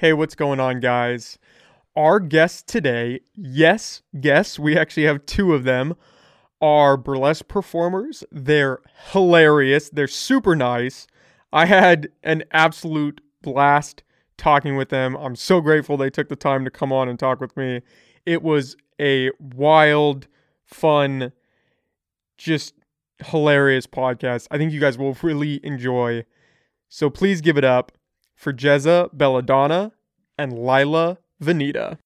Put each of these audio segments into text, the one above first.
Hey, what's going on, guys? Our guests today, yes, we actually have two of them, are burlesque performers. They're hilarious. They're super nice. I had an absolute blast talking with them. I'm so grateful they took the time to come on and talk with me. It was a wild, fun, just hilarious podcast. I think you guys will really enjoy. So please give it up for Jezza Belladonna and Lila Vanita.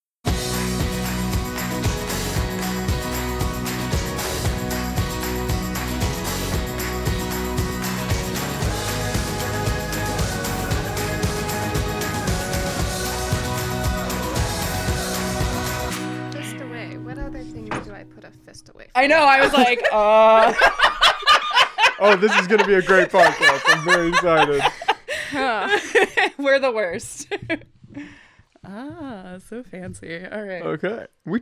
Fist away. What other things do I put a fist away from? I know. I was like, Oh, this is going to be a great podcast. I'm very excited. Huh. We're the worst. Ah, so fancy. All right. Okay. We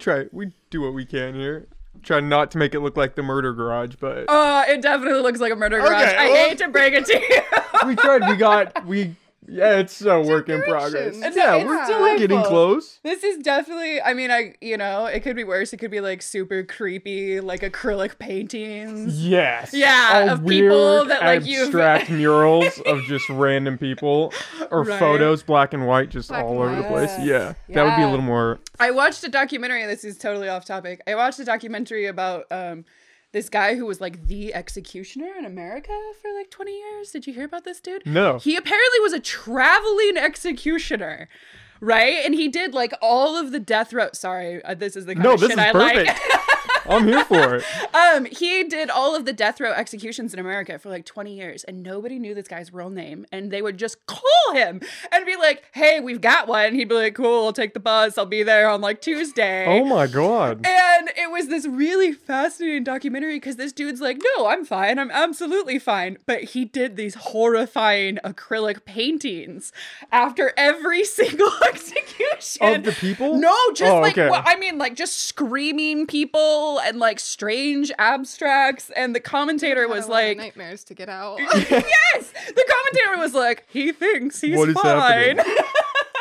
do what we can here. Try not to make it look like the murder garage, but it definitely looks like a murder garage. Okay, I hate to break it to you. It's a work in progress. We're still getting close. This is definitely, it could be worse. It could be like super creepy, like acrylic paintings. Yes. Yeah, of weird, people that like you abstract murals of just random people or photos, black and white, just black all over the place. Yeah, that would be a little more. I watched a documentary. This is totally off topic. I watched a documentary about this guy who was like the executioner in America for like 20 years. Did you hear about this dude? No. He apparently was a traveling executioner, right? And he did like all of the death row. Sorry, this is the kind of shit I like. No, this is perfect. I'm here for it. He did all of the death row executions in America for like 20 years, and nobody knew this guy's real name. And they would just call him and be like, "Hey, we've got one." He'd be like, "Cool, I'll take the bus. I'll be there on like Tuesday." Oh my God. And it was this really fascinating documentary because this dude's like, "No, I'm fine. I'm absolutely fine." But he did these horrifying acrylic paintings after every single execution. Of the people? No, just just screaming people. And like strange abstracts, and the commentator was like, "Nightmares to get out." Yes, the commentator was like, "He thinks he's fine."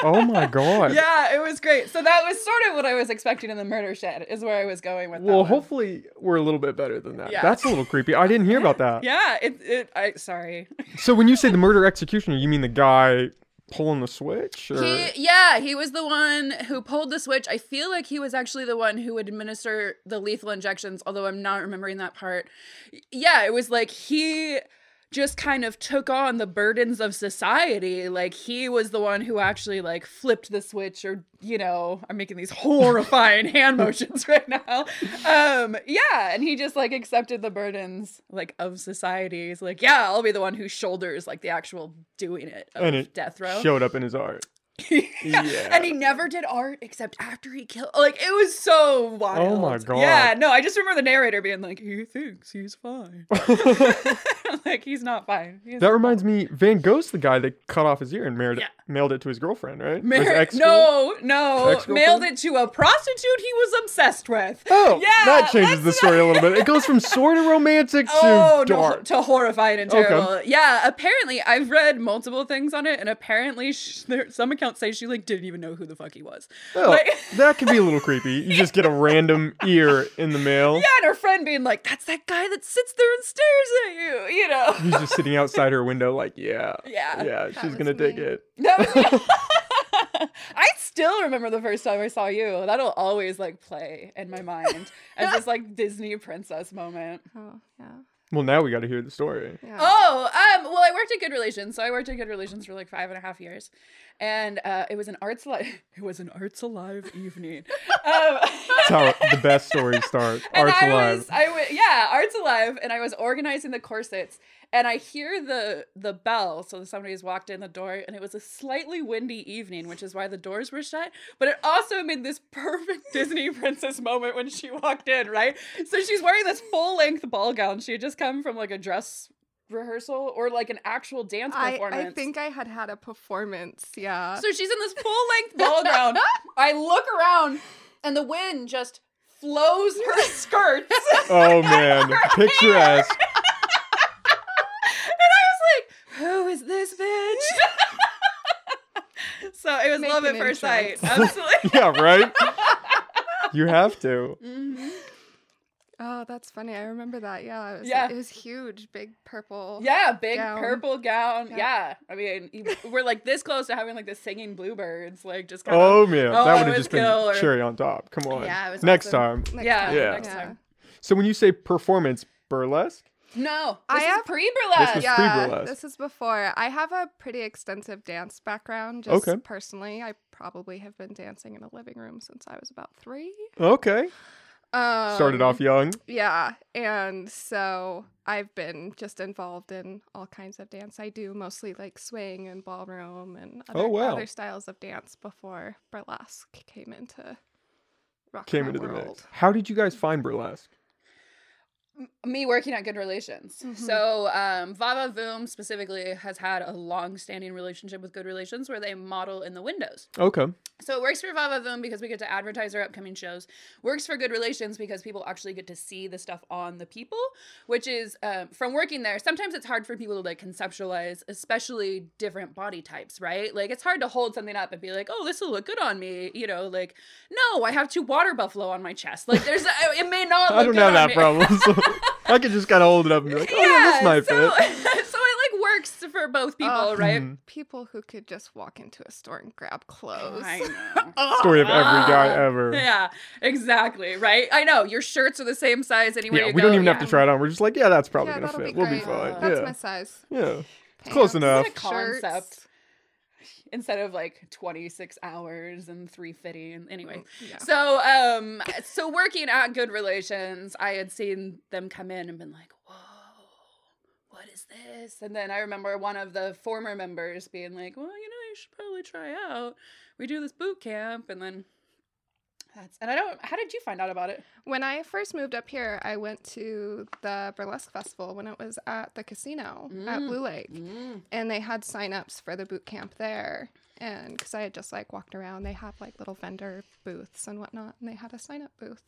Oh my God! Yeah, it was great. So that was sort of what I was expecting in the murder shed. Is where I was going with that. Well, hopefully we're a little bit better than that. Yeah. That's a little creepy. I didn't hear about that. Yeah, sorry. So when you say the murder executioner, you mean the guy pulling the switch? Or? He was the one who pulled the switch. I feel like he was actually the one who would administer the lethal injections, although I'm not remembering that part. Yeah, it was like he just kind of took on the burdens of society. Like he was the one who actually like flipped the switch, or, you know, I'm making these horrifying hand motions right now. And he just like accepted the burdens like of society. He's like, yeah, I'll be the one who shoulders like the actual doing it of death row. Showed up in his art. Yeah. And he never did art except after he killed. Like it was so wild. Oh my God. Yeah, no, I just remember the narrator being like, "He thinks he's fine." Like he's not fine. That reminds me, Van Gogh's the guy that cut off his ear and mailed it to his girlfriend, right? Mailed it to a prostitute he was obsessed with. Oh, yeah, that changes the story a little bit. It goes from sort of romantic to dark, to horrifying and terrible. Okay. Yeah, apparently I've read multiple things on it, and apparently some accounts say she like didn't even know who the fuck he was. Oh, like, that could be a little creepy. You just get a random ear in the mail. Yeah, and her friend being like, "That's that guy that sits there and stares at you." You know, he's just sitting outside her window, like, yeah, she's gonna dig it. I still remember the first time I saw you. That'll always like play in my mind as this like Disney princess moment. Oh yeah. Well, now we got to hear the story. Yeah. Oh, well, I worked at Good Relations, for like 5.5 years, and it was an Arts Alive evening. That's how the best stories start. Arts Alive, and I was organizing the corsets, and I hear the bell, so somebody has walked in the door, and it was a slightly windy evening, which is why the doors were shut, but it also made this perfect Disney princess moment when she walked in, right? So she's wearing this full-length ball gown. She had just come from like a dress rehearsal or like an actual dance performance. I think I had a performance, yeah. So she's in this full-length ball gown. I look around, and the wind just flows her skirts. Oh, man. Picturesque. Who is this bitch? So So it was love at first sight. Absolutely. Yeah, right? You have to. Mm-hmm. Oh, that's funny. I remember that. Yeah. It was huge. Big purple. Yeah. Big gown. Purple gown. Yeah. I mean, we're like this close to having like the singing bluebirds. Like just kind of. Oh, yeah. That would have just been cherry on top. Come on. Yeah. It was next time. So when you say performance, burlesque? No, this is pre-burlesque. This is before. I have a pretty extensive dance background. Just personally, I probably have been dancing in a living room since I was about 3. Okay. Started off young. Yeah, and so I've been just involved in all kinds of dance. I do mostly like swing and ballroom and other styles of dance before burlesque came into the mix. How did you guys find burlesque? Me working at Good Relations. Mm-hmm. So Vava Voom specifically has had a long-standing relationship with Good Relations where they model in the windows. Okay. So it works for Vava Voom because we get to advertise our upcoming shows. Works for Good Relations because people actually get to see the stuff on the people, which is from working there, sometimes it's hard for people to like conceptualize, especially different body types, right? Like it's hard to hold something up and be like, oh, this will look good on me. You know, like, no, I have 2 water buffalo on my chest. Like there's, it may not look good on me. I don't have that problem. So. I could just kind of hold it up and be like, oh, yeah, this might fit. So it like works for both people, right? People who could just walk into a store and grab clothes. I know. Story of every guy ever. Yeah, exactly, right? I know. Your shirts are the same size anywhere you go. Yeah, we don't even have to try it on. We're just like, yeah, that's probably going to fit. We'll be fine. That's my size. Yeah. Pants. Close enough. It's a concept. Shirts. Instead of like 26 hours and 3 fitting. Anyway, so working at Good Relations, I had seen them come in and been like, whoa, what is this? And then I remember one of the former members being like, well, you know, you should probably try out. We do this boot camp. And then how did you find out about it? When I first moved up here, I went to the burlesque festival when it was at the casino at Blue Lake. Mm. And they had signups for the boot camp there. And because I had just like walked around, they have like little vendor booths and whatnot. And they had a sign up booth.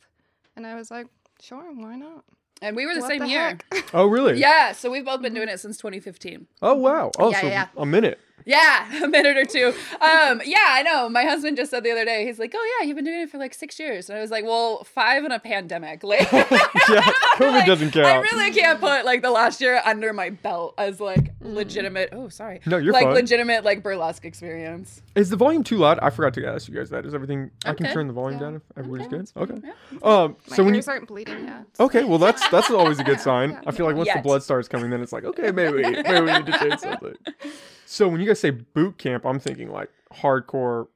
And I was like, sure, why not? And we were the same year. Oh, really? Yeah. So we've both been doing it since 2015. Oh, wow. Oh, yeah, so a minute. Yeah, a minute or 2. Yeah, I know. My husband just said the other day, he's like, oh, yeah, you've been doing it for like 6 years. And I was like, well, 5 in a pandemic. Like, yeah, COVID like, doesn't count. I really can't put like the last year under my belt as like legitimate. Oh, sorry. No, you're fine. Like legitimate like burlesque experience. Is the volume too loud? I forgot to ask you guys that. Is everything? Okay. I can turn the volume down if everybody's good. Okay. Yeah. My ears aren't bleeding yet. Okay, well, that's always a good sign. Yeah. I feel like once the blood starts coming, then it's like, okay, maybe we need to change something. So when you guys say boot camp, I'm thinking like hardcore,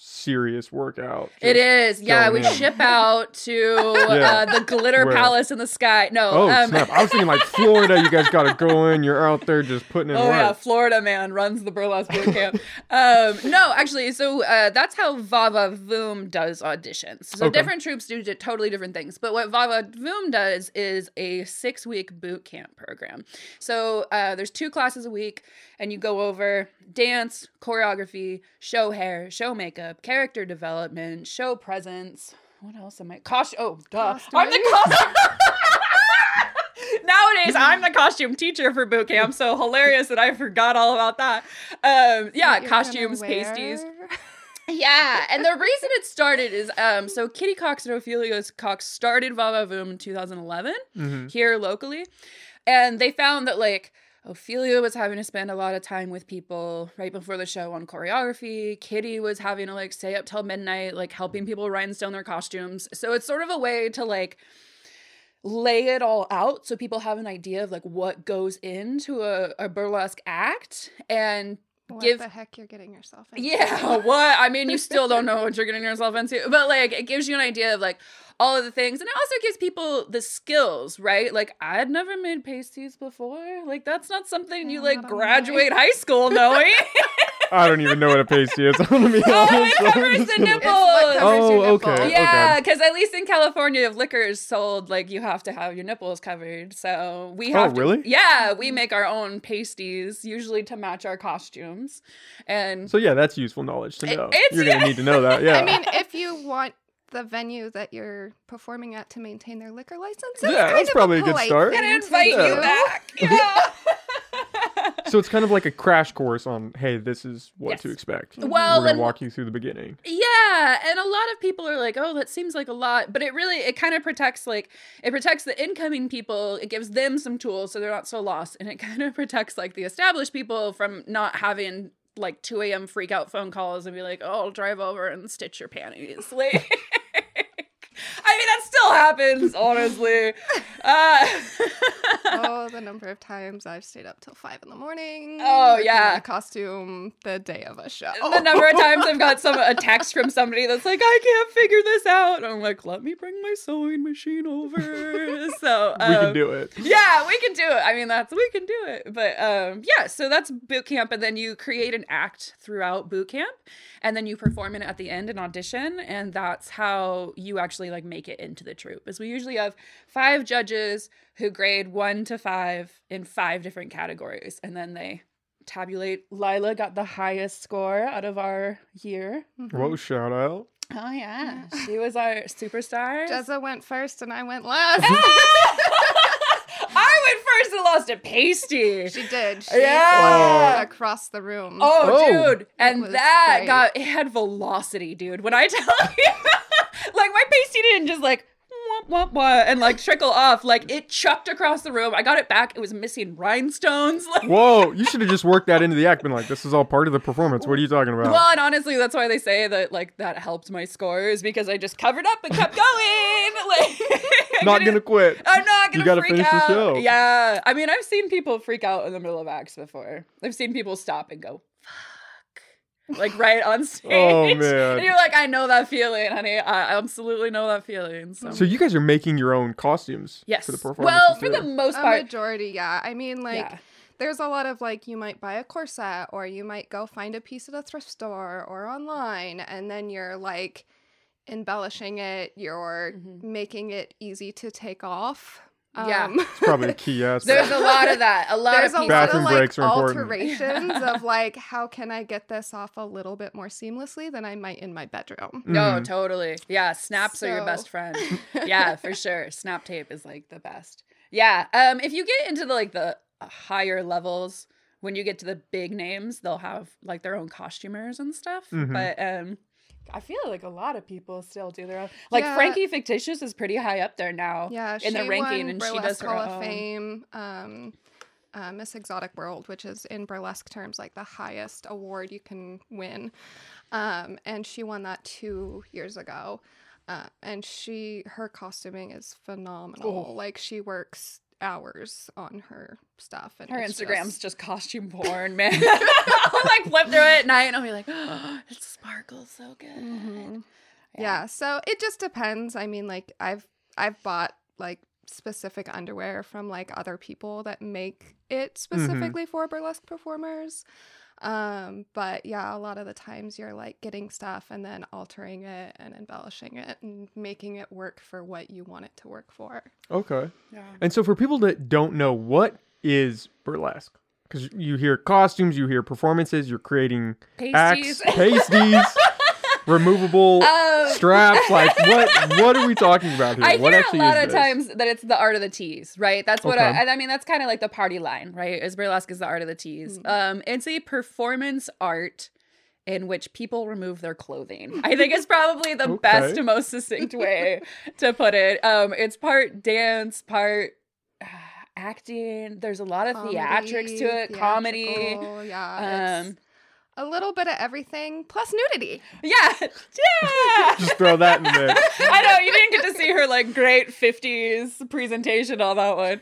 serious workout. It is. Yeah, we ship out to the Glitter Palace in the sky. No. Oh, snap. I was thinking like Florida, you guys got to go in. You're out there just putting in work. Oh, yeah. Florida, man, runs the burlesque boot camp. No, actually, so that's how Vava Voom does auditions. So different troupes do totally different things. But what Vava Voom does is a 6-week boot camp program. So there's 2 classes a week, and you go over dance, choreography, show hair, show makeup, character development, show presence. What else am I? Costume. I'm the costume. Nowadays, I'm the costume teacher for boot camp. So hilarious that I forgot all about that. Costumes, pasties. Yeah, and the reason it started is so Kitty Cox and Ophelia Cox started Vava Voom in 2011 here locally, and they found that like. Ophelia was having to spend a lot of time with people right before the show on choreography. Kitty was having to like stay up till midnight, like helping people rhinestone their costumes. So it's sort of a way to like lay it all out so people have an idea of like what goes into a burlesque act and what the heck you're getting yourself into. Yeah, what? I mean, you still don't know what you're getting yourself into, but like it gives you an idea of like all of the things. And it also gives people the skills, right? Like I'd never made pasties before. Like that's not something you like graduate high school knowing. I don't even know what a pasty is. I'm gonna be honest. It covers the nipples. Okay. Yeah, because at least in California, if liquor is sold, like you have to have your nipples covered. So we have. Really? Yeah, we make our own pasties usually to match our costumes, and so that's useful knowledge to know. You're gonna need to know that. Yeah. I mean, if you want. The venue that you're performing at to maintain their liquor license. That's probably a good start. I'm going to invite you back. Yeah. So it's kind of like a crash course on, hey, this is what to expect. Well, we're going to walk you through the beginning. Yeah, and a lot of people are like, oh, that seems like a lot, but it really, it kind of protects, like, it protects the incoming people. It gives them some tools so they're not so lost, and it kind of protects, like, the established people from not having, like, 2 a.m. freak out phone calls and be like, oh, I'll drive over and stitch your panties. Like... I mean, that still happens, honestly. Oh, the number of times I've stayed up till 5 a.m. Oh, yeah. In a costume the day of a show. The number of times I've got a text from somebody that's like, I can't figure this out. And I'm like, let me bring my sewing machine over. So we can do it. Yeah, we can do it. I mean, we can do it. But yeah, so that's boot camp. And then you create an act throughout boot camp. And then you perform it at the end, an audition. And that's how you actually like make it into the troupe, as we usually have 5 judges who grade 1 to 5 in 5 different categories, and then they tabulate. Lila got the highest score out of our year. Whoa, shout out. Oh yeah, she was our superstar. Jezza went first and I went last. I went first and lost a pasty. She did. She flew across the room. Oh, dude. And that it had velocity, dude. When I tell you, like, my pasty didn't just, like, womp, womp, womp, and, like, trickle off. Like, it chucked across the room. I got it back. It was missing rhinestones. Like, whoa, you should have just worked that into the act. Been like, this is all part of the performance. What are you talking about? Well, and honestly, that's why they say that, like, that helped my scores, because I just covered up and kept going. Like... not gonna quit. I'm not gonna freak out. You gotta finish the show. Yeah. I mean, I've seen people freak out in the middle of acts before. I've seen people stop and go, fuck. Like, right on stage. Oh, man. And you're like, I know that feeling, honey. I absolutely know that feeling. So you guys are making your own costumes for the performance? Well, for the most part. A majority, yeah. I mean, like... yeah. There's a lot of, like, you might buy a corset, or you might go find a piece at a thrift store or online, and then you're, like... embellishing it, you're making it easy to take off. Yeah, it's probably a key aspect. There's a lot of that. There's a lot of alterations of, like, how can I get this off a little bit more seamlessly than I might in my bedroom? No, totally. Yeah, snaps are your best friend. Yeah, for sure. Snap tape is, like, the best. Yeah. If you get into the higher levels, when you get to the big names, they'll have, like, their own costumers and stuff. Mm-hmm. But I feel like a lot of people still do their own. Like, Frankie Fictitious is pretty high up there now in the ranking, and she does her own. Hall of Fame, Miss Exotic World, which is in burlesque terms like the highest award you can win. And she won that 2 years ago. And her costuming is phenomenal. Oh. Like, she works hours on her stuff, and her Instagram's just costume porn, man. I'll like flip through it at night and I'll be like, oh, it sparkles so good. Mm-hmm. Yeah, so it just depends. I mean, like, I've bought, like, specific underwear from, like, other people that make it specifically for burlesque performers. But yeah, a lot of the times you're, like, getting stuff and then altering it and embellishing it and making it work for what you want it to work for. Okay. Yeah. And so for people that don't know, what is burlesque? Because you hear costumes, you hear performances, you're creating pasties. Acts, pasties, removable straps. Like, what are we talking about here? I hear a lot of times that it's the art of the tease, right? That's what I mean, that's kind of like the party line, right? Is burlesque is the art of the tease. It's a performance art in which people remove their clothing. I think it's probably the best, most succinct way to put it. It's part dance, part... acting. There's a lot of theatrics to it. Comedy. Yeah. A little bit of everything, plus nudity. Yeah. Yeah. Just throw that in there. I know. You didn't get to see her, like, great 50s presentation on that one.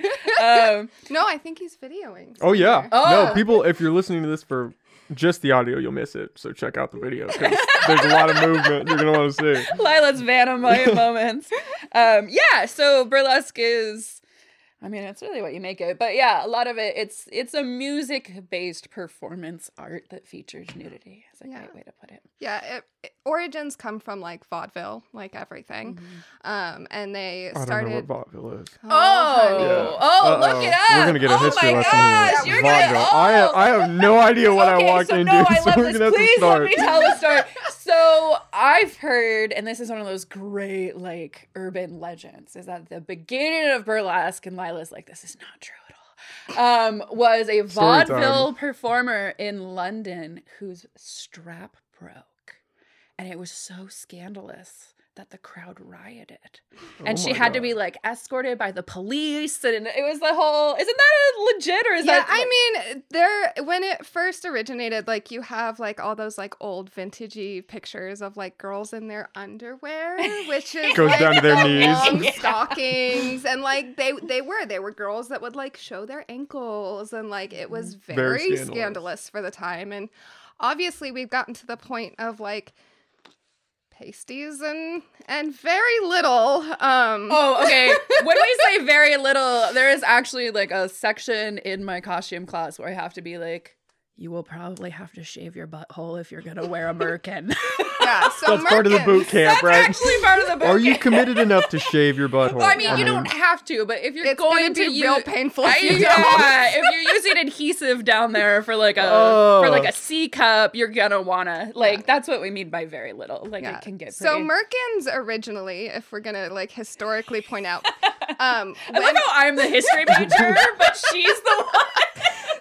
No, I think he's videoing. Oh, yeah. Oh. No, people, if you're listening to this for just the audio, you'll miss it. So check out the video, because there's a lot of movement you're going to want to see. Lila's Vanamaya moments. Yeah. So burlesque is... I mean, it's really what you make it. But yeah, a lot of it, it's a music-based performance art that features nudity. It's a great way to put it. Yeah. It origins come from, like, vaudeville, like everything. Mm-hmm. And they started... I don't know what vaudeville is. Oh, look it up. We're going to get a history lesson here. You're going to... I have no idea what I walked into. Please let me tell the story. So I've heard, and this is one of those great, like, urban legends, is that the beginning of burlesque, and Lila's like, this is not true at all. was a vaudeville performer in London whose strap broke. And it was so scandalous that the crowd rioted. And she had to be like escorted by the police. And it was the whole, isn't that legit or is that? I mean, there, when it first originated, like you have like all those like old vintagey pictures of like girls in their underwear, which is goes like, down to their knees, long stockings. And like they were girls that would like show their ankles. And like, it was very scandalous for the time. And obviously we've gotten to the point of like, pasties and very little. Oh, okay. When we say very little, there is actually like a section in my costume class where I have to be like, you will probably have to shave your butthole if you're gonna wear a merkin. Yeah, so that's merkin. Part of the boot camp, that's right? That's actually part of the boot camp. Are you committed enough to shave your butthole? Well, I mean, you don't have to, but if you're going to be real painful, if you're using adhesive down there for like a C cup, you're gonna wanna that's what we mean by very little. Like it can get so merkins originally, if we're gonna like historically point out. I love how I'm the history major, but she's the one.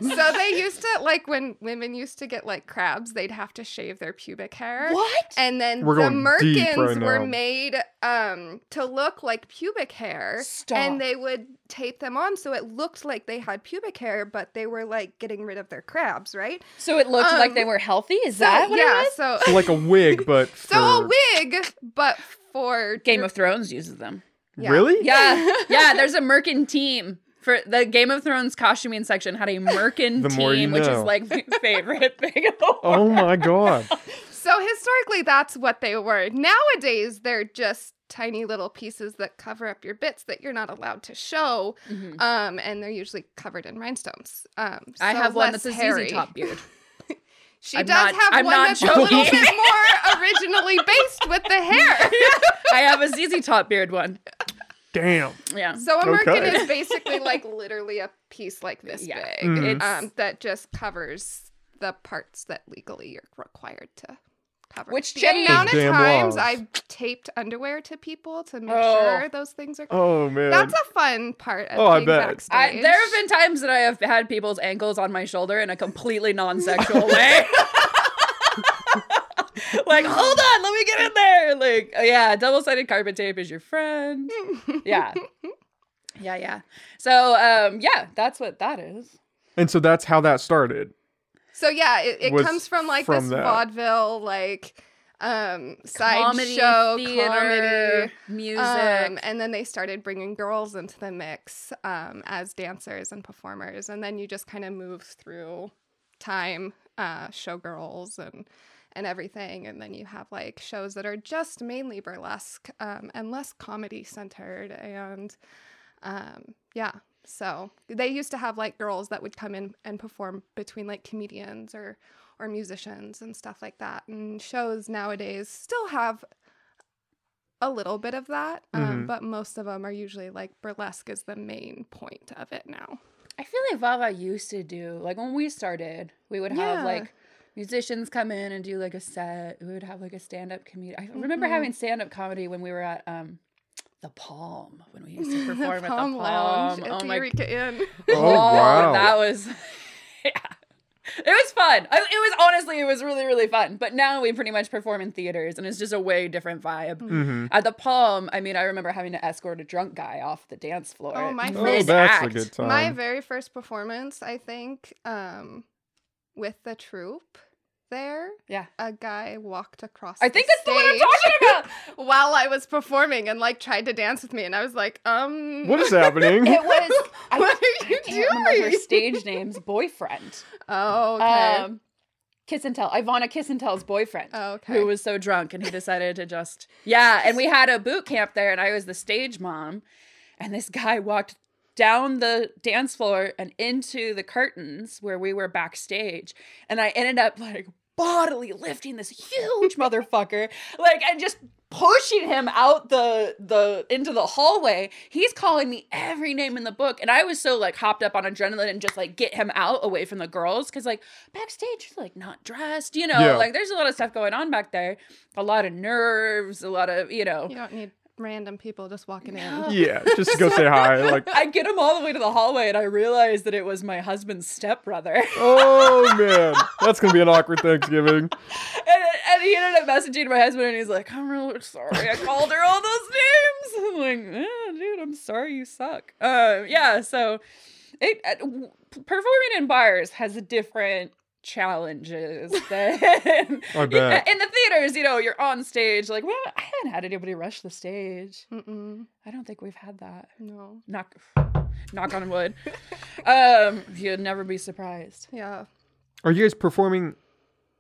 So they used to, like, when women used to get, like, crabs, they'd have to shave their pubic hair. What? And then the merkins were made to look like pubic hair. Stop. And they would tape them on so it looked like they had pubic hair, but they were, like, getting rid of their crabs, right? So it looked like they were healthy? Is that what it was? So like a wig, but for... Game of Thrones uses them. Yeah. Really? Yeah. Yeah, there's a merkin team. For the Game of Thrones costuming section had a merkin team, which is like my favorite thing of the world. Oh my God. So historically, that's what they were. Nowadays, they're just tiny little pieces that cover up your bits that you're not allowed to show. Mm-hmm. And they're usually covered in rhinestones. I have one that's a ZZ Top beard. She does have one that's a little bit more originally based with the hair. I have a ZZ Top beard one. Damn. Yeah. So a merkin is basically like literally a piece like this big that just covers the parts that legally you're required to cover. Which the amount of times I've taped underwear to people to make sure those things are covered. Oh, man. That's a fun part of being backstage. There have been times that I have had people's ankles on my shoulder in a completely non-sexual way. Like, hold on, let me get in there. Like, double-sided carpet tape is your friend. Yeah. Yeah, yeah. So, that's what that is. And so that's how that started. So, yeah, it comes from, like, this vaudeville, like, sideshow, comedy, music. And then they started bringing girls into the mix as dancers and performers. And then you just kind of move through time, showgirls and everything, and then you have like shows that are just mainly burlesque and less comedy centered, and so they used to have like girls that would come in and perform between like comedians or musicians and stuff like that, and shows nowadays still have a little bit of that, but most of them are usually like burlesque is the main point of it now. I feel like Vava used to do, like when we started, we would have like musicians come in and do like a set. We would have like a stand-up comedian. I remember having stand-up comedy when we were at The Palm, when we used to perform the Palm at The Palm Lounge at the Eureka Inn. Oh wow, that was it was fun. It was really, really fun. But now we pretty much perform in theaters, and it's just a way different vibe. Mm-hmm. At the Palm, I mean, I remember having to escort a drunk guy off the dance floor. Oh, my first act. A good time. My very first performance, I think, with the troupe there. Yeah. A guy walked across the stage. I think that's the one I'm talking about. While I was performing and like tried to dance with me, and I was like, what is happening? It was what are you doing? I can't remember her stage name's boyfriend. Oh, okay. Kiss and Tell. Ivana Kiss and Tell's boyfriend. Oh, okay. Who was so drunk and he decided to just and we had a boot camp there, and I was the stage mom, and this guy walked down the dance floor and into the curtains where we were backstage. And I ended up like bodily lifting this huge motherfucker, like, and just pushing him out the into the hallway. He's calling me every name in the book. And I was so like hopped up on adrenaline and just like get him out away from the girls. Cause like backstage, like not dressed, you know, like there's a lot of stuff going on back there. A lot of nerves, a lot of, you know. You don't need random people just walking in. Yeah, just to go say hi. Like, I get him all the way to the hallway and I realize that it was my husband's stepbrother. Oh, man. That's going to be an awkward Thanksgiving. And he ended up messaging my husband and he's like, I'm really sorry I called her all those names. I'm like, oh, dude, I'm sorry you suck. Yeah, so it performing in bars has a different challenges than I bet. You know, in the theaters, you know, you're on stage. Like, well, I haven't had anybody rush the stage. Mm-mm. I don't think we've had that. No. Knock on wood. You'd never be surprised. Yeah. Are you guys performing?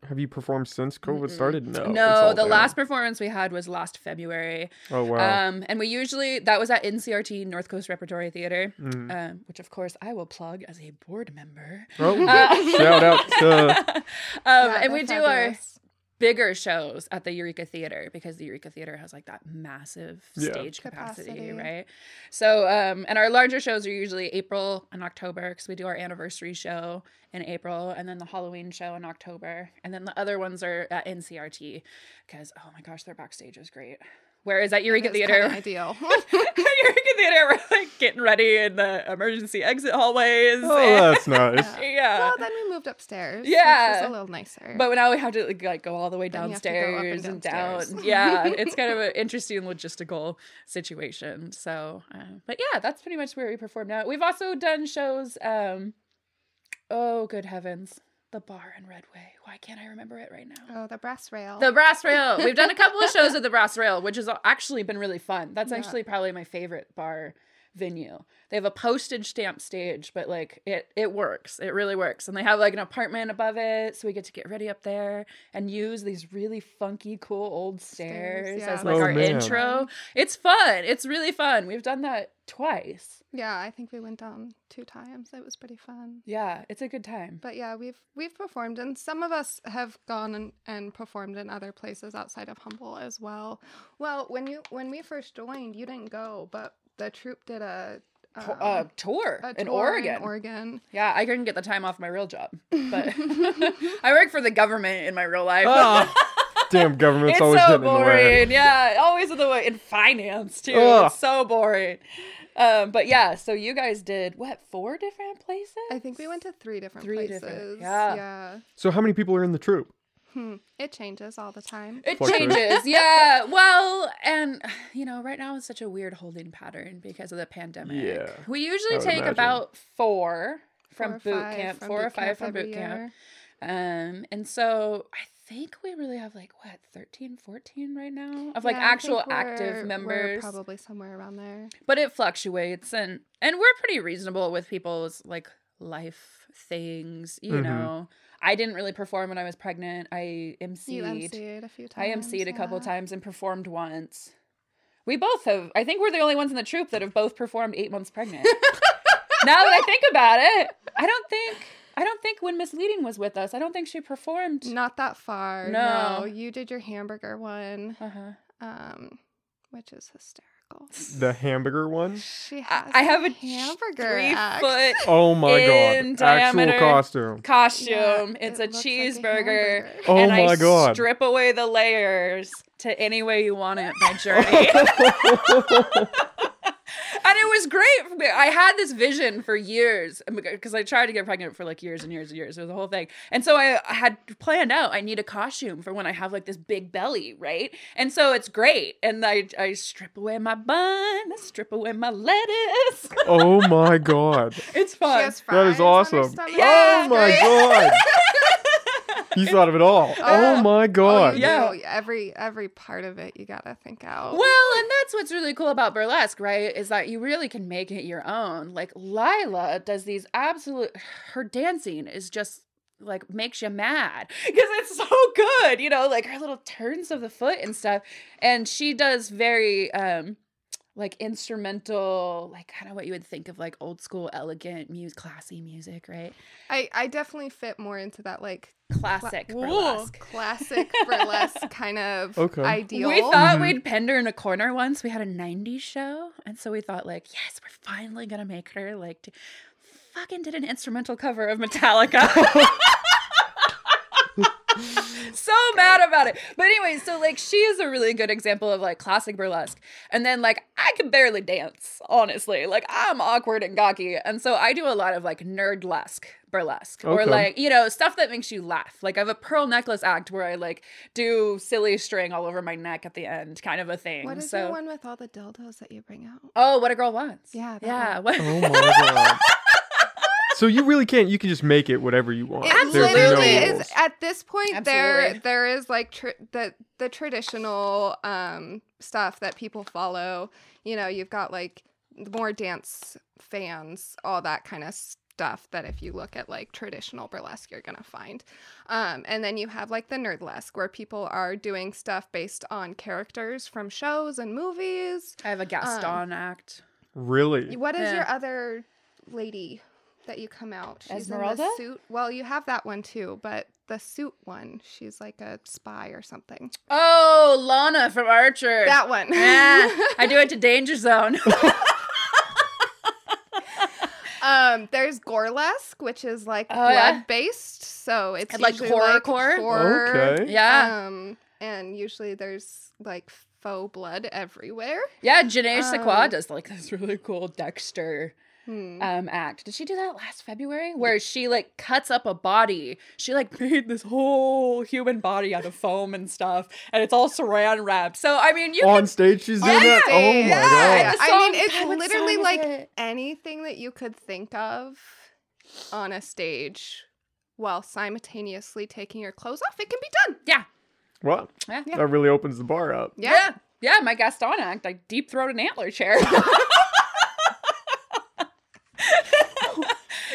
Have you performed since COVID started? No, the last performance we had was last February. Oh, wow. And we usually, that was at NCRT, North Coast Repertory Theater, which, of course, I will plug as a board member. Oh, shout out to... yeah, and we do fabulous. Our bigger shows at the Eureka Theater because the Eureka Theater has like that massive stage capacity, right? So, and our larger shows are usually April and October because we do our anniversary show in April and then the Halloween show in October. And then the other ones are at NCRT because, oh my gosh, their backstage is great. Whereas at Eureka Theater, ideal. Eureka Theater, we're like getting ready in the emergency exit hallways. Oh, that's nice. Yeah. Well, then we moved upstairs. Yeah, it's a little nicer. But now we have to like go all the way downstairs and down. Yeah, it's kind of an interesting logistical situation. So, but yeah, that's pretty much where we perform now. We've also done shows. Oh, good heavens. The bar in Redway. Why can't I remember it right now? Oh, the Brass Rail. The Brass Rail. We've done a couple of shows at the Brass Rail, which has actually been really fun. That's actually probably my favorite bar venue. They have a postage stamp stage, but like it works. It really works. And they have like an apartment above it, so we get to get ready up there and use these really funky, cool old stairs as like our intro. It's fun. It's really fun. We've done that twice. Yeah, I think we went down 2 times. It was pretty fun. Yeah, it's a good time. But yeah, we've performed, and some of us have gone and performed in other places outside of Humble as well. Well, when we first joined, you didn't go, but the troupe did a tour in Oregon. Yeah, I couldn't get the time off my real job, but I work for the government in my real life. Damn, government's always so boring. In the way. Yeah, always in the way. In finance, too. Ugh. It's so boring. But yeah, so you guys did, 4 different places? I think we went to 3 different places. Yeah. So how many people are in the troupe? It changes all the time. Yeah. Well, and, you know, right now it's such a weird holding pattern because of the pandemic. Yeah. We usually take about 4 or 5 from boot camp. And so I think we really have 13, 14 right now of actual active members. We're probably somewhere around there. But it fluctuates and we're pretty reasonable with people's life things, you know. I didn't really perform when I was pregnant. I emceed. You emceed a few times. I emceed a couple times and performed once. We both have. I think we're the only ones in the troupe that have both performed 8 months pregnant. Now that I think about it, I don't think when Miss Leading was with us, I don't think she performed. Not that far. No. You did your hamburger one, which is hysterical. The hamburger one? She has I have a hamburger 3-foot oh my God. In diameter actual costume. Yeah, it's a cheeseburger. Like a and I God. Strip away the layers to any way you want it by Journey. And it was great. I had this vision for years because I tried to get pregnant for years and years and years. It was a whole thing. And so I had planned out, I need a costume for when I have this big belly, right? And so it's great. And I strip away my bun. I strip away my lettuce. Oh my God. It's fun. She has fries. That is awesome. Yeah, oh my God. You thought of it all. Oh my God. Yeah. Every part of it you gotta think out. Well, and that's what's really cool about burlesque, right? Is that you really can make it your own. Lila does these her dancing is just makes you mad because it's so good, you know, her little turns of the foot and stuff. And she does very instrumental, kind of what you would think of old school, elegant, classy music, right? I definitely fit more into that classic burlesque kind of ideal. We thought we'd pin her in a corner once. We had a 90s show, and so we thought yes, we're finally gonna make her fucking did an instrumental cover of Metallica. so mad about it. But anyway, so like she is a really good example of like classic burlesque. And then like I could barely dance, honestly. Like I'm awkward and gawky. And so I do a lot of like nerdlesque burlesque, okay, or like, you know, stuff that makes you laugh. Like I have a pearl necklace act where I like do silly string all over my neck at the end, kind of a thing. What is the one with all the dildos that you bring out? Oh, What a Girl Wants. Yeah. Yeah. Oh my God. So you really can't, you can just make it whatever you want. Absolutely. No is, at this point, there is like the traditional stuff that people follow. You know, you've got like more dance fans, all that kind of stuff that if you look at like traditional burlesque, you're going to find. And then you have like the nerdlesque where people are doing stuff based on characters from shows and movies. I have a Gaston act. Really? What is your other lady that you come out? She's Esmeralda? In the suit. Well, you have that one too, but the suit one, she's like a spy or something. Oh, Lana from Archer. That one. Yeah, I do it to Danger Zone. There's gorelesque, which is like blood-based, so it's like horrorcore. Okay. Yeah. And usually there's like faux blood everywhere. Yeah, Janae Sequoia does like this really cool Dexter act. Did she do that last February? Where she like cuts up a body. She like made this whole human body out of foam and stuff, and it's all saran wrap. So I mean, on stage she's doing that. Oh my God! I mean, it's literally like anything that you could think of on a stage, while simultaneously taking your clothes off. It can be done. Yeah. Well, that really opens the bar up. Yeah. My Gaston act, I deep throat an antler chair.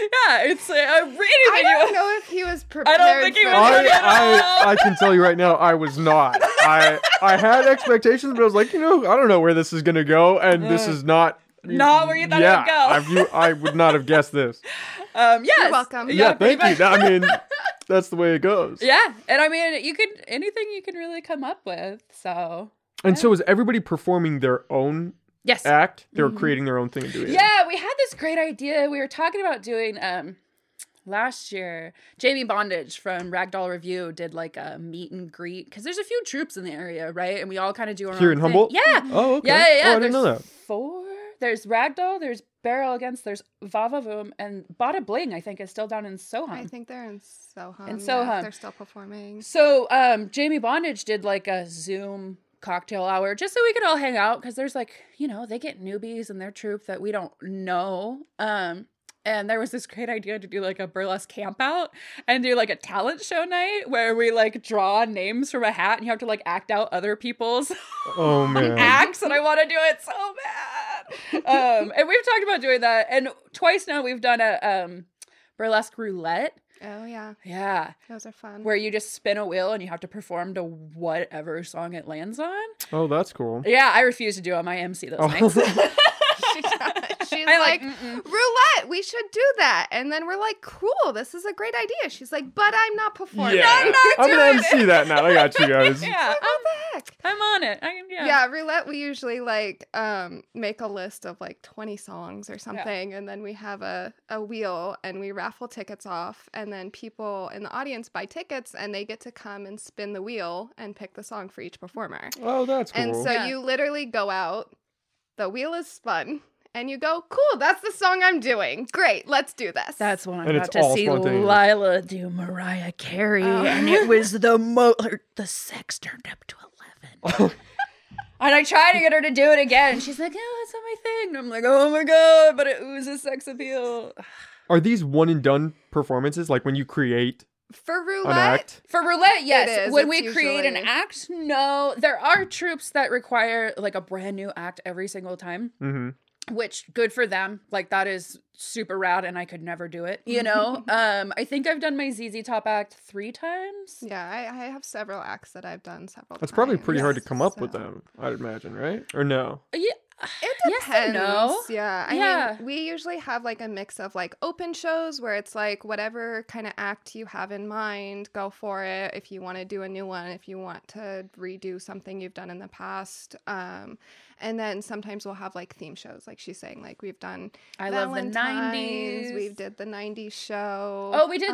Yeah, it's I don't know if he was prepared. I don't think he was prepared. I can tell you right now, I was not. I had expectations, but I was like, you know, I don't know where this is gonna go, and this is not where you thought it would go. I would not have guessed this. You're welcome. Yeah, thank you. I mean, that's the way it goes. Yeah, and I mean, you can really come up with. So. And so is everybody performing their own? Yes. Act. They were creating their own thing and doing it. Yeah, we had this great idea. We were talking about doing last year. Jamie Bondage from Ragdoll Review did like a meet and greet because there's a few troops in the area, right? And we all kind of do our own here in Humboldt. Yeah. Oh, okay. Yeah. Oh, I didn't know that. Four. There's Ragdoll. There's Barrel Against. There's Vava Voom and Bada Bling. I think is still down in Soham. I think they're in Soham. They're still performing. So Jamie Bondage did like a Zoom cocktail hour just so we could all hang out because there's like, you know, they get newbies in their troupe that we don't know. And there was this great idea to do like a burlesque camp out and do like a talent show night where we like draw names from a hat and you have to like act out other people's acts. And I want to do it so bad. And we've talked about doing that. And twice now we've done a burlesque roulette. Oh, yeah. Yeah. Those are fun. Where you just spin a wheel and you have to perform to whatever song it lands on. Oh, that's cool. Yeah, I refuse to do them. I MC those things. She's like, roulette, we should do that. And then we're like, cool, this is a great idea. She's like, but I'm not performing. Yeah. I'm going to MC that now. I got you guys. Yeah. Like, what the heck? I'm on it. Yeah, roulette, we usually like make a list of like 20 songs or something. Yeah. And then we have a wheel and we raffle tickets off. And then people in the audience buy tickets and they get to come and spin the wheel and pick the song for each performer. Oh, that's cool. And so you literally go out. The wheel is spun. And you go, cool, that's the song I'm doing. Great, let's do this. That's when I got to see Lila do Mariah Carey. And it was the sex turned up to 11. And I tried to get her to do it again. She's like, oh, that's not my thing. And I'm like, oh my God, but it oozes sex appeal. Are these one and done performances? Like when you create... For roulette, yes. When we create an act, no. There are troupes that require like a brand new act every single time. Mm-hmm. Which, good for them. Like, that is super rad, and I could never do it, you know? I think I've done my ZZ Top act 3 times. Yeah, I have several acts that I've done several times. That's probably pretty hard to come up with them, I'd imagine, right? Or no? Yeah. It depends. Yes and no. Yeah. I mean, we usually have like a mix of like open shows where it's like whatever kind of act you have in mind, go for it. If you want to do a new one, if you want to redo something you've done in the past. And then sometimes we'll have like theme shows. Like she's saying, like we've done Valentine's. Love the 90s. We did the 90s show. Oh, we did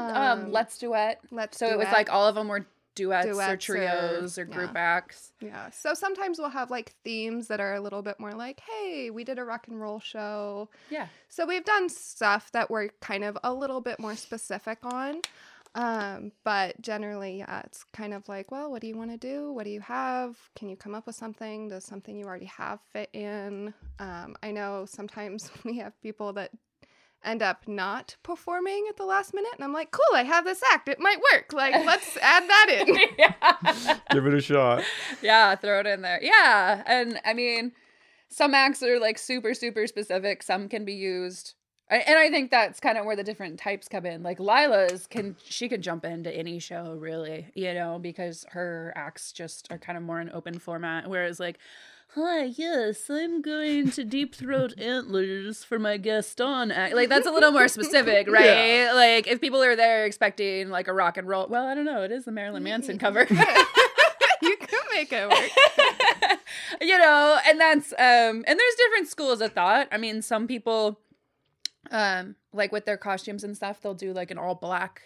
Let's Duet. So it was like all of them were duets or trios or group acts. Yeah. So sometimes we'll have like themes that are a little bit more like, hey, we did a rock and roll show. Yeah. So we've done stuff that we're kind of a little bit more specific on. But generally, yeah, it's kind of like, well, what do you want to do? What do you have? Can you come up with something? Does something you already have fit in? I know sometimes we have people that end up not performing at the last minute, and I'm like, cool, I have this act. It might work. Like, let's add that in. Yeah. Give it a shot. Yeah, throw it in there. Yeah. And I mean, some acts are like super, super specific. Some can be used. And I think that's kind of where the different types come in. Like Lila's she can jump into any show really, you know, because her acts just are kind of more an open format. Whereas like, hi, yes, I'm going to deep throat antlers for my Gaston act. Like that's a little more specific, right? Yeah. Like if people are there expecting like a rock and roll, well, I don't know, it is the Marilyn Manson cover. You could make it work. You know, and that's and there's different schools of thought. I mean, some people like with their costumes and stuff, they'll do like an all black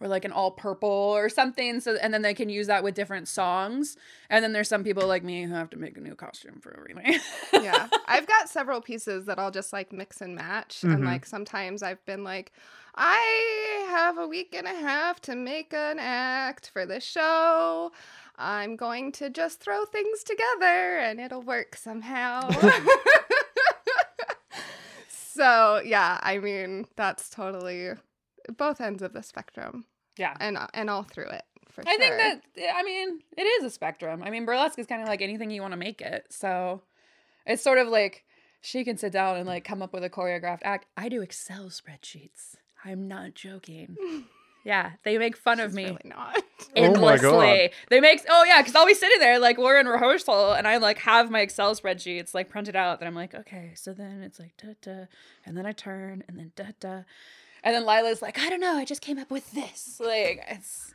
or like an all purple or something. So, and then they can use that with different songs. And then there's some people like me who have to make a new costume for everything. Yeah. I've got several pieces that I'll just like mix and match. Mm-hmm. And like, sometimes I've been like, I have a week and a half to make an act for this show. I'm going to just throw things together and it'll work somehow. So, yeah, I mean, that's totally both ends of the spectrum. Yeah. And all through it, for sure. I think that, I mean, it is a spectrum. I mean, burlesque is kind of like anything you want to make it. So it's sort of like she can sit down and, like, come up with a choreographed act. I do Excel spreadsheets. I'm not joking. Yeah, they make fun of me. Really not. Endlessly. Oh my God. Oh yeah, because I'll be sitting there like we're in rehearsal, and I like have my Excel spreadsheets like printed out, and I'm like, okay, so then it's like da da, and then I turn, and then da da, and then Lila's like, I don't know, I just came up with this. Like it's.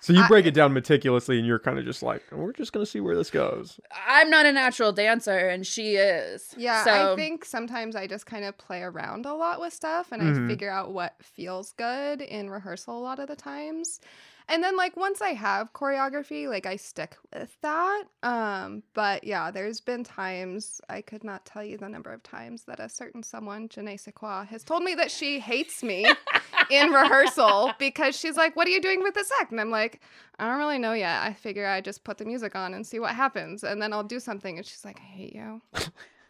So you break it down meticulously, and you're kind of just like, we're just going to see where this goes. I'm not a natural dancer, and she is. Yeah, so. I think sometimes I just kind of play around a lot with stuff, and I figure out what feels good in rehearsal a lot of the times. And then, like, once I have choreography, like, I stick with that. But, yeah, there's been times, I could not tell you the number of times that a certain someone, Janae Sequoia, has told me that she hates me in rehearsal because she's like, what are you doing with this act? And I'm like, I don't really know yet. I figure I just put the music on and see what happens. And then I'll do something. And she's like, I hate you.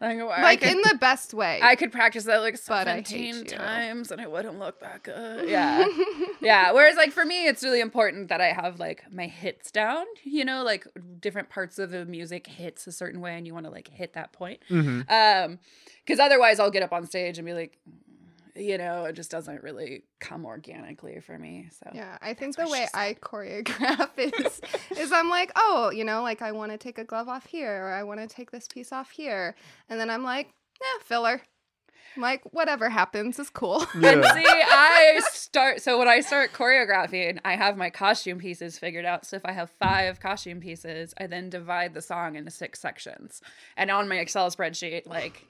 Like, in the best way. I could practice that, like, 17 times, and it wouldn't look that good. Yeah. Yeah. Whereas, like, for me, it's really important that I have, like, my hits down. You know, like, different parts of the music hits a certain way, and you want to, like, hit that point. Because otherwise, I'll get up on stage and be like, you know, it just doesn't really come organically for me. So yeah, I think the way I choreograph is I'm like, oh, you know, like I want to take a glove off here, or I want to take this piece off here, and then I'm like, yeah, filler. I'm like, whatever happens is cool. Yeah. And see, when I start choreographing, I have my costume pieces figured out. So if I have 5 costume pieces, I then divide the song into 6 sections, and on my Excel spreadsheet, like.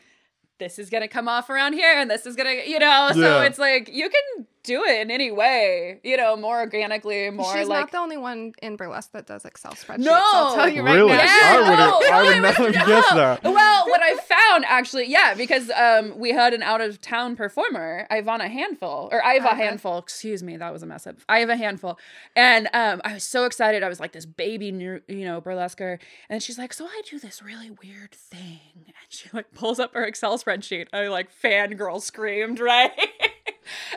This is going to come off around here, and this is going to, you know, so yeah. It's like, you can do it in any way, you know, more organically, more She's like... not the only one in burlesque that does Excel spreadsheets. No! I'll tell you right really? Now. Yeah, I would not have guessed that. Well, what I found, actually, yeah, because we had an out-of-town performer, Ivana Handful, excuse me, that was a mess up. Ivana Handful, and I was so excited. I was like this baby, new, you know, burlesquer, and she's like, so I do this really weird thing, and she, like, pulls up her Excel spreadsheet. I, like, fangirl screamed, right?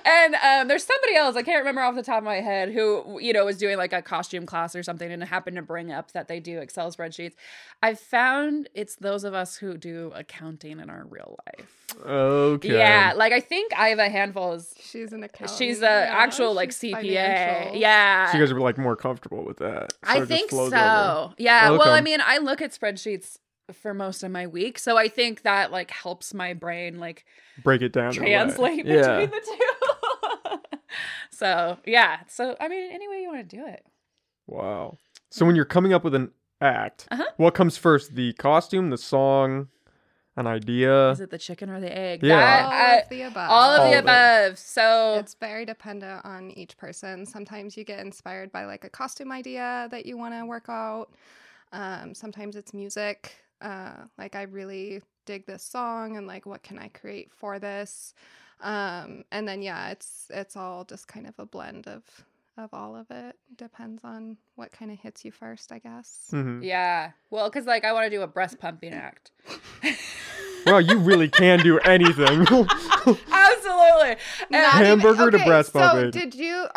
And there's somebody else, I can't remember off the top of my head, who, you know, was doing like a costume class or something and happened to bring up that they do Excel spreadsheets. I found it's those of us who do accounting in our real life. Okay. Yeah. Like I think Ivana Handful is. She's an accountant. She's an actual like CPA. Financial. Yeah. So you guys are like more comfortable with that. I think so. Over. Yeah. Okay. Well, I mean, I look at spreadsheets for most of my week, so I think that like helps my brain like break it down, translate between the two. So yeah, so I mean, any way you want to do it. Wow. So when you're coming up with an act, what comes first, the costume, the song, an idea? Is it the chicken or the egg? Yeah. All of the above. So it's very dependent on each person. Sometimes you get inspired by like a costume idea that you want to work out. Sometimes it's music. Like I really dig this song and like what can I create for this? And then yeah, it's all just kind of a blend of all of it. Depends on what kind of hits you first, I guess. Mm-hmm. Yeah. Well, because like I want to do a breast pumping act. Well, you really can do anything. Absolutely. Hamburger to breast pumping. So do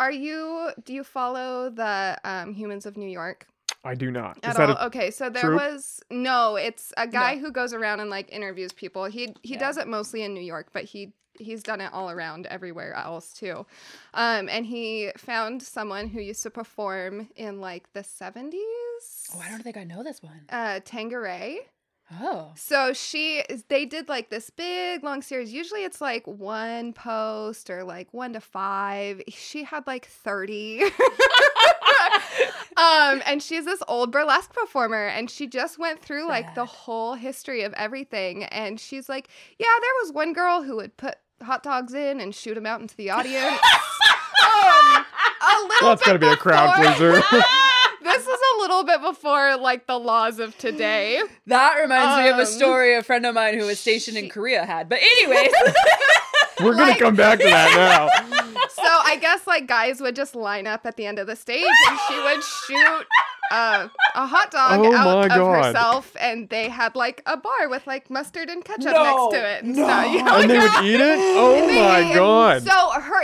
you follow the Humans of New York? I do not. Is that okay, so there troop? Was no, it's a guy who goes around and like interviews people. He does it mostly in New York, but he's done it all around everywhere else too. And he found someone who used to perform in like the 70s. Oh, I don't think I know this one. Tangeray. Oh. So they did like this big long series. Usually it's like one post or like 1 to 5. She had like 30. And she's this old burlesque performer, and she just went through like the whole history of everything. And she's like, yeah, there was one girl who would put hot dogs in and shoot them out into the audience. That's got to be a crowd pleaser. This is a little bit before like the laws of today. That reminds me of a story a friend of mine who was stationed in Korea had. But anyways. We're going to come back to that now. So I guess like guys would just line up at the end of the stage and she would shoot a hot dog out of herself, and they had like a bar with like mustard and ketchup next to it. And they would eat it? Oh my God. So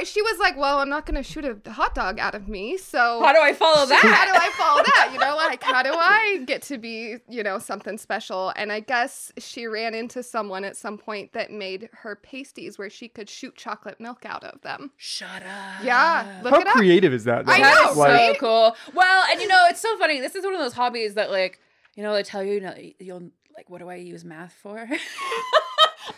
she was like, well, I'm not going to shoot a hot dog out of me. So how do I follow that? You know, like how do I get to be, you know, something special? And I guess she ran into someone at some point that made her pasties where she could shoot chocolate milk out of them. Shut up. Yeah. How creative is that? Though? I know. Like, so cool. Well, and you know, it's so funny. This is one of those hobbies that, like, you know, they tell you, you'll like, what do I use math for?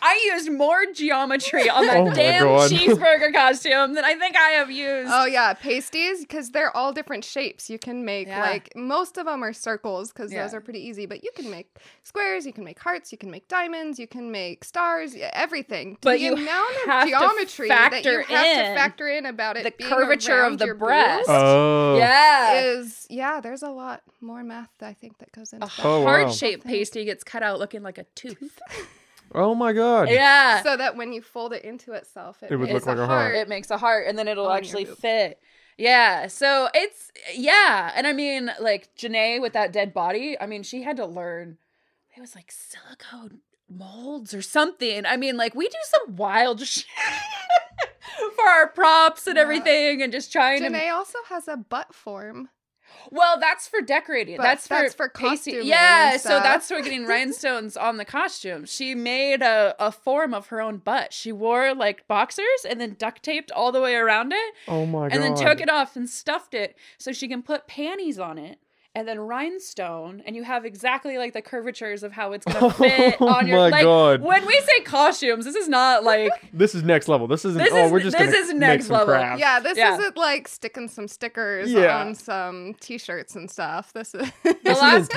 I used more geometry on that damn cheeseburger costume than I think I have used. Oh, yeah. Pasties, because they're all different shapes. You can make, like, most of them are circles because those are pretty easy. But you can make squares. You can make hearts. You can make diamonds. You can make stars. Everything. But the amount of geometry that you have to factor in about it the being curvature of the breast. There's a lot more math, I think, that goes into that. Heart-shaped pasty gets cut out looking like a tooth. Oh my God. Yeah. So that when you fold it into itself, it would look like a heart. It makes a heart, and then it'll actually fit. Yeah. So it's, And I mean, like Janae with that dead body, I mean, she had to learn, it was like silicone molds or something. I mean, like we do some wild shit. For our props and everything and just trying Janae to. Janae also has a butt form. Well, that's for decorating. That's for costume. Yeah, so that's for getting rhinestones on the costume. She made a form of her own butt. She wore like boxers and then duct taped all the way around it. Oh my God. And then took it off and stuffed it so she can put panties on it and then rhinestone, and you have exactly like the curvatures of how it's gonna fit on your. Oh my God. When we say costumes, this is not like this is next level. This is next level. Yeah, this isn't like sticking some stickers on some t-shirts and stuff. This is the last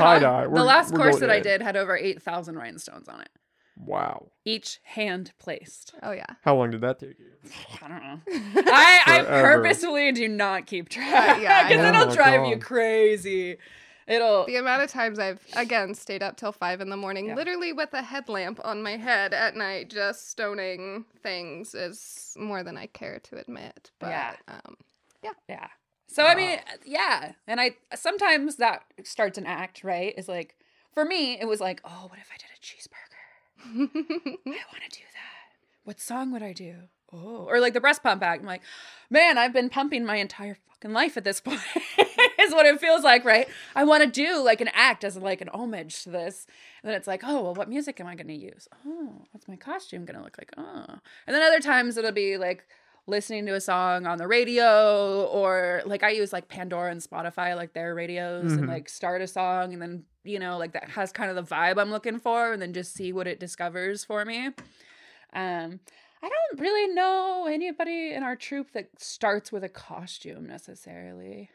course that I did had over 8,000 rhinestones on it. Wow. Each hand placed. Oh, yeah. How long did that take you? I don't know. I purposefully do not keep track. Because it'll drive you crazy. The amount of times I've, again, stayed up till 5 a.m, literally with a headlamp on my head at night, just stoning things is more than I care to admit. But, yeah. So, I mean, And I sometimes that starts an act, right? It's like, for me, it was like, oh, what if I did a cheeseburger? I want to do that. What song would I do? Oh, or like the breast pump act. I'm like, man, I've been pumping my entire fucking life at this point is what it feels like, right? I want to do like an act as like an homage to this. And then it's like, oh, well, what music am I going to use? Oh, what's my costume going to look like? Oh. And then other times it'll be like listening to a song on the radio, or like I use like Pandora and Spotify, like their radios, and like start a song and then, you know, like that has kind of the vibe I'm looking for, and then just see what it discovers for me. I don't really know anybody in our troupe that starts with a costume necessarily.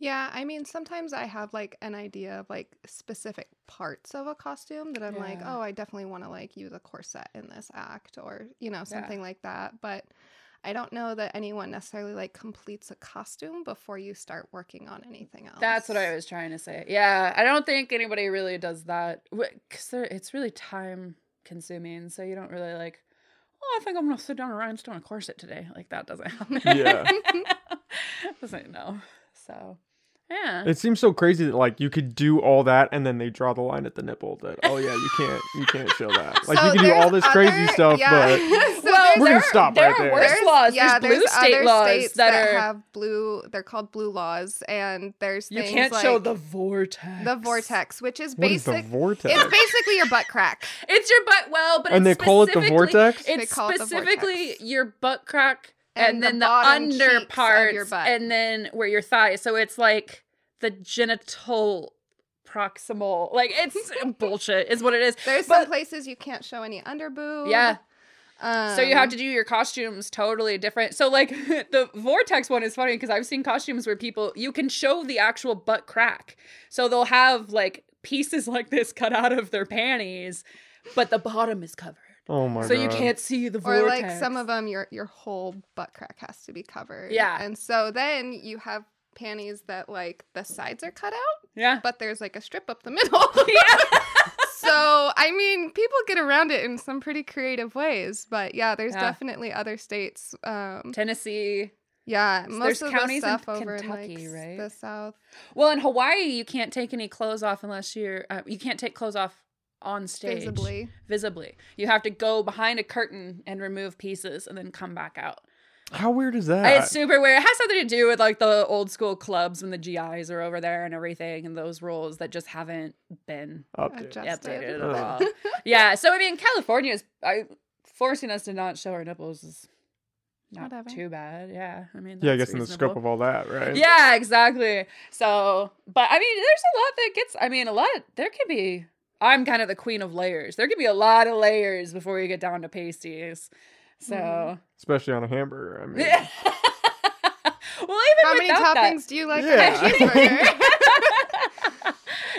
Yeah, I mean, sometimes I have, like, an idea of, like, specific parts of a costume that I'm like, oh, I definitely want to, like, use a corset in this act or, you know, something like that. But I don't know that anyone necessarily, like, completes a costume before you start working on anything else. That's what I was trying to say. Yeah, I don't think anybody really does that because it's really time-consuming, so you don't really, like, oh, I think I'm going to sit down and rhinestone a corset today. Like, that doesn't happen. Yeah. Doesn't know. So... yeah. It seems so crazy that, like, you could do all that and then they draw the line at the nipple that, oh, yeah, you can't show that. Like, so you can do all this crazy stuff, but well, we're going to stop right there. There are worse laws. Yeah, there's blue state laws that have blue, they're called blue laws, and there's things like... you can't show the vortex. The vortex, which is basically... what is the vortex? It's basically your butt crack. It's your butt, well, but and it's specifically... And they call it the vortex? It's specifically your butt crack... and then the under part, and then where your thigh. So it's like the genital proximal. Like, it's bullshit is what it is. There's some places you can't show any underboob. Yeah. So you have to do your costumes totally different. So, like, the vortex one is funny because I've seen costumes where people, you can show the actual butt crack. So they'll have, like, pieces like this cut out of their panties, but the bottom is covered. Oh my God. So you can't see the vortex. Or, like, some of them, your whole butt crack has to be covered. Yeah. And so then you have panties that, like, the sides are cut out. Yeah. But there's, like, a strip up the middle. Yeah. So, I mean, people get around it in some pretty creative ways. But, yeah, there's definitely other states. Tennessee. Yeah. So most of the stuff in over Kentucky, in, like, right? The South. Well, in Hawaii, you can't take any clothes off unless you're you can't take clothes off on stage visibly. You have to go behind a curtain and remove pieces and then come back out. How weird is that? It's super weird. It has something to do with, like, the old school clubs when the GIs are over there and everything, and those rules that just haven't been updated at all. Yeah, so I mean, California is forcing us to not show our nipples is not too bad. Yeah, I mean, that's I guess reasonable. In the scope of all that, right? Yeah, exactly. So, but I mean, there's a lot that gets. I mean, a lot. There could be. I'm kind of the queen of layers. There could be a lot of layers before you get down to pasties. So, especially on a hamburger. I mean, well, even how many toppings do you like on a hamburger?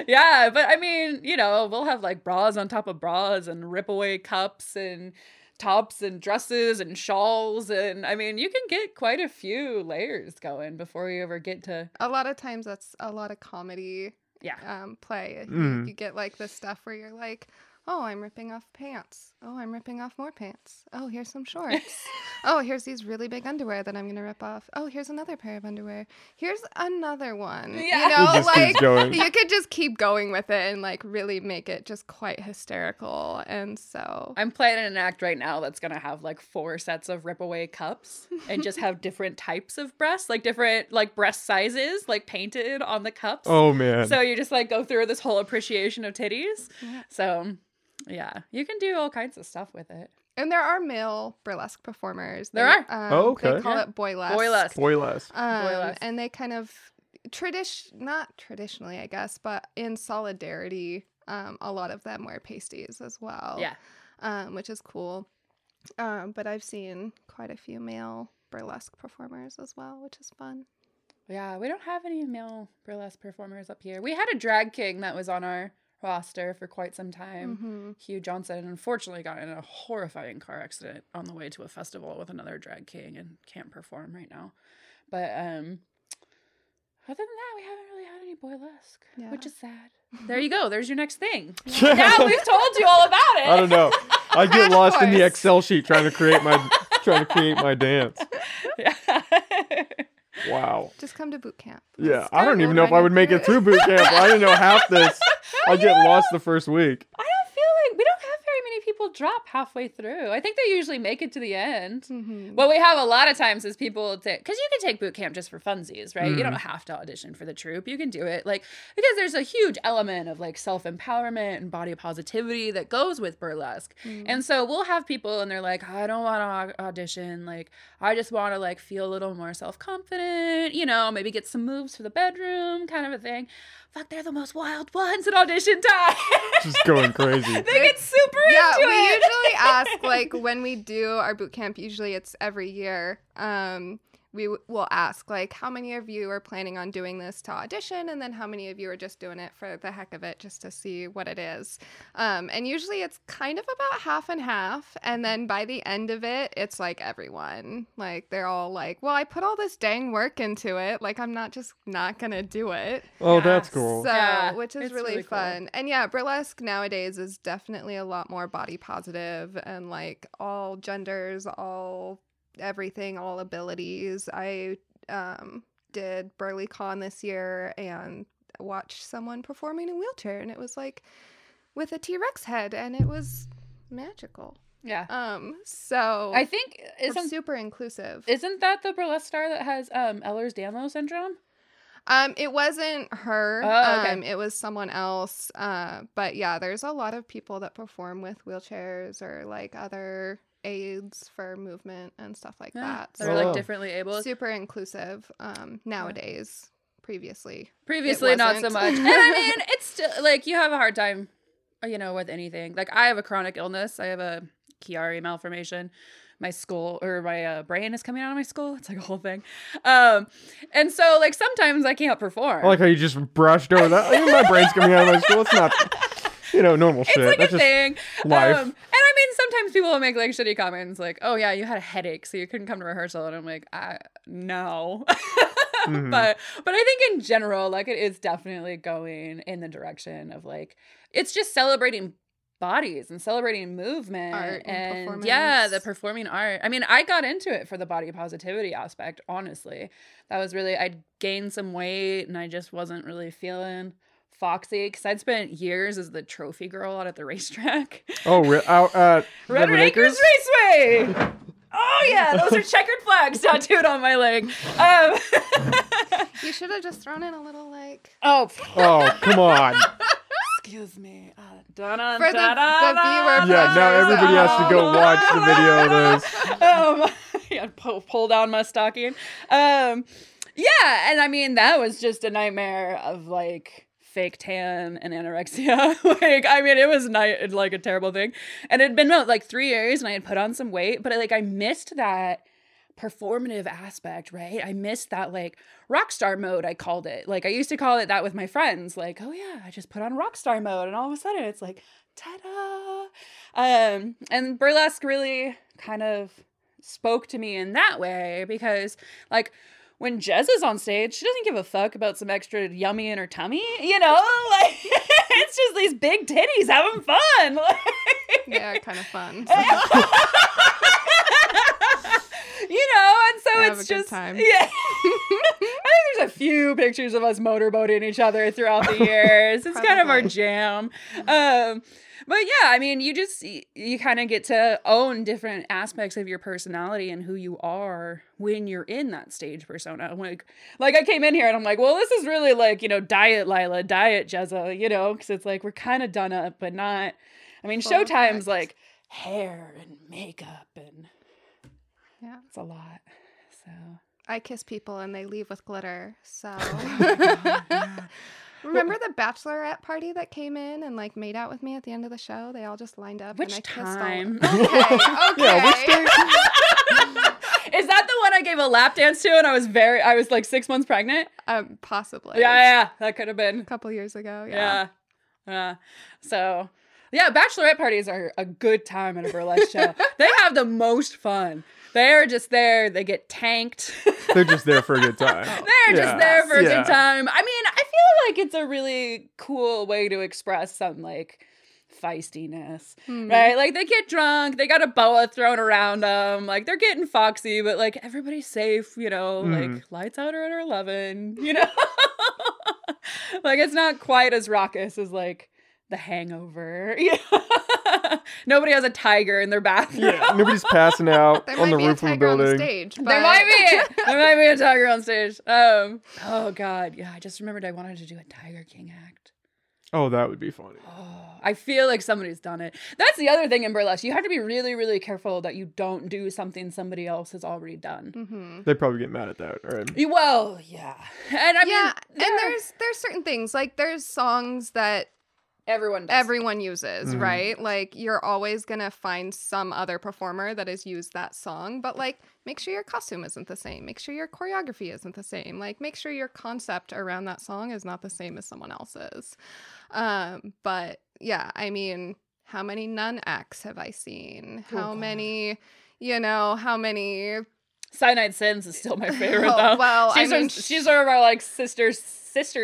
Yeah, but I mean, you know, we'll have, like, bras on top of bras and rip away cups and tops and dresses and shawls, and I mean, you can get quite a few layers going before you ever get to. A lot of times, that's a lot of comedy. Yeah. Play. You get, like, this stuff where you're like, oh, I'm ripping off pants. Oh, I'm ripping off more pants. Oh, here's some shorts. Oh, here's these really big underwear that I'm going to rip off. Oh, here's another pair of underwear. Here's another one. Yeah. You know, like, you could just keep going with it and, like, really make it just quite hysterical. And so I'm planning an act right now that's going to have, like, 4 sets of rip away cups and just have different types of breasts, like different, like, breast sizes, like, painted on the cups. Oh, man. So you just, like, go through this whole appreciation of titties. So... yeah, you can do all kinds of stuff with it. And there are male burlesque performers. There are. They call it boylesque. Boylesque. And they kind of, not traditionally, I guess, but in solidarity, a lot of them wear pasties as well. Yeah. Which is cool. But I've seen quite a few male burlesque performers as well, which is fun. Yeah, we don't have any male burlesque performers up here. We had a drag king that was on our roster for quite some time. Hugh Johnson unfortunately got in a horrifying car accident on the way to a festival with another drag king and can't perform right now. But other than that, we haven't really had any boylesque, which is sad. There you go. There's your next thing. Now we've told you all about it. I don't know. I get lost in the Excel sheet trying to create my dance. Yeah. Wow. Just come to boot camp. Yeah. I don't even know if I would make it through boot camp. I didn't know half this. I get lost the first week. I don't feel like we don't have very many people drop halfway through. I think they usually make it to the end. What we have a lot of times is people because you can take boot camp just for funsies, right? You don't have to audition for the troupe. You can do it, like, because there's a huge element of, like, self-empowerment and body positivity that goes with burlesque. And so we'll have people and they're like, I don't want to audition. Like, I just want to, like, feel a little more self-confident, you know, maybe get some moves for the bedroom kind of a thing. Fuck, they're the most wild ones at audition time. Just going crazy. They get super into it. Yeah, we usually ask, like, when we do our boot camp, usually it's every year. we will ask, like, how many of you are planning on doing this to audition? And then how many of you are just doing it for the heck of it, just to see what it is? And usually it's kind of about half and half. And then by the end of it, it's like everyone, like, they're all like, well, I put all this dang work into it. Like, I'm not just not going to do it. Oh, yeah. That's cool. So, yeah, which is really fun. Cool. And yeah, burlesque nowadays is definitely a lot more body positive and like all genders, all everything, all abilities. I did BurleyCon this year and watched someone performing in a wheelchair, and it was like with a T-Rex head, and it was magical. Yeah. So I think it's super inclusive. Isn't that the burlesque star that has Ehlers-Danlos syndrome? It wasn't her. Oh, okay. It was someone else. But yeah, there's a lot of people that perform with wheelchairs or like other aids for movement and stuff like that. So, they're like differently able. Super inclusive nowadays. Previously, not so much. And I mean, it's still like you have a hard time, you know, with anything. Like I have a chronic illness. I have a Chiari malformation. My skull or my brain is coming out of my skull. It's like a whole thing. And so like sometimes I can't perform. I like how you just brushed over that. Even my brain's coming out of my skull. It's not, you know, normal shit. It's like that's a thing. Life. And I mean, sometimes people will make like shitty comments like, oh yeah, you had a headache, so you couldn't come to rehearsal. And I'm like, no. Mm-hmm. But I think in general, like it is definitely going in the direction of like, it's just celebrating bodies and celebrating movement art and yeah, the performing art. I mean, I got into it for the body positivity aspect, honestly. That was really, I'd gained some weight and I just wasn't really feeling foxy because I'd spent years as the trophy girl out at the racetrack. Oh, Redwood Acres Raceway. Oh yeah, those are checkered flags tattooed on my leg. You should have just thrown in a little like. Oh, come on. Excuse me. Dun-dun, for the viewer. Yeah, now everybody has to go watch the video of this. Yeah, pull down my stocking. Yeah, and I mean, that was just a nightmare of like fake tan and anorexia. Like, I mean, it was like a terrible thing. And it had been about like 3 years and I had put on some weight, but I missed that performative aspect, right? I missed that like rock star mode, I called it. Like I used to call it that with my friends, like, oh yeah, I just put on rock star mode and all of a sudden it's like, ta-da. And burlesque really kind of spoke to me in that way because like when Jezza is on stage, she doesn't give a fuck about some extra yummy in her tummy, you know? Like it's just these big titties having fun. Yeah, kind of fun. You know, and so it's just time. Yeah. I think there's a few pictures of us motorboating each other throughout the years. It's kind of our jam. But yeah, I mean, you kind of get to own different aspects of your personality and who you are when you're in that stage persona. Like I came in here and I'm like, well, this is really like, you know, diet Lila, diet Jezza, you know, because it's like we're kind of done up, but not. I mean, full showtime's effect. Like hair and makeup and. Yeah, it's a lot. So I kiss people and they leave with glitter. So remember the bachelorette party that came in and like made out with me at the end of the show? They all just lined up. Which and I time? Kissed all. Okay. Yeah, Is that the one I gave a lap dance to? And I was like 6 months pregnant. Possibly. Yeah, that could have been a couple years ago. Yeah. So. Yeah, bachelorette parties are a good time at a burlesque show. They have the most fun. They're just there. They get tanked. They're just there for a good time. They're just there for a good time. I mean, I feel like it's a really cool way to express some, like, feistiness, right? Like, they get drunk. They got a boa thrown around them. Like, they're getting foxy, but, like, everybody's safe, you know? Like, lights out are at 11, you know? Like, it's not quite as raucous as, like, The Hangover. Yeah. Nobody has a tiger in their bathroom. Yeah. Nobody's passing out on the roof of the building. There might be a tiger on stage. Oh God. Yeah. I just remembered I wanted to do a Tiger King act. Oh, that would be funny. Oh, I feel like somebody's done it. That's the other thing in burlesque. You have to be really, really careful that you don't do something somebody else has already done. Mm-hmm. They probably get mad at that, right? Well, yeah. And I mean, and there's certain things like there's songs that Everyone does. Everyone uses, mm-hmm. right? Like, you're always going to find some other performer that has used that song. But, like, make sure your costume isn't the same. Make sure your choreography isn't the same. Like, make sure your concept around that song is not the same as someone else's. But, yeah, I mean, how many nun acts have I seen? How many, you know, how many... Cyanide Sins is still my favorite, though. Well, she's one of our, like, sister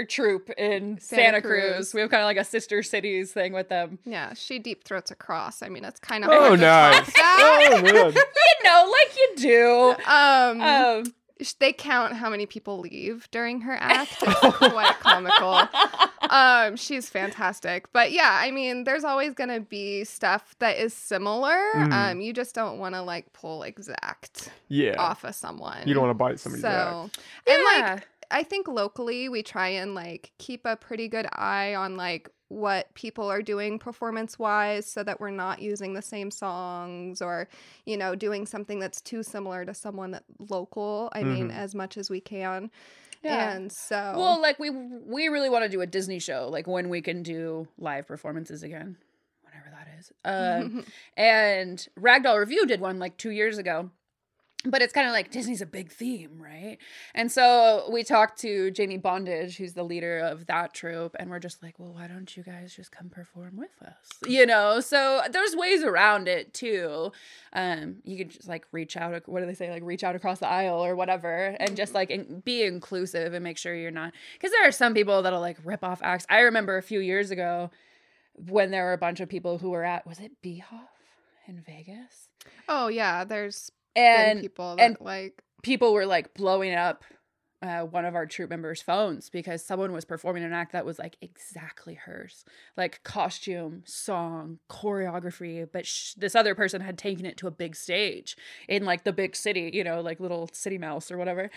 troupe in Santa Cruz. We have kind of like a sister cities thing with them. Yeah, she deep throats across. I mean, it's kind of nice. Oh, man. You know, like you do. They count how many people leave during her act. It's quite comical. She's fantastic. But yeah, I mean, there's always going to be stuff that is similar. You just don't want to like pull exact off of someone. You don't want to bite somebody's act. And like, I think locally we try and like keep a pretty good eye on like what people are doing performance wise so that we're not using the same songs or, you know, doing something that's too similar to someone that local. I mean, as much as we can. Yeah. And so. Well, like we really want to do a Disney show, like when we can do live performances again, whenever that is. And Ragdoll Review did one like 2 years ago. But it's kind of like Disney's a big theme, right? And so we talked to Jamie Bondage, who's the leader of that troupe, and we're just like, well, why don't you guys just come perform with us? You know, so there's ways around it too. You could just like reach out, what do they say? Like reach out across the aisle or whatever and just like be inclusive and make sure you're not. Because there are some people that'll like rip off acts. I remember a few years ago when there were a bunch of people who were at, was it Beehoff in Vegas? Oh yeah, there's... And people, that, and like people were like blowing up one of our troupe members' phones because someone was performing an act that was like exactly hers, like costume, song, choreography. But this other person had taken it to a big stage in like the big city, you know, like Little City Mouse or whatever.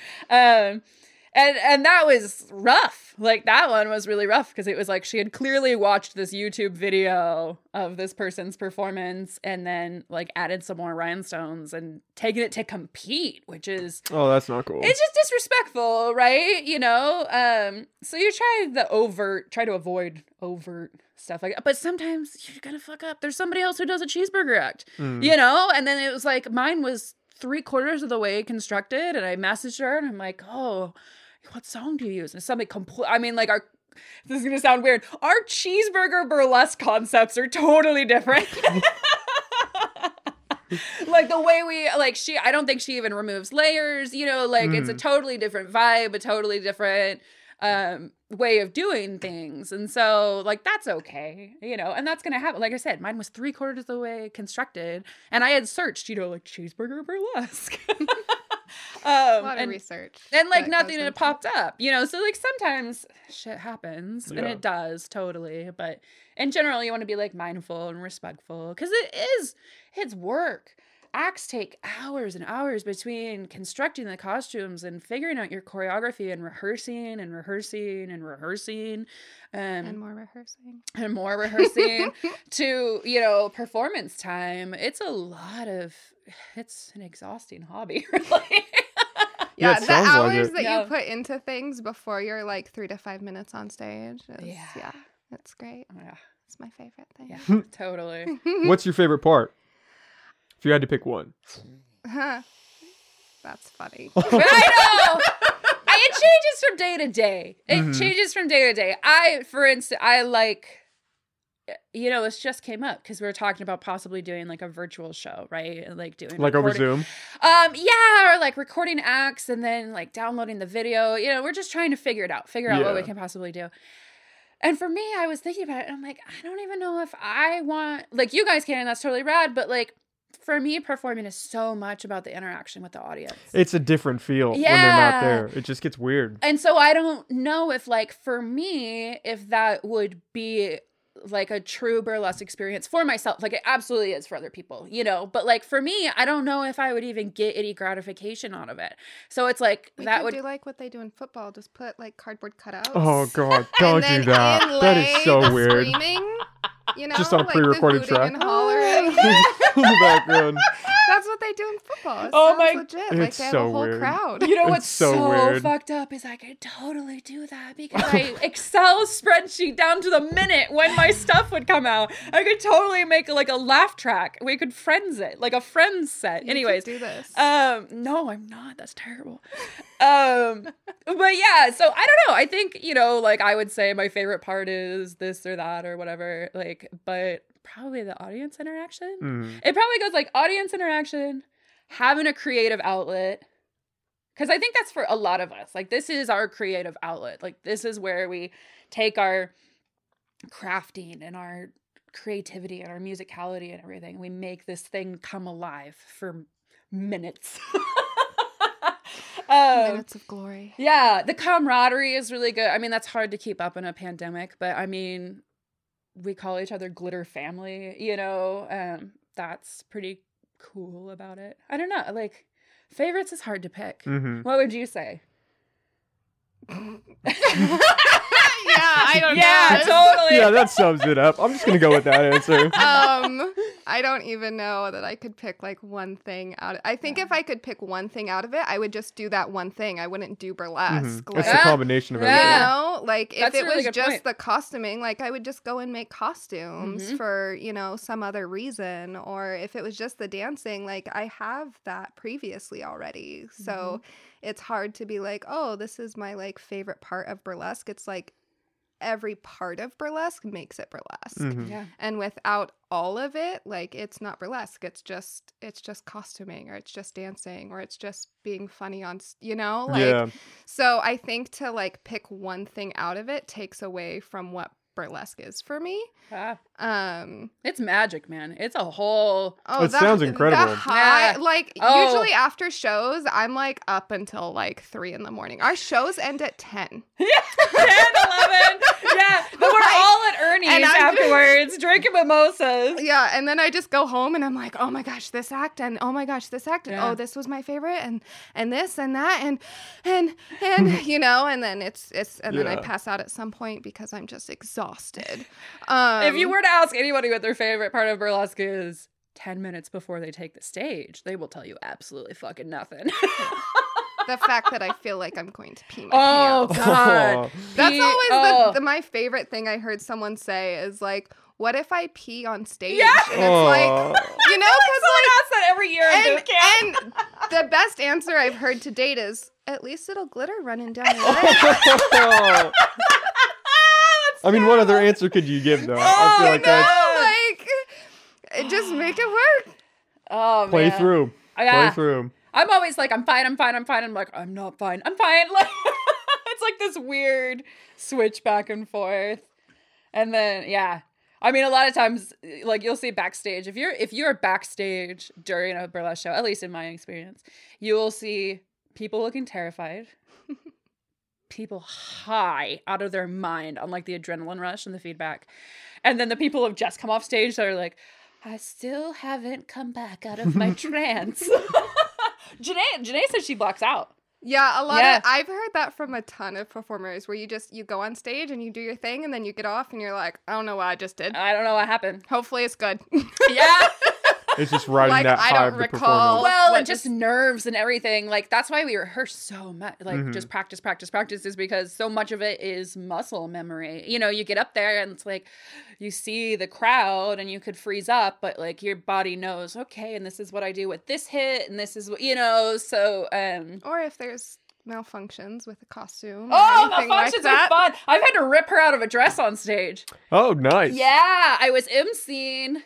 And that was rough. Like that one was really rough because it was like she had clearly watched this YouTube video of this person's performance and then like added some more rhinestones and taken it to compete, which is... Oh, that's not cool. It's just disrespectful, right? You know? So you try to avoid overt stuff like that. But sometimes you're going to fuck up. There's somebody else who does a cheeseburger act, you know? And then it was like mine was 3/4 of the way constructed and I messaged her and I'm like, oh... What song do you use? And somebody I mean, like, this is going to sound weird. Our cheeseburger burlesque concepts are totally different. Like, the way we, like, I don't think she even removes layers, you know, like, it's a totally different vibe, a totally different way of doing things. And so, like, that's okay, you know, and that's going to happen. Like I said, mine was 3/4 of the way constructed and I had searched, you know, like, cheeseburger burlesque. A lot of research. And like nothing had popped up, you know? So like sometimes shit happens and it does totally. But in general, you want to be like mindful and respectful because it's work. Acts take hours and hours between constructing the costumes and figuring out your choreography and rehearsing. And more rehearsing. And more rehearsing to, you know, performance time. It's an exhausting hobby, really. Yeah, the hours that you put into things before you're like 3 to 5 minutes on stage. Yeah, that's great. Yeah. It's my favorite thing. Yeah, totally. What's your favorite part? If you had to pick one. Huh. That's funny. I know. It changes from day to day. For instance, I like... You know, this just came up because we were talking about possibly doing like a virtual show, right? And like doing like over Zoom. Yeah, or like recording acts and then like downloading the video. You know, we're just trying to figure out what we can possibly do. And for me, I was thinking about it and I'm like, I don't even know if I want, like you guys can, and that's totally rad, but like for me, performing is so much about the interaction with the audience. It's a different feel when they're not there. It just gets weird. And so I don't know if like for me, if that would be like a true burlesque experience for myself. Like it absolutely is for other people, you know, but like for me, I don't know if I would even get any gratification out of it. So it's like do like what they do in football, just put like cardboard cutouts. Oh God, don't do that. That is so weird. Screaming, you know, just on like pre-recorded track. And hollering. In the background. That's what they do in football. incredible. It oh my, legit. Like they have so a whole weird. Crowd. You know what's so fucked up is I could totally do that because I Excel spreadsheet down to the minute when my stuff would come out. I could totally make like a laugh track. We could friends it, like a friends set. You anyways, do this. No, I'm not. That's terrible. But yeah, so I don't know. I think, you know, like I would say my favorite part is this or that or whatever. Like, but probably the audience interaction. Mm. It probably goes like audience interaction, having a creative outlet. Because I think that's for a lot of us. Like, this is our creative outlet. Like, this is where we take our crafting and our creativity and our musicality and everything. We make this thing come alive for minutes. Minutes of glory. Yeah. The camaraderie is really good. I mean, that's hard to keep up in a pandemic, but I mean, we call each other glitter family, you know, that's pretty cool about it. I don't know. Like, favorites is hard to pick. Mm-hmm. What would you say? I don't know. Yeah, totally. Yeah, that sums it up. I'm just going to go with that answer. I don't even know that I could pick like one thing out. I think if I could pick one thing out of it, I would just do that one thing. I wouldn't do burlesque. Mm-hmm. Like, that's a combination of everything. You know, like if it was just the costuming, like I would just go and make costumes for, you know, some other reason. Or if it was just the dancing, like I have that previously already. So it's hard to be like, oh, this is my like favorite part of burlesque. It's like, every part of burlesque makes it burlesque. And without all of it, like it's not burlesque. It's just costuming, or it's just dancing, or it's just being funny on, you know, like, so I think to like pick one thing out of it takes away from what burlesque is for me. It's magic, man. It's a whole it sounds incredible. Like usually after shows I'm like up until like 3 a.m. Our shows end at 10. Yeah. 10, 11. Yeah. But we're all at Ernie's afterwards drinking mimosas. Yeah. And then I just go home and I'm like, oh my gosh, this act, and oh my gosh, this act, and oh, this was my favorite, and this and that and you know, and then it's and then I pass out at some point because I'm just exhausted. If you were to ask anybody what their favorite part of burlesque is 10 minutes before they take the stage, they will tell you absolutely fucking nothing. The fact that I feel like I'm going to pee my pants. Oh, God. That's always my favorite thing I heard someone say is like, what if I pee on stage? Yeah. And it's like, you know, because someone asks that every year in boot camp. And the best answer I've heard to date is, at least it'll glitter running down your leg. I mean, what other answer could you give, though? I feel like just make it work. Oh, man. Play through. I'm always like, I'm fine. I'm like, I'm not fine. I'm fine. Like, it's like this weird switch back and forth. And then, yeah. I mean, a lot of times, like, you'll see backstage. If you're backstage during a burlesque show, at least in my experience, you will see people looking terrified. People high out of their mind on like the adrenaline rush and the feedback, and then the people who've just come off stage that are like, I still haven't come back out of my trance. Janae said she blocks out. Yeah, a lot of, I've heard that from a ton of performers where you go on stage and you do your thing and then you get off and you're like, I don't know what I just did. I don't know what happened. Hopefully it's good. Yeah. It's just riding like, that high of the performance. Well, and just nerves and everything. Like, that's why we rehearse so much. Like, just practice is because so much of it is muscle memory. You know, you get up there and it's like, you see the crowd and you could freeze up, but like your body knows, okay, and this is what I do with this hit, and this is what, you know, so. Or if there's malfunctions with a costume. Oh, malfunctions are fun. I've had to rip her out of a dress on stage. Oh, nice. Yeah, I was emceeing.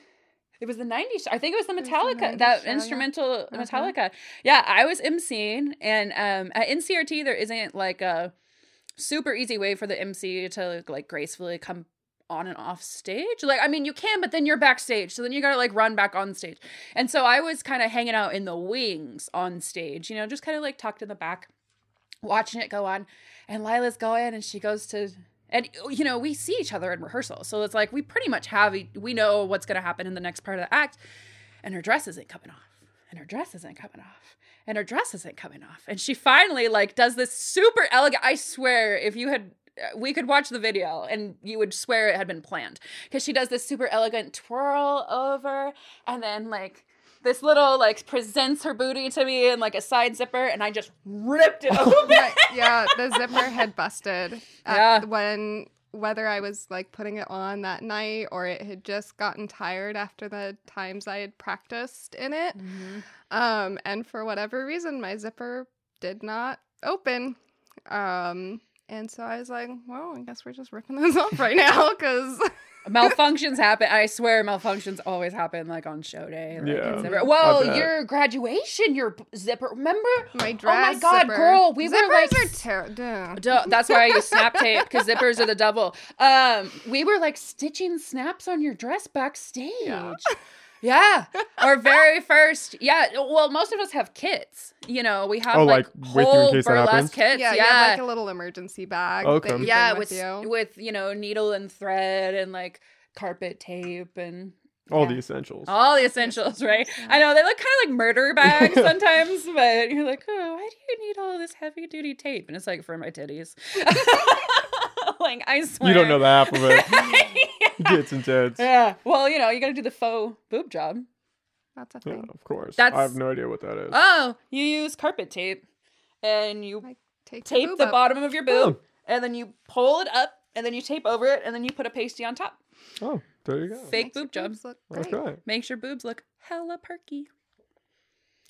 It was the 90s. I think it was the Metallica, that instrumental Metallica. Yeah, I was emceeing, and at NCRT, there isn't like a super easy way for the MC to like gracefully come on and off stage. Like, I mean, you can, but then you're backstage. So then you got to like run back on stage. And so I was kind of hanging out in the wings on stage, you know, just kind of like tucked in the back, watching it go on. And Lila's going, and she goes to... And, you know, we see each other in rehearsal. So it's like we pretty much we know what's going to happen in the next part of the act. And her dress isn't coming off. And her dress isn't coming off. And her dress isn't coming off. And she finally, like, does this super elegant. I swear, if you had, we could watch the video and you would swear it had been planned. Because she does this super elegant twirl over and then, like, this little, like, presents her booty to me in, like, a side zipper, and I just ripped it open. Yeah, the zipper had busted. Yeah. When, whether I was, like, putting it on that night or it had just gotten tired after the times I had practiced in it. Mm-hmm. And for whatever reason, my zipper did not open. And so I was like, well, I guess we're just ripping this off right now because... Malfunctions happen. I swear malfunctions always happen, like, on show day. Like, yeah. Well, your graduation, your zipper. Remember? My dress. Oh, my God, zipper. Girl. We zippers were, like... That's why I use snap tape, because zippers are the devil. We were, like, stitching snaps on your dress backstage. Yeah. Yeah, our very first. Yeah, well, most of us have kits. You know, we have like whole burlesque kits. Yeah, yeah, you have, like, a little emergency bag. Okay. That you bring with you know, needle and thread and, like, carpet tape and all the essentials. All the essentials, right? Yeah. I know they look kind of like murder bags sometimes, but you're like, oh, why do you need all this heavy duty tape? And it's like, for my titties. Like, I swear, you don't know the half of it. It's intense. Yeah. Well, you know, you got to do the faux boob job. That's a thing. Yeah, of course. I have no idea what that is. Oh, you use carpet tape and you tape the bottom of your boob and then you pull it up and then you tape over it and then you put a pasty on top. Oh, there you go. Fake boob jobs. Okay. Makes your boobs look hella perky.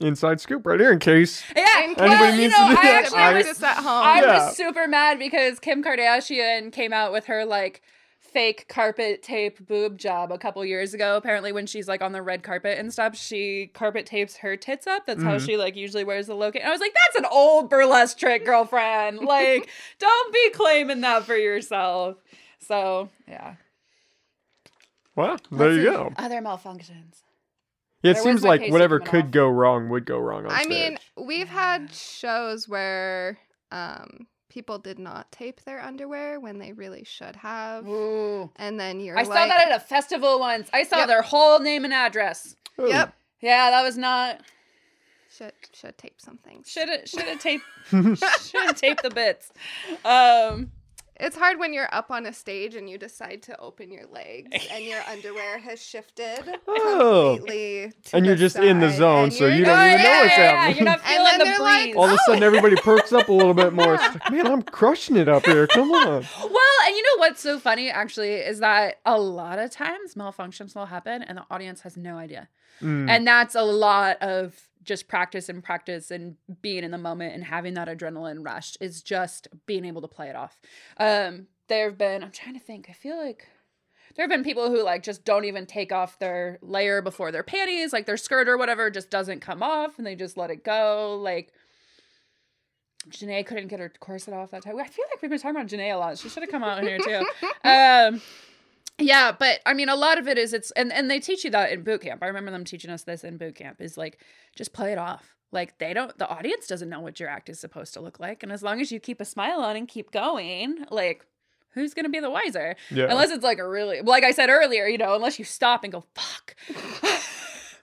Inside scoop right here in case anybody needs to do that. I was just at home. I was super mad because Kim Kardashian came out with her, like, fake carpet tape boob job a couple years ago. Apparently when she's, like, on the red carpet and stuff, she carpet tapes her tits up. That's how she, like, usually wears the low-key. And I was like, that's an old burlesque trick, girlfriend. Like, don't be claiming that for yourself. So, yeah. Well, there you go. Other malfunctions. Yeah, it seems like whatever could go wrong would go wrong on stage. I mean, we've had shows where... people did not tape their underwear when they really should have. Ooh. And then I saw that at a festival once. I saw their whole name and address. Ooh. Yep. Yeah, that was not... Should tape something. Should have taped the bits. It's hard when you're up on a stage and you decide to open your legs and your underwear has shifted completely. And you're just in the zone, so you don't even know what's happening. You're not feeling the breeze. Like, all of a sudden, everybody perks up a little bit more. It's like, man, I'm crushing it up here. Come on. Well, and you know what's so funny, actually, is that a lot of times malfunctions will happen and the audience has no idea. Mm. And that's a lot of just practice and being in the moment and having that adrenaline rush is just being able to play it off. I feel like there have been people who, like, just don't even take off their layer before their panties, like their skirt or whatever just doesn't come off and they just let it go. Like, Janae couldn't get her corset off that time. I feel like we've been talking about Janae a lot. She should have come out in here too. Yeah, but I mean, a lot of it is and they teach you that in boot camp. I remember them teaching us this in boot camp is, like, just play it off. Like, the audience doesn't know what your act is supposed to look like. And as long as you keep a smile on and keep going, like, who's going to be the wiser? Yeah. Unless it's like a really, like I said earlier, you know, unless you stop and go, fuck,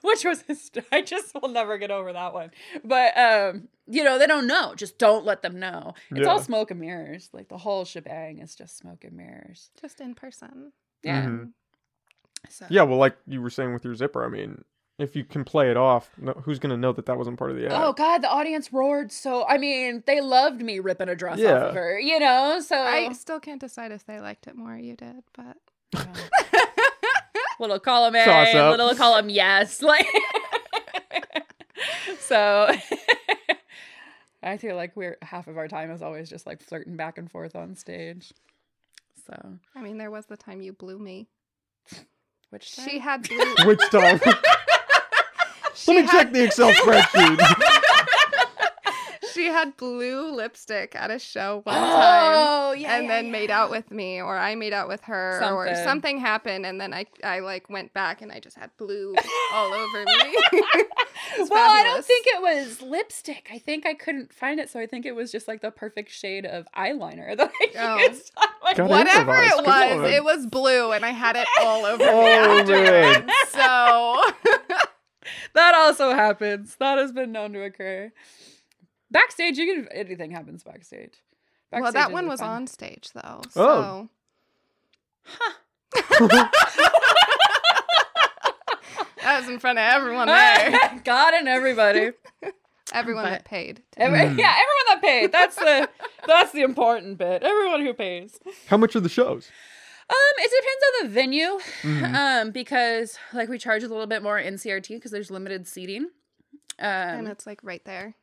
which was, I just will never get over that one. But, you know, they don't know. Just don't let them know. It's all smoke and mirrors. Like, the whole shebang is just smoke and mirrors. Just in person. Yeah. Mm-hmm. So. Yeah, well, like you were saying with your zipper, I mean, if you can play it off, who's going to know that wasn't part of the act? Oh, God, the audience roared. So, I mean, they loved me ripping a dress off of her, you know? So I still can't decide if they liked it more. You did, but... Yeah. Little column A, little column yes. Like, so... I feel like we're half of our time is always just, like, flirting back and forth on stage. So I mean, there was the time you blew me. Which time? She had blue. Which time? Let me check the Excel spreadsheet. She had blue lipstick at a show one time. Oh, yeah. And then made out with me, or I made out with her, or something happened, and then I like went back and I just had blue all over me. Well, fabulous. I don't think it was lipstick. I think I couldn't find it, so I think it was just like the perfect shade of eyeliner that I used. Whatever it was, it was blue, and I had it all over me afterwards. So that also happens. That has been known to occur. Backstage, anything happens backstage. Well, that one was on stage, though. So. Oh. Huh. That was in front of everyone there. God and everybody. Everyone that paid. Yeah, everyone that paid. That's the important bit. Everyone who pays. How much are the shows? It depends on the venue, because like we charge a little bit more in CRT because there's limited seating, and it's like right there,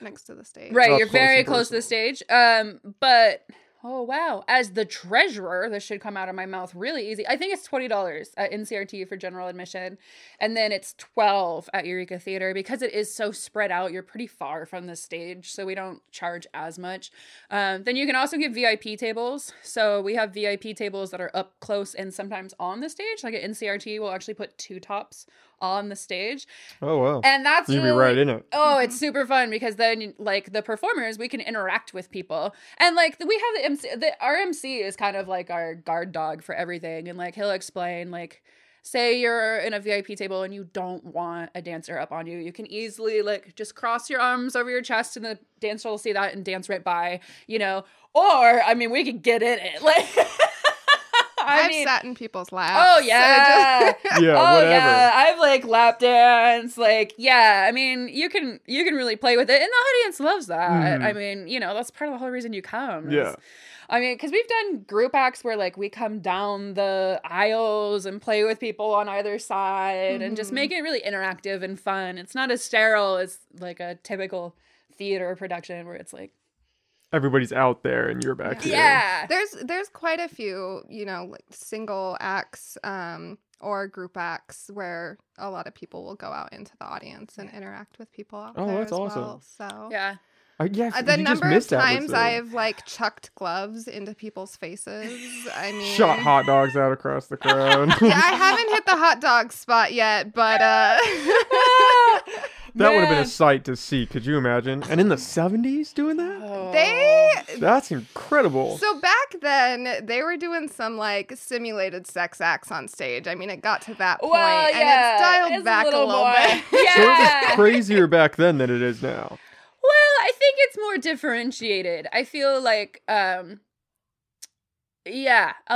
next to the stage. Right, you're very close to the stage. But oh wow, as the treasurer, this should come out of my mouth really easy. I think it's $20 at NCRT for general admission, and then it's $12 at Eureka Theater because it is so spread out. You're pretty far from the stage, so we don't charge as much. Then you can also get VIP tables. So we have VIP tables that are up close and sometimes on the stage. Like at NCRT, we'll actually put two tops on the stage. Oh wow. And that's you'd be right in it. Oh, it's super fun because then like the performers, we can interact with people. And like we have the MC, our MC is kind of like our guard dog for everything, and like he'll explain, like say you're in a VIP table and you don't want a dancer up on you. You can easily like just cross your arms over your chest and the dancer will see that and dance right by, you know. Or I mean, we could get in it. Like I've sat in people's laps. Oh, yeah. Whatever. Yeah. I've, like, lap danced. Like, yeah. I mean, you can really play with it. And the audience loves that. I mean, you know, that's part of the whole reason you come. Yeah. I mean, because we've done group acts where, like, we come down the aisles and play with people on either side and just make it really interactive and fun. It's not as sterile as, like, a typical theater production where it's, like, everybody's out there and you're back here. Yeah. There's quite a few, you know, like single acts or group acts where a lot of people will go out into the audience and interact with people out there as awesome. Well. So yeah. The number of times I've like chucked gloves into people's faces. I mean, shot hot dogs out across the crowd. Yeah, I haven't hit the hot dog spot yet, but that would have been a sight to see. Could you imagine? And in the 70s doing that? That's incredible. So back then, they were doing some, like, simulated sex acts on stage. I mean, it got to that point. Well, and it's dialed back a little bit. Yeah. So it was crazier back then than it is now. Well, I think it's more differentiated. I feel like, a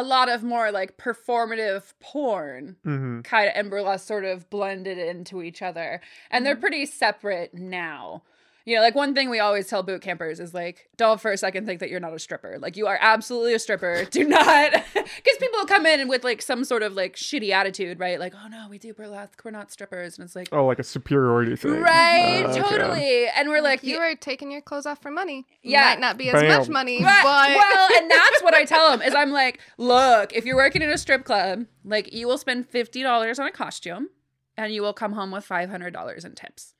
lot of more, like, performative porn kind of and burlesque sort of blended into each other. And they're pretty separate now. You know, like, one thing we always tell boot campers is, like, don't for a second think that you're not a stripper. Like, you are absolutely a stripper. Do not. Because people come in with, like, some sort of, like, shitty attitude, right? Like, oh, no, we do burlesque. We're not strippers. And it's like... oh, like a superiority thing. Right. Totally. Okay. And we're like... you are taking your clothes off for money. Yeah. Might not be as much money, but... Well, and that's what I tell them is I'm like, look, if you're working in a strip club, like, you will spend $50 on a costume and you will come home with $500 in tips.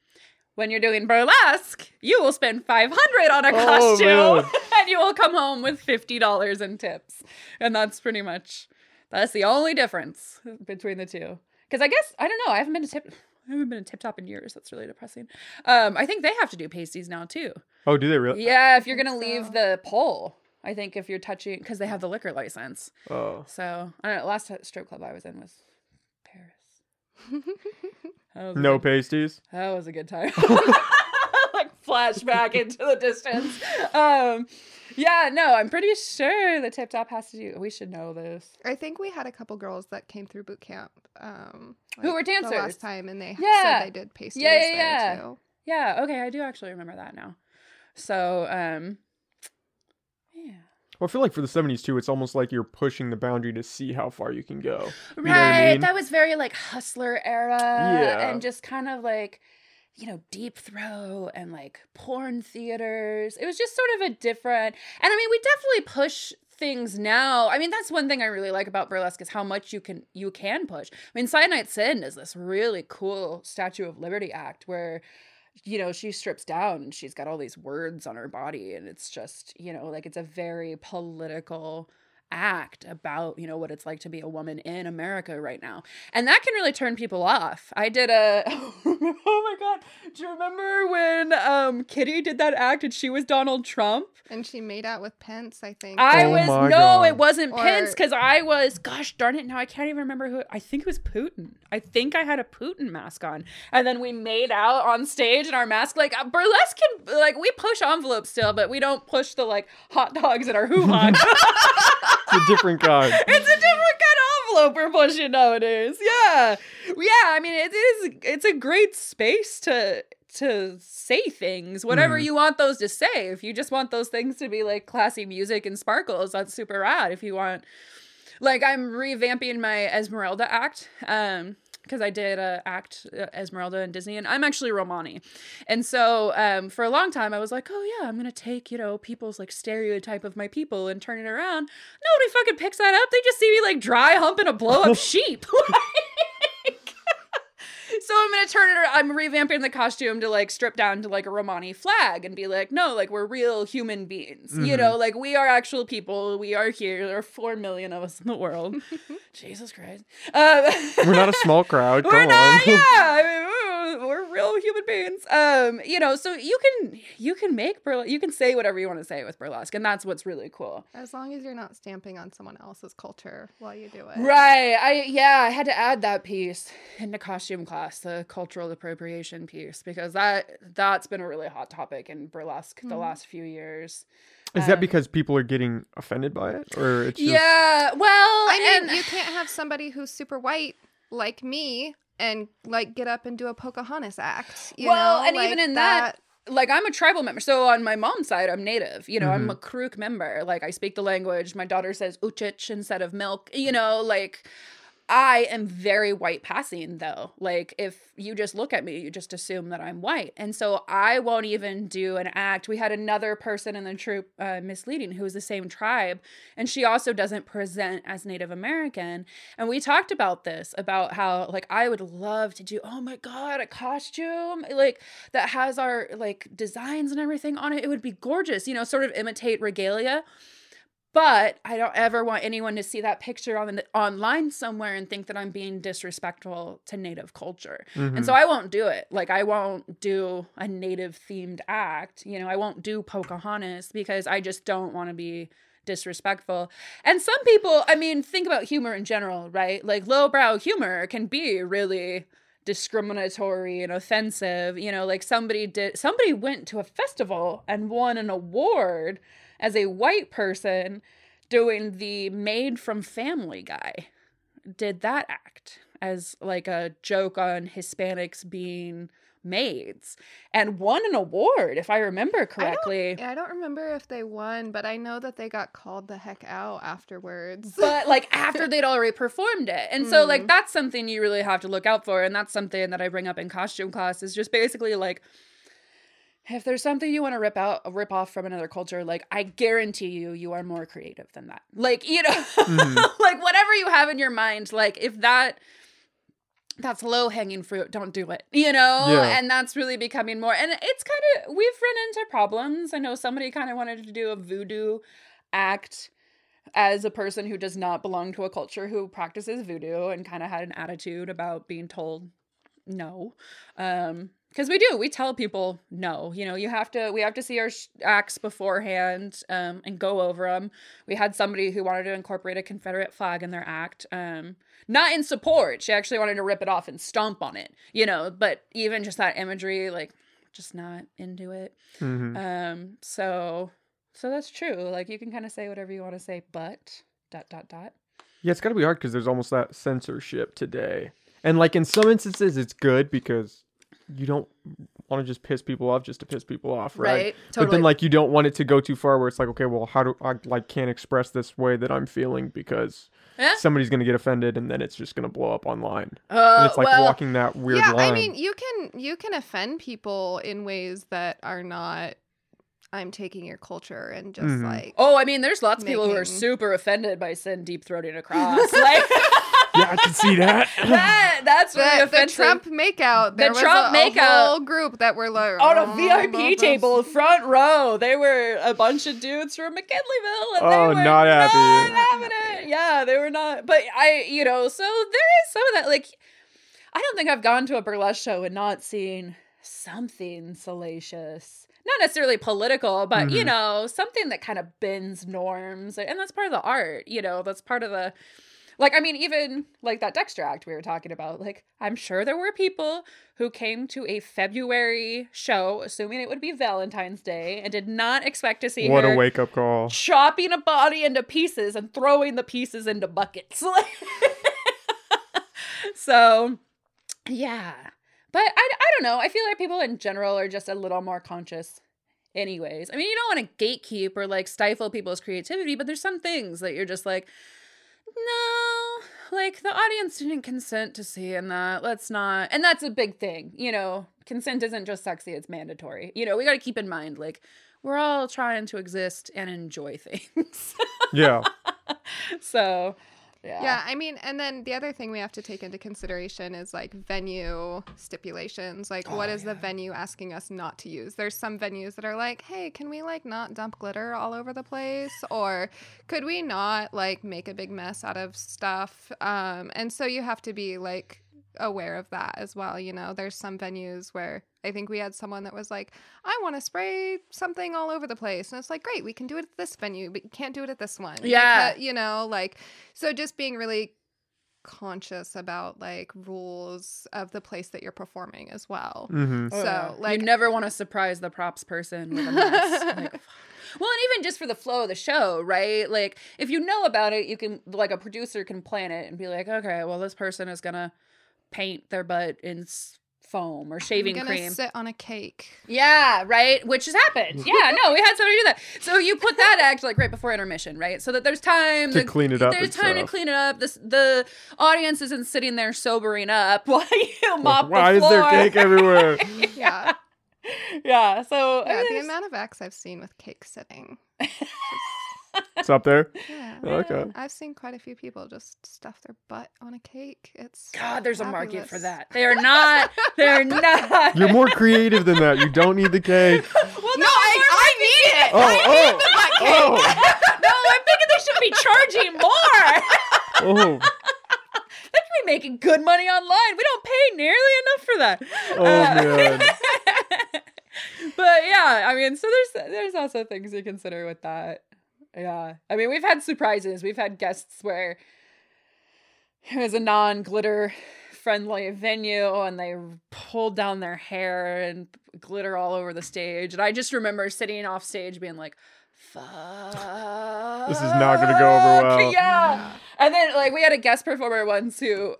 When you're doing burlesque, you will spend $500 on a costume and you will come home with $50 in tips. And that's the only difference between the two. Because I guess, I don't know, I haven't been in Tip Top in years. That's really depressing. I think they have to do pasties now too. Oh, do they really? Yeah, if you're going to leave the pole. I think if you're touching, because they have the liquor license. Oh. So, I don't know, last strip club I was in was Paris. No pasties? That was a good time. Like flashback into the distance. I'm pretty sure the Tip Top has to do... we should know this. I think we had a couple girls that came through boot camp. Who were dancers. The last time, and they said they did pasties there too. Yeah, okay, I do actually remember that now. So, yeah. Well, I feel like for the 70s, too, it's almost like you're pushing the boundary to see how far you can go. You know what I mean? That was very, like, hustler era. Yeah. And just kind of, like, you know, deep throw and, like, porn theaters. It was just sort of a different... and, I mean, we definitely push things now. I mean, that's one thing I really like about burlesque is how much you can push. I mean, Cyanide Sin is this really cool Statue of Liberty act where... you know, she strips down and she's got all these words on her body, and it's just, you know, like, it's a very political act about, you know, what it's like to be a woman in America right now. And that can really turn people off. I did oh my God, do you remember when Kitty did that act and she was Donald Trump? And she made out with Pence, I think. It wasn't Pence, because I was, gosh darn it, now I can't even remember who, I think it was Putin. I think I had a Putin mask on. And then we made out on stage in our mask. Like, burlesque can, like, we push envelopes still, but we don't push the, like, hot dogs in our hoo-ha. It's a different kind. It's a different kind of envelope we're pushing nowadays. Yeah. I mean, it's a great space to say things, whatever you want those to say. If you just want those things to be like classy music and sparkles, that's super rad. If you want, like, I'm revamping my Esmeralda act, because I did act Esmeralda in Disney, and I'm actually Romani. And so for a long time, I was like, oh, yeah, I'm going to take, you know, people's, like, stereotype of my people and turn it around. Nobody fucking picks that up. They just see me, like, dry humping a blow-up sheep. So I'm going to turn it around. I'm revamping the costume to, like, strip down to, like, a Romani flag and be like, no, like, we're real human beings. Mm-hmm. You know, like, we are actual people. We are here. There are 4 million of us in the world. Jesus Christ. We're not a small crowd. We're not, yeah. I mean, we're real human beings. You know, so you can make burlesque. You can say whatever you want to say with burlesque, and that's what's really cool. As long as you're not stamping on someone else's culture while you do it. Right. I had to add that piece into costume class. The cultural appropriation piece, because that's been a really hot topic in burlesque the last few years. Is that because people are getting offended by it, or it's just... Yeah, well, I mean, you can't have somebody who's super white like me and like get up and do a Pocahontas act. You know? And like, even in that. Like, I'm a tribal member. So on my mom's side, I'm Native. You know, I'm a Kuruk member. Like, I speak the language. My daughter says uchich instead of milk. You know, like. I am very white passing, though. Like, if you just look at me, you just assume that I'm white. And so I won't even do an act. We had another person in the troupe, Miss Leading, who was the same tribe. And she also doesn't present as Native American. And we talked about this, about how, like, I would love to do, oh, my God, a costume, like, that has our, like, designs and everything on it. It would be gorgeous, you know, sort of imitate regalia. But I don't ever want anyone to see that picture online somewhere and think that I'm being disrespectful to Native culture. Mm-hmm. And so I won't do it. Like, I won't do a Native-themed act. You know, I won't do Pocahontas because I just don't want to be disrespectful. And some people, I mean, think about humor in general, right? Like, lowbrow humor can be really discriminatory and offensive. You know, like, somebody went to a festival and won an award as a white person doing the maid from Family Guy, did that act as like a joke on Hispanics being maids and won an award, if I remember correctly. I don't remember if they won, but I know that they got called the heck out afterwards. But like after they'd already performed it. And so like that's something you really have to look out for. And that's something that I bring up in costume class is just basically like, if there's something you want to rip off from another culture, like, I guarantee you are more creative than that. Like, you know, like, whatever you have in your mind, like, if that's low-hanging fruit, don't do it, you know? Yeah. And that's really becoming more, and it's kind of, we've run into problems. I know somebody kind of wanted to do a voodoo act as a person who does not belong to a culture who practices voodoo and kind of had an attitude about being told no. Because we tell people, no, you know, we have to see our acts beforehand and go over them. We had somebody who wanted to incorporate a Confederate flag in their act, not in support. She actually wanted to rip it off and stomp on it, you know, but even just that imagery, like, just not into it. Mm-hmm. So that's true. Like, you can kind of say whatever you want to say, but ... Yeah, it's got to be hard because there's almost that censorship today. And like in some instances, it's good because you don't want to just piss people off just to piss people off, right? Totally. But then, like, you don't want it to go too far where it's like, okay, well, how do I, like, can't express this way that I'm feeling because somebody's going to get offended and then it's just going to blow up online. And it's like walking that weird line. I mean, you can offend people in ways that are not, I'm taking your culture and just like... Oh, I mean, there's lots of people who are super offended by Sin deep-throating across. Like... Yeah, I can see that. That's really offensive. The Trump makeout. There was a whole group that were like... On a VIP table, front row. They were a bunch of dudes from McKinleyville. And they were not happy. Yeah, they were not. But so there is some of that. Like, I don't think I've gone to a burlesque show and not seen something salacious. Not necessarily political, but, you know, something that kind of bends norms. And that's part of the art, you know. That's part of the... Like, I mean, even, like, that Dexter act we were talking about, like, I'm sure there were people who came to a February show, assuming it would be Valentine's Day, and did not expect to see her... What a wake-up call. ...chopping a body into pieces and throwing the pieces into buckets. So, yeah. But I don't know. I feel like people in general are just a little more conscious anyways. I mean, you don't want to gatekeep or, like, stifle people's creativity, but there's some things that you're just like, no, like, the audience didn't consent to seeing that. Let's not. And that's a big thing. You know, consent isn't just sexy. It's mandatory. You know, we got to keep in mind, like, we're all trying to exist and enjoy things. Yeah. So, yeah. Yeah, I mean, and then the other thing we have to take into consideration is, like, venue stipulations. Like, what is the venue asking us not to use? There's some venues that are like, hey, can we, like, not dump glitter all over the place? Or could we not, like, make a big mess out of stuff? And so you have to be, like, aware of that as well. You know, there's some venues where I think we had someone that was like, I want to spray something all over the place. And it's like, great, we can do it at this venue, but you can't do it at this one. Yeah. You know, like, so just being really conscious about, like, rules of the place that you're performing as well. Mm-hmm. So, like, you never want to surprise the props person with a mess. Like, well, and even just for the flow of the show, right? Like, if you know about it, you can, like, a producer can plan it and be like, okay, well, this person is going to paint their butt in foam or shaving cream. I'm gonna sit on a cake. Yeah, right? Which has happened. Yeah, no, we had somebody do that. So you put that act, like, right before intermission, right? So that there's time to clean it up. There's time to clean it up. The audience isn't sitting there sobering up while you mop the floor. Why is there cake everywhere? Yeah. Yeah, so... Yeah, the amount of acts I've seen with cake sitting. It's up there? Yeah. Okay. I've seen quite a few people just stuff their butt on a cake. It's God, there's fabulous. A market for that. They're not. You're more creative than that. You don't need the cake. Well, no, I need it. I need the butt cake. No, I'm thinking they should be charging more. Oh. They should be making good money online. We don't pay nearly enough for that. Oh, man. But, yeah, I mean, so there's also things to consider with that. Yeah. I mean, we've had surprises. We've had guests where it was a non-glitter friendly venue and they pulled down their hair and glitter all over the stage. And I just remember sitting off stage being like, fuck. This is not going to go over well. Yeah. And then, like, we had a guest performer once who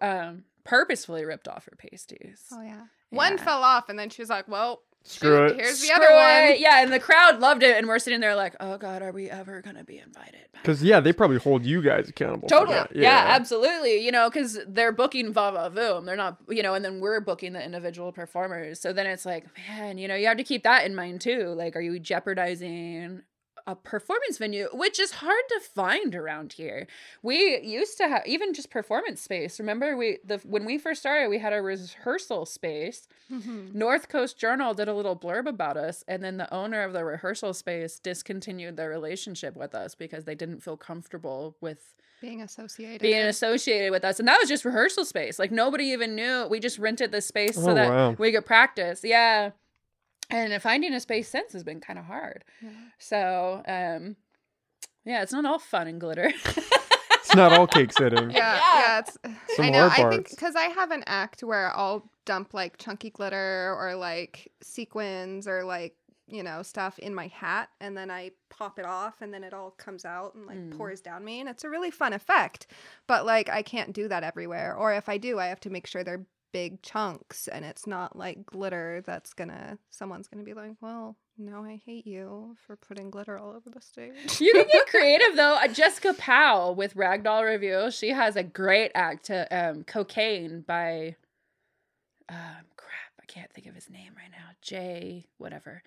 purposefully ripped off her pasties. Oh, yeah. One fell off and then she was like, well. Screw it. Here's the other one. Yeah, and the crowd loved it, and we're sitting there like, oh God, are we ever gonna be invited? Because they probably hold you guys accountable. Totally. For that. Yeah, absolutely. You know, because they're booking Vava Voom. They're not, you know, and then we're booking the individual performers. So then it's like, man, you know, you have to keep that in mind too. Like, are you jeopardizing a performance venue, which is hard to find around here? We used to have even just performance space. Remember, when we first started, we had a rehearsal space. Mm-hmm. North Coast Journal did a little blurb about us, and then the owner of the rehearsal space discontinued their relationship with us because they didn't feel comfortable with being associated with us. And that was just rehearsal space. Like, nobody even knew. We just rented this space so that we could practice. Yeah. And finding a space since has been kind of hard. Yeah. So, it's not all fun and glitter. It's not all cake sitting. Yeah. It's some I know. Hard parts. I think because I have an act where I'll dump, like, chunky glitter or, like, sequins or, like, you know, stuff in my hat, and then I pop it off, and then it all comes out and, like, pours down me, and it's a really fun effect. But, like, I can't do that everywhere, or if I do, I have to make sure they're big chunks and it's not like glitter that's gonna someone's gonna be like, well, no, I hate you for putting glitter all over the stage. You can get creative though. Jessica Powell with Ragdoll Review, she has a great act to Cocaine by can't think of his name right now, Jay whatever,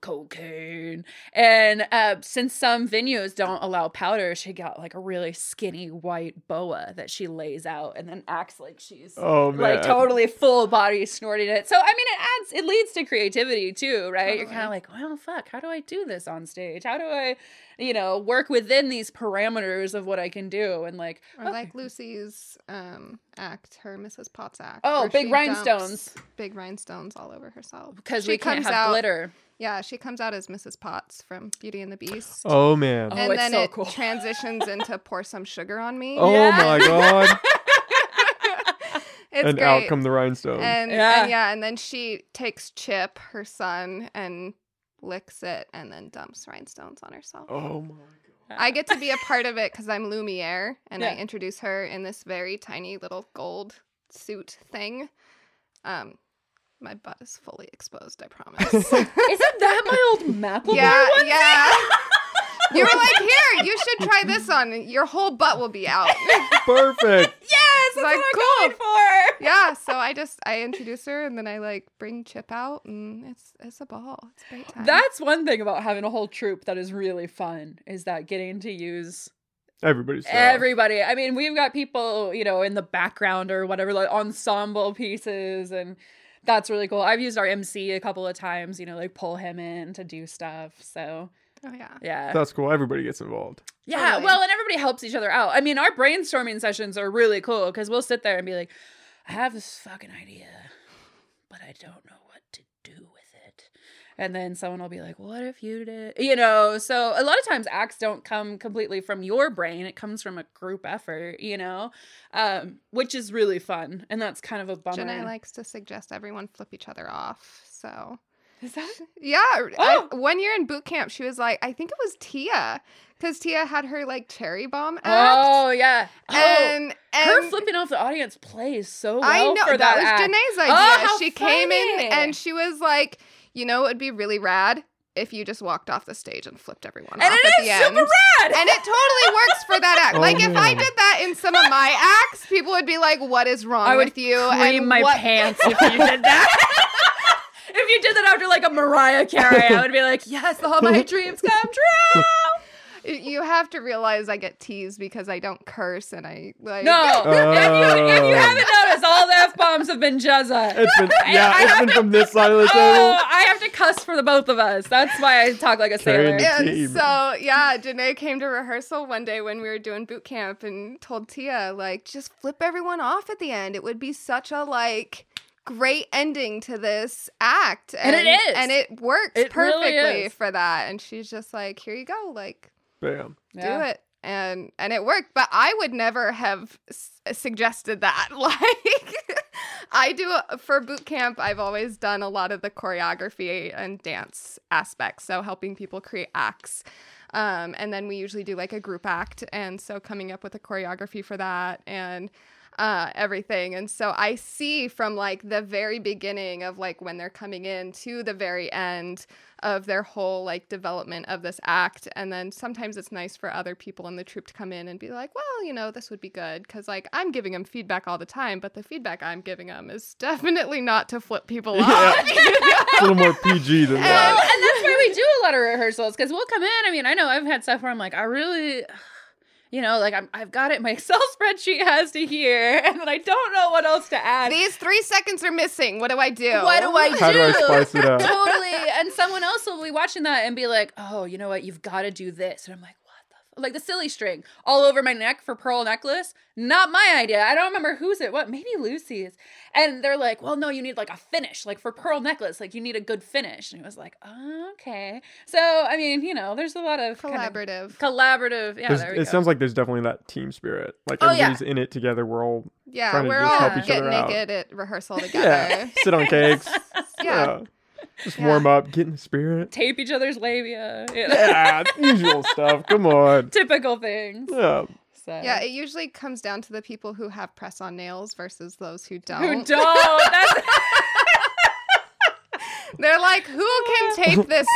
Cocaine, and since some venues don't allow powder, she got like a really skinny white boa that she lays out and then acts like she's like totally full body snorting it. So I mean, it leads to creativity too, right? Totally. You're kind of like, well, fuck, how do I do this on stage? How do I work within these parameters of what I can do? And like, or like Lucy's act, her Mrs. Potts act, big rhinestones. Big rhinestones all over herself because she can't have glitter. Yeah, she comes out as Mrs. Potts from Beauty and the Beast. Oh man! And then it transitions into Pour Some Sugar on Me. Oh my god! It's and great. Out come the rhinestones. And then she takes Chip, her son, and licks it, and then dumps rhinestones on herself. Oh my god! I get to be a part of it because I'm Lumiere, and I introduce her in this very tiny little gold suit thing. My butt is fully exposed, I promise. Isn't that my old Mapleboy one? Yeah. You were like, here, you should try this on. Your whole butt will be out. Perfect. Yes, that's like, what I'm going for. Yeah, so I introduce her, and then I like bring Chip out, and it's a ball. It's a great time. That's one thing about having a whole troupe that is really fun, is that getting to use everybody. I mean, we've got people, you know, in the background or whatever, like ensemble pieces, and that's really cool. I've used our MC a couple of times, you know, like pull him in to do stuff, so... Oh, yeah. Yeah. That's cool. Everybody gets involved. Yeah. Totally. Well, and everybody helps each other out. I mean, our brainstorming sessions are really cool because we'll sit there and be like, I have this fucking idea, but I don't know what to do with it. And then someone will be like, what if you did? You know, so a lot of times acts don't come completely from your brain. It comes from a group effort, you know, which is really fun. And that's kind of a bummer. Janae likes to suggest everyone flip each other off, so... Is that? Yeah. Oh. One year in boot camp, she was like, I think it was Tia, because Tia had her like cherry bomb act. Oh, yeah. And her flipping off the audience plays so well. I know, for that was Janae's idea. Oh, how she came in and she was like, you know, it would be really rad if you just walked off the stage and flipped everyone off at the end. And it is super rad! And it totally works for that act. Like, if I did that in some of my acts, people would be like, what is wrong with you? I would cream my pants if you did that. If you did that after, like, a Mariah Carey, I would be like, yes, all my dreams come true. You have to realize I get teased because I don't curse and I, like... No. If you haven't noticed, all the F-bombs have been Jezza. It's been from this side of the table. I have to cuss for the both of us. That's why I talk like a sailor. And so, yeah, Janae came to rehearsal one day when we were doing boot camp and told Tia, like, just flip everyone off at the end. It would be such a, like... great ending to this act, and it is, and it works perfectly really for that. And she's just like, here you go, like, bam, do it, and it worked. But I would never have suggested that. Like, I do for boot camp. I've always done a lot of the choreography and dance aspects, so helping people create acts. And then we usually do like a group act, and so coming up with a choreography for that and. Everything. And so I see from like the very beginning of like when they're coming in to the very end of their whole like development of this act. And then sometimes it's nice for other people in the troupe to come in and be like, well, you know, this would be good. Cause like I'm giving them feedback all the time, but the feedback I'm giving them is definitely not to flip people off. It's a little more PG than that. And that's why we do a lot of rehearsals. Cause we'll come in. I mean, I know I've had stuff where I'm like, I really... You know, like, I've got it. My Excel spreadsheet has to here, and then I don't know what else to add. These 3 seconds are missing. What do I do? How do I spice it up? Totally. And someone else will be watching that and be like, oh, you know what? You've got to do this. And I'm like, what the f-? Like the silly string all over my neck for pearl necklace. Not my idea. I don't remember whose it was. Maybe Lucy's. And they're like, well, no, you need like a finish. Like for pearl necklace, like you need a good finish. And it was like, oh, okay. So, I mean, you know, there's a lot of collaborative. Yeah, there we go. It sounds like there's definitely that team spirit. Like everybody's in it together. We're all trying to just help each other out. Get naked at rehearsal together. Sit on cakes. Just warm up, get in the spirit. Tape each other's labia. Usual stuff. Come on. Typical things. Yeah. So. Yeah, it usually comes down to the people who have press-on nails versus those who don't. That's... They're like, who can tape this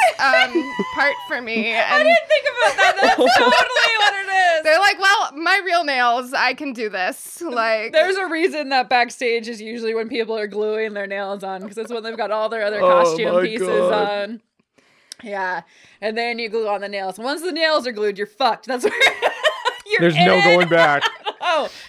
part for me? And... I didn't think about that. That's totally what it is. They're like, well, my real nails, I can do this. Like, there's a reason that backstage is usually when people are gluing their nails on, because it's when they've got all their other costume pieces on. Yeah, and then you glue on the nails. Once the nails are glued, you're fucked. That's where... There's no going back.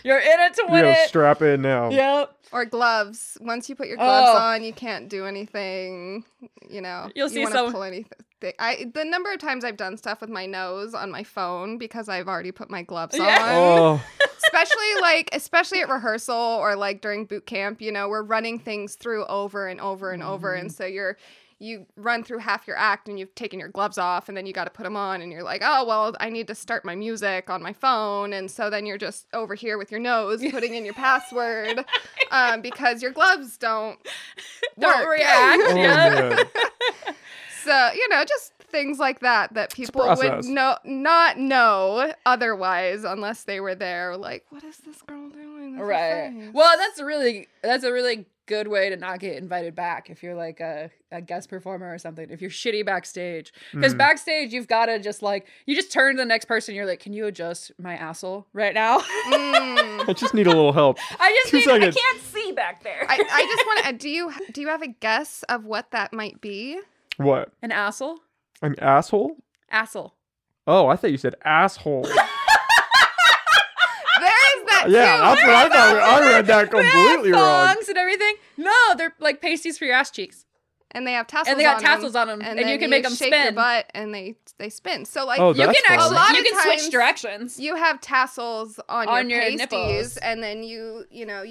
You're in it to win it. Strap in now. Yep. Or gloves. Once you put your gloves on, you can't do anything. You know, you want to pull anything. The number of times I've done stuff with my nose on my phone because I've already put my gloves on. Especially at rehearsal or like during boot camp. You know, we're running things through over and over and over, and so you run through half your act and you've taken your gloves off, and then you got to put them on, and you're like, oh, well, I need to start my music on my phone. And so then you're just over here with your nose putting in your password because your gloves don't react. So, you know, just things like that that people would not know otherwise unless they were there. Like, what is this girl doing? This right. Well, that's a really good way to not get invited back if you're like a guest performer or something, if you're shitty backstage, because backstage you've got to just like, you just turn to the next person, you're like, can you adjust my asshole right now? I just need a little help. I can't see back there. I just want to, do you have a guess of what that might be? What? An asshole? An asshole? Asshole. Oh, I thought you said asshole. Yeah, that's what I thought. I read that completely wrong. And everything. No, they're like pasties for your ass cheeks, and they have tassels. And they got tassels on them, and you can make them spin. Your butt, and they spin. So like, you can actually switch directions. You have tassels on your pasties, nipples. And then you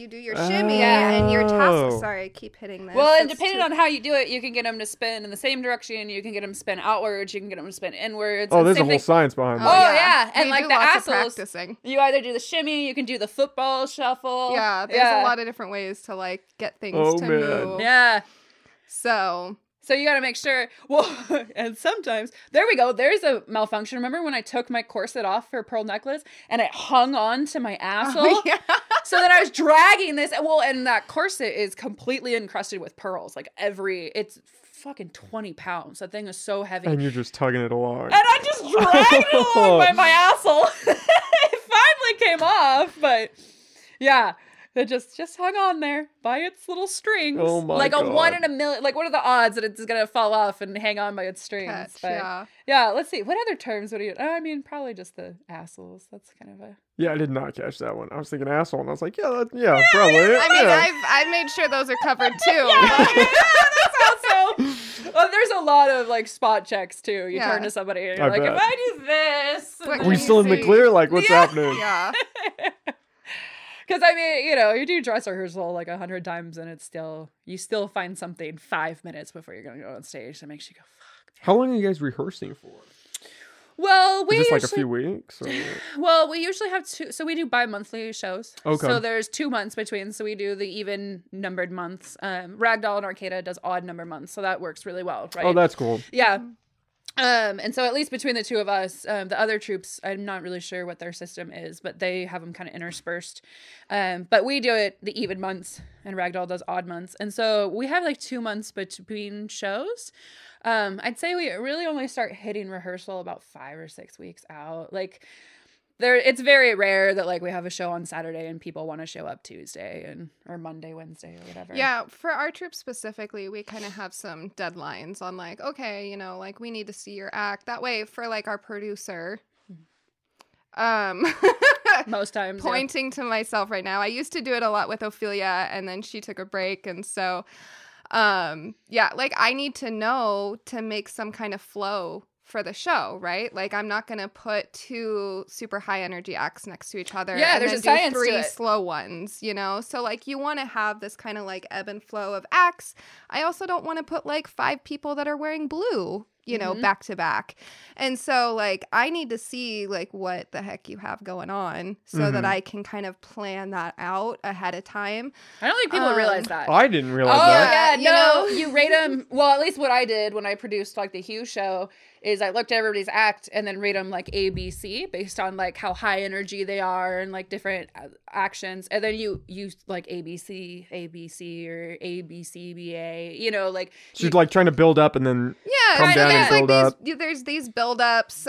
do your shimmy and your tassels. Sorry, I keep hitting this. Well, and depending on how you do it, you can get them to spin in the same direction. You can get them to spin outwards. You can get them to spin inwards. Oh, there's a whole science behind that. Oh yeah, and like the assholes. You either do the shimmy, you can do the football shuffle. Yeah, there's a lot of different ways to like get things to move. Yeah. So you got to make sure. Well, and sometimes there we go. There's a malfunction. Remember when I took my corset off for a pearl necklace and it hung on to my asshole? Oh, yeah. So then I was dragging this. Well, and that corset is completely encrusted with pearls. Like it's fucking 20 pounds. That thing is so heavy. And you're just tugging it along. And I just dragged it along by my asshole. It finally came off, but yeah. It just hung on there by its little strings. Oh my God. A 1 in a million. Like, what are the odds that it's going to fall off and hang on by its strings? Yeah, let's see. What other terms would you... I mean, probably just the assholes. That's kind of a... Yeah, I did not catch that one. I was thinking asshole, and I was like, yeah, probably. I made sure those are covered, too. That's also... there's a lot of, like, spot checks, too. You turn to somebody, and you're if I do this... We're still in the clear? Like, what's happening? Yeah. Because, I mean, you do dress rehearsal like 100 times and it's still, you still find something 5 minutes before you're going to go on stage that makes you go, fuck. How long are you guys rehearsing for? Well, we usually... Is this like a few weeks? Or... Well, we usually have two. So we do bi-monthly shows. Okay. So there's 2 months between. So we do the even numbered months. Ragdoll and Arcata does odd number months. So that works really well, right? Oh, that's cool. Yeah. And so at least between the two of us, the other troops, I'm not really sure what their system is, but they have them kind of interspersed. But we do it the even months and Ragdoll does odd months. And so we have like 2 months between shows. I'd say we really only start hitting rehearsal about 5 or 6 weeks out. Like there, it's very rare that like we have a show on Saturday and people want to show up Tuesday or Monday, Wednesday or whatever. Yeah, for our troupe specifically, we kind of have some deadlines on like, okay, like we need to see your act. That way for like our producer, most times pointing to myself right now. I used to do it a lot with Ophelia and then she took a break. And so, like I need to know to make some kind of flow for the show, right? Like I'm not gonna put 2 super high energy acts next to each other. Yeah, and there's then a science do 3 to it. Slow ones, So like you want to have this kind of like ebb and flow of acts. I also don't want to put like 5 people that are wearing blue, back to back. And so like I need to see like what the heck you have going on so that I can kind of plan that out ahead of time. I don't think people realize that. I didn't realize that. Yeah, you rate them. Well, at least what I did when I produced like the Hugh show is I looked at everybody's act and then rate them like A, B, C based on like how high energy they are and like different actions. And then you like A, B, C, A, B, C or A, B, C, B, A, like. She's like trying to build up and then come down and build up. There's these buildups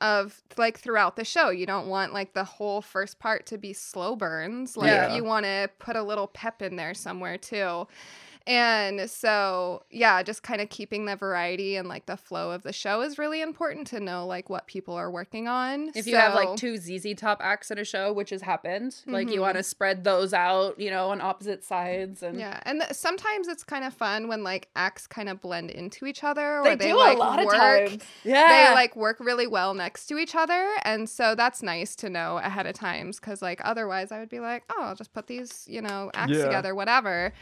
of like throughout the show. You don't want like the whole first part to be slow burns. Like you want to put a little pep in there somewhere too. And so, just kind of keeping the variety and, like, the flow of the show is really important to know, like, what people are working on. If you have, like, 2 ZZ Top acts in a show, which has happened, like, you want to spread those out, on opposite sides. And yeah, and sometimes it's kind of fun when, like, acts kind of blend into each other. They do like, a lot of times. Yeah. They, like, work really well next to each other. And so that's nice to know ahead of times because, like, otherwise I would be like, oh, I'll just put these, acts together, whatever.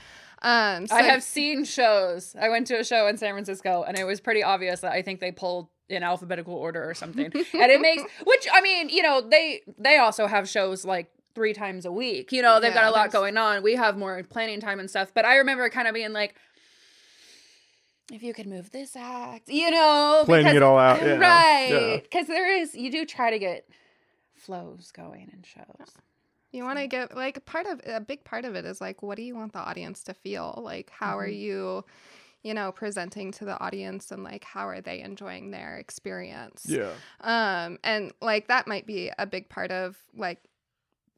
I have seen shows. I went to a show in San Francisco and it was pretty obvious that I think they pulled in alphabetical order or something. And it makes, which I mean, they also have shows like 3 times a week. They've got a lot going on. We have more planning time and stuff. But I remember kind of being like, if you could move this act, you know. Planning it all out. Yeah. Right. Because there is, you do try to get flows going in shows. Yeah. You want to get, like, a big part of it is, like, what do you want the audience to feel? Like, how mm-hmm. are you, you know, presenting to the audience, and, like, how are they enjoying their experience? Yeah. And, like, that might be a big part of, like,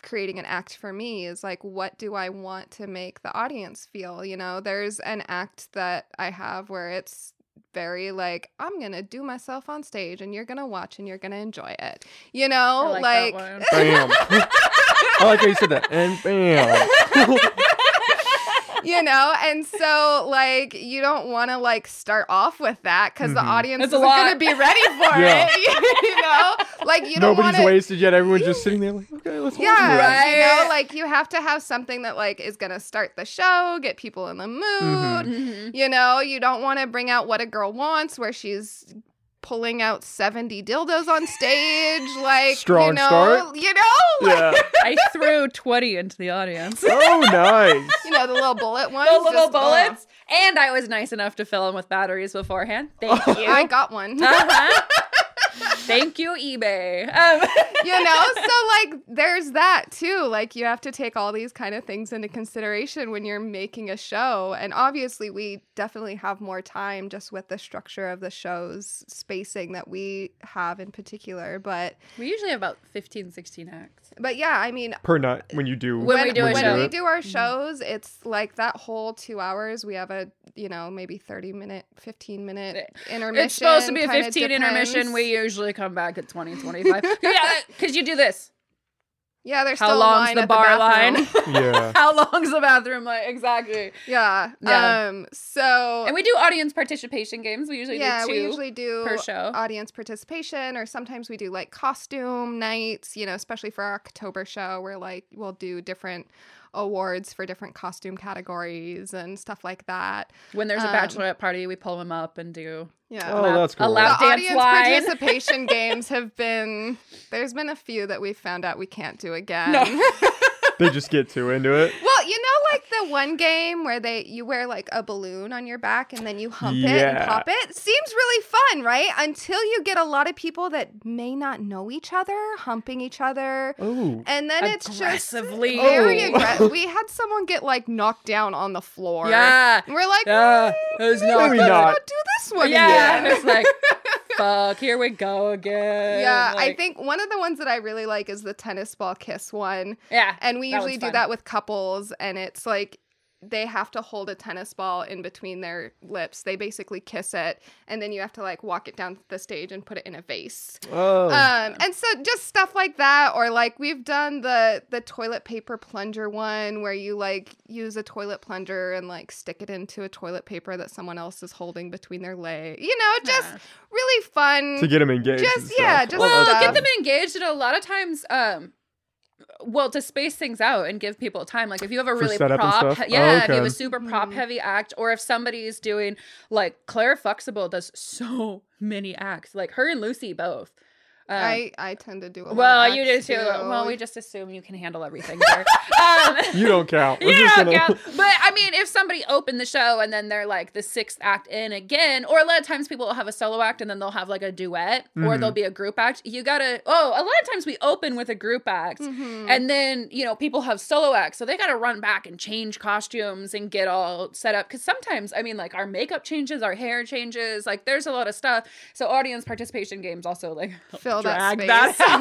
creating an act for me is, like, what do I want to make the audience feel? You know, there's an act that I have where it's very, like, I'm going to do myself on stage, and you're going to watch, and you're going to enjoy it. You know? I like that one. Bam. I like how you said that. And bam. You know, and so, like, you don't want to, like, start off with that because mm-hmm. the audience isn't going to be ready for yeah. it. You know? Like, you don't want to... Nobody's wasted yet. Everyone's just sitting there like, okay, let's watch it. Right? You know, like, you have to have something that, like, is going to start the show, get people in the mood. Mm-hmm. You know? You don't want to bring out What a Girl Wants where she's... pulling out 70 dildos on stage, like, strong, you know, start. You know, like, yeah. I threw 20 into the audience. Oh, nice! You know, the little bullet ones, the little bullets. Oh. And I was nice enough to fill them with batteries beforehand. Thank you. I got one. Thank you, eBay. You know, so, like, there's that, too. Like, you have to take all these kind of things into consideration when you're making a show. And obviously, we definitely have more time just with the structure of the show's spacing that we have in particular. But we usually have about 15, 16 acts. But, yeah, I mean... Per night, when we do a show. When we do our shows, it's, like, that whole 2 hours, we have a, you know, maybe 30-minute, 15-minute intermission. It's supposed to be a 15 intermission. We usually come back at 20, 25. Yeah, because you do this. Yeah, there's still a line at the bathroom. Line? Yeah. How long's the bathroom line? Exactly. Yeah. Yeah. So. And we do audience participation games. We usually do two. Yeah, we usually do per show. Audience participation, or sometimes we do, like, costume nights. You know, especially for our October show, where, like, we'll do different awards for different costume categories and stuff like that. When there's a bachelorette party, we pull them up and do lap dance line. Audience participation games have been... There's been a few that we found out we can't do again. No. They just get too into it. Well, you know, like the one game where you wear, like, a balloon on your back and then you hump it and pop it? Seems really fun, right? Until you get a lot of people that may not know each other, humping each other. Ooh. And then it's just very aggressive. We had someone get, like, knocked down on the floor. Yeah. And we're like, let's not do this one again. Yeah. It's like... Fuck, here we go again. Yeah, like, I think one of the ones that I really like is the tennis ball kiss one. Yeah. And we usually do that with couples, and it's like they have to hold a tennis ball in between their lips. They basically kiss it, and then you have to, like, walk it down the stage and put it in a vase. Oh. And so just stuff like that, or, like, we've done the toilet paper plunger one where you, like, use a toilet plunger and, like, stick it into a toilet paper that someone else is holding between their legs. You know, just really fun. To get them engaged. Get them engaged. And a lot of times, to space things out and give people time. Like, if you have a really if you have a super prop heavy act, or if somebody is doing, like, Claire Fuxable does so many acts. Like, her and Lucy both. I tend to do a lot. Well, you do too. Well, we just assume you can handle everything there. You don't count. You don't count. But I mean, if somebody opened the show and then they're like the sixth act in again, or a lot of times people will have a solo act and then they'll have like a duet, or they'll be a group act. A lot of times we open with a group act, and then, you know, people have solo acts, so they got to run back and change costumes and get all set up. Because sometimes, I mean, like, our makeup changes, our hair changes, like, there's a lot of stuff. So audience participation games also, like, drag that out a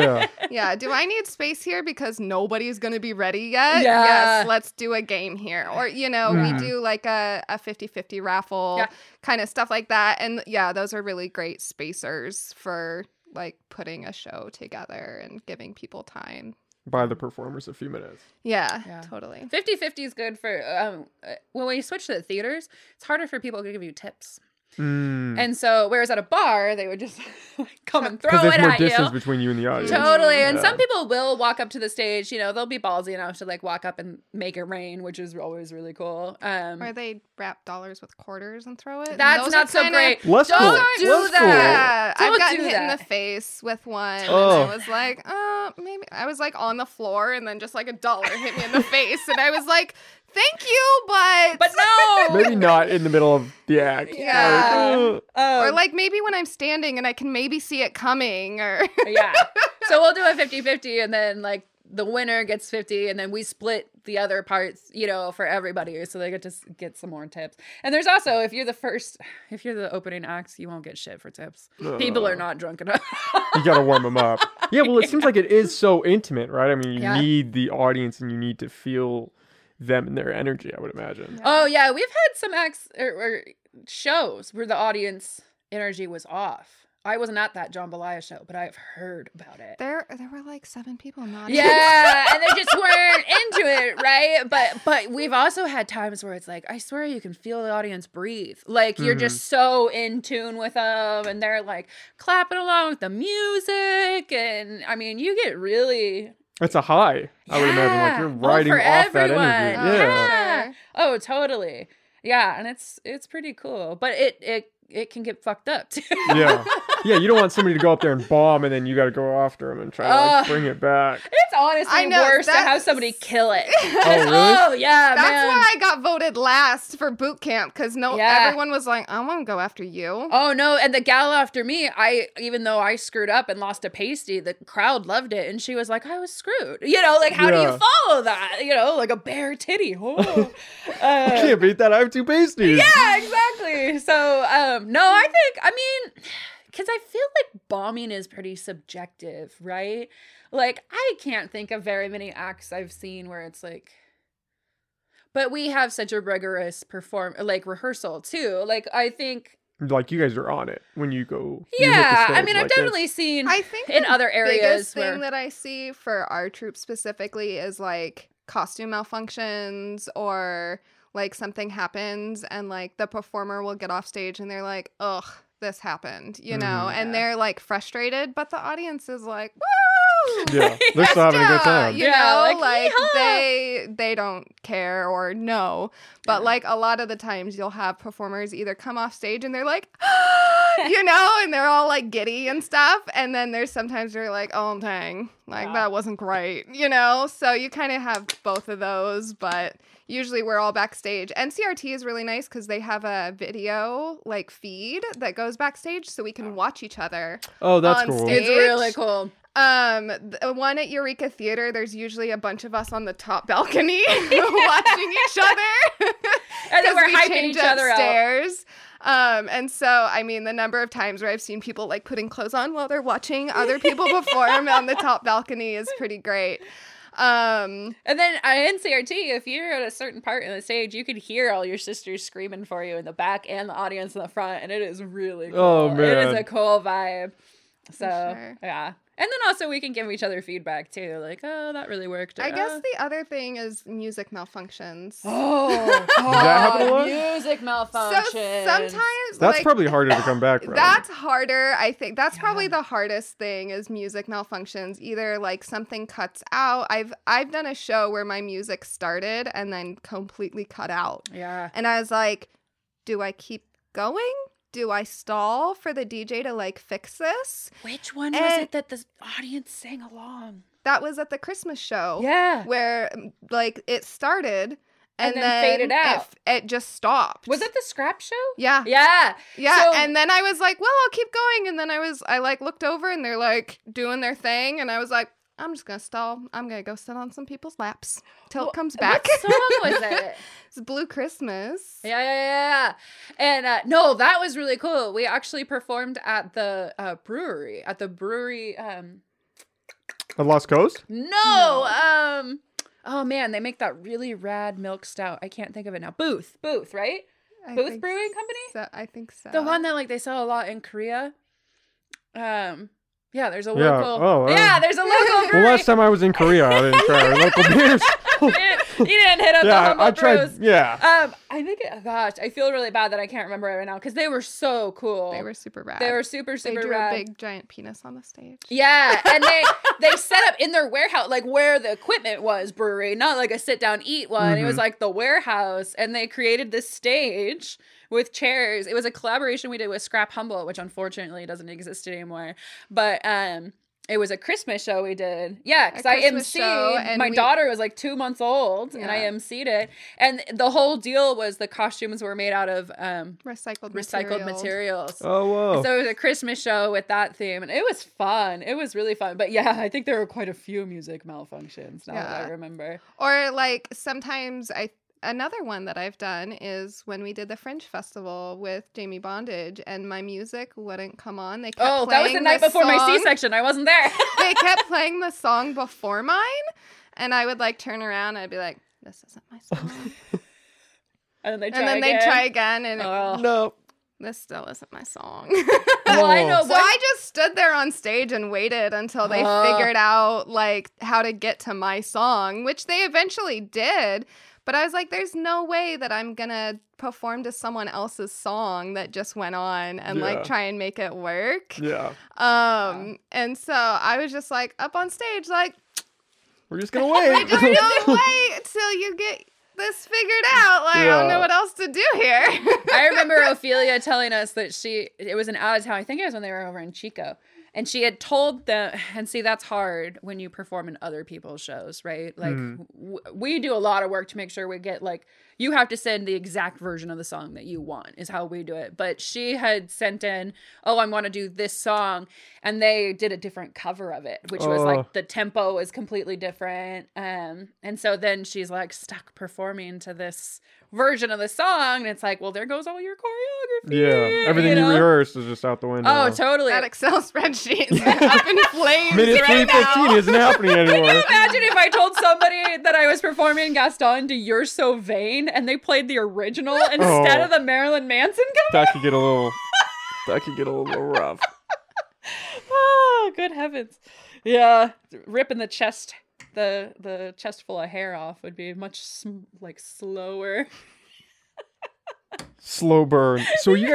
little bit. Yeah. Do I need space here because nobody's going to be ready yet? Yeah. Yes, let's do a game here. Or, you know, we do like a 50-50 raffle, kind of stuff like that. And yeah, those are really great spacers for, like, putting a show together and giving people time. Buy the performers a few minutes. Yeah, totally. 50-50 is good for, when you switch to the theaters, it's harder for people to give you tips. Mm. And so, whereas at a bar, they would just come and throw it at you. Because there's more distance between you and the audience. Totally. Yeah. And some people will walk up to the stage. You know, they'll be ballsy enough to, like, walk up and make it rain, which is always really cool. Or they wrap dollars with quarters and throw it. That's not so great. Don't do that. I've gotten hit in the face with one. Oh. And I was like, maybe. I was, like, on the floor, and then just, like, a dollar hit me in the face. And I was like... thank you, but no. Maybe not in the middle of the act. Yeah. Like, or like maybe when I'm standing and I can maybe see it coming. Or yeah. So we'll do a 50-50 and then like the winner gets 50 and then we split the other parts, you know, for everybody. So they get to get some more tips. And there's also, if you're the opening act, you won't get shit for tips. People are not drunk enough. You got to warm them up. Yeah. Well, it seems like it is so intimate, right? I mean, you need the audience and you need to feel them and their energy, I would imagine. Yeah. Oh yeah. We've had some acts or shows where the audience energy was off. I wasn't at that jambalaya show, but I've heard about it. There were like 7 people nodding. Yeah, and they just weren't into it, right? But we've also had times where it's like, I swear you can feel the audience breathe. Like you're just so in tune with them, and they're like clapping along with the music, and I mean, you get really. It's a high. Yeah. I would imagine like you're riding off everyone. That energy. Yeah. Oh, totally. Yeah, and it's pretty cool, but it can get fucked up too. Yeah. Yeah, you don't want somebody to go up there and bomb and then you got to go after them and try to like, bring it back. It's honestly worse to have somebody kill it. Oh, really? Oh, yeah, that's man. Why I got voted last for boot camp because everyone was like, I want to go after you. Oh, no, and the gal after me, even though I screwed up and lost a pasty, the crowd loved it and she was like, I was screwed. You know, like how do you follow that? You know, like a bare titty. Oh. I can't beat that. I have 2 pasties. Yeah, exactly. So, no, because I feel like bombing is pretty subjective, right? Like, I can't think of very many acts I've seen where it's like, but we have such a rigorous rehearsal too. Like, I think. Like, you guys are on it when you go. Yeah, I mean, like I've definitely seen in other areas. The biggest thing that I see for our troupe specifically is like costume malfunctions or like something happens and like the performer will get off stage and they're like, ugh. This happened, you know, and they're like frustrated, but the audience is like, woo! Yeah, they're still having a good time. You know, like they don't care or know. But like a lot of the times you'll have performers either come off stage and they're like, you know, and they're all like giddy and stuff. And then there's sometimes you're like, oh, dang, like that wasn't great, you know? So you kind of have both of those, but usually we're all backstage. NCRT is really nice because they have a video like feed that goes backstage so we can watch each other. Oh, that's cool. Stage. It's really cool. The one at Eureka Theater, there's usually a bunch of us on the top balcony watching each other. And then we're hyping each other upstairs. And so, I mean, the number of times where I've seen people like putting clothes on while they're watching other people perform on the top balcony is pretty great. And then NCRT, if you're at a certain part in the stage, you can hear all your sisters screaming for you in the back and the audience in the front. And it is really cool. Oh, man. It is a cool vibe. So, yeah. And then also we can give each other feedback, too. Like, oh, that really worked. I guess the other thing is music malfunctions. Oh, music malfunctions. So sometimes. That's like, probably harder to come back from. That's harder, I think. That's probably the hardest thing is music malfunctions. Either, like, something cuts out. I've done a show where my music started and then completely cut out. Yeah. And I was like, do I keep going? Do I stall for the DJ to, like, fix this? Which one was it that the audience sang along? That was at the Christmas show. Yeah. Where, like, it started and then faded out. It just stopped. Was it the scrap show? Yeah. Yeah. Yeah. So, and then I was like, well, I'll keep going. And then I looked over and they're, like, doing their thing. And I was like, I'm just going to stall. I'm going to go sit on some people's laps till it comes back. What song was it? It's Blue Christmas. Yeah. And no, that was really cool. We actually performed at the brewery. At the brewery. The Lost Coast? No. Oh, man. They make that really rad milk stout. I can't think of it now. Booth, right? Booth Brewing Company? So, I think so. The one that like they sell a lot in Korea. Yeah, there's a local. There's a local brewery. The last time I was in Korea, I didn't try local beers. You didn't hit up the humble brews. Yeah. I think, I feel really bad that I can't remember it right now because they were so cool. They were super rad. They were super rad. They drew a big giant penis on the stage. Yeah, and they set up in their warehouse, like where the equipment was brewery, not like a sit down eat one. Mm-hmm. It was like the warehouse, and they created this stage with chairs. It was a collaboration we did with Scrap Humble, which unfortunately doesn't exist anymore. But It was a Christmas show we did. Yeah, because I emceed. My daughter was like 2 months old, and I emceed it. And the whole deal was the costumes were made out of recycled materials. Oh, whoa. And so it was a Christmas show with that theme, and it was fun. It was really fun. But yeah, I think there were quite a few music malfunctions now that I remember. Or like sometimes another one that I've done is when we did the Fringe Festival with Jamie Bondage, and my music wouldn't come on. They kept playing that was the night before my C-section. I wasn't there. They kept playing the song before mine, and I would like turn around and I'd be like, "This isn't my song." and then they try again, and no, this still isn't my song. Well, I know. So I just stood there on stage and waited until they figured out like how to get to my song, which they eventually did. But I was like, there's no way that I'm going to perform to someone else's song that just went on and like try and make it work. Yeah. And so I was just like up on stage like, we're just going to wait. We're just going to wait till you get this figured out. Like, I don't know what else to do here. I remember Ophelia telling us that it was an out of town. I think it was when they were over in Chico. And she had told them, and see, that's hard when you perform in other people's shows, right? Like, we do a lot of work to make sure we get, like, you have to send the exact version of the song that you want is how we do it. But she had sent in, I want to do this song. And they did a different cover of it, which was, like, the tempo was completely different. And so then she's, like, stuck performing to this version of the song, and it's like, well, there goes all your choreography. Yeah, everything you rehearsed is just out the window. Oh, totally. That Excel spreadsheet is up in flames. Minute 3:15 isn't happening anymore. Can you imagine if I told somebody that I was performing Gaston to "You're So Vain" and they played the original instead of the Marilyn Manson cover? That could get a little rough. Oh, good heavens! Yeah, ripping the chest. The chest full of hair off would be much slower. Slow burn. So do you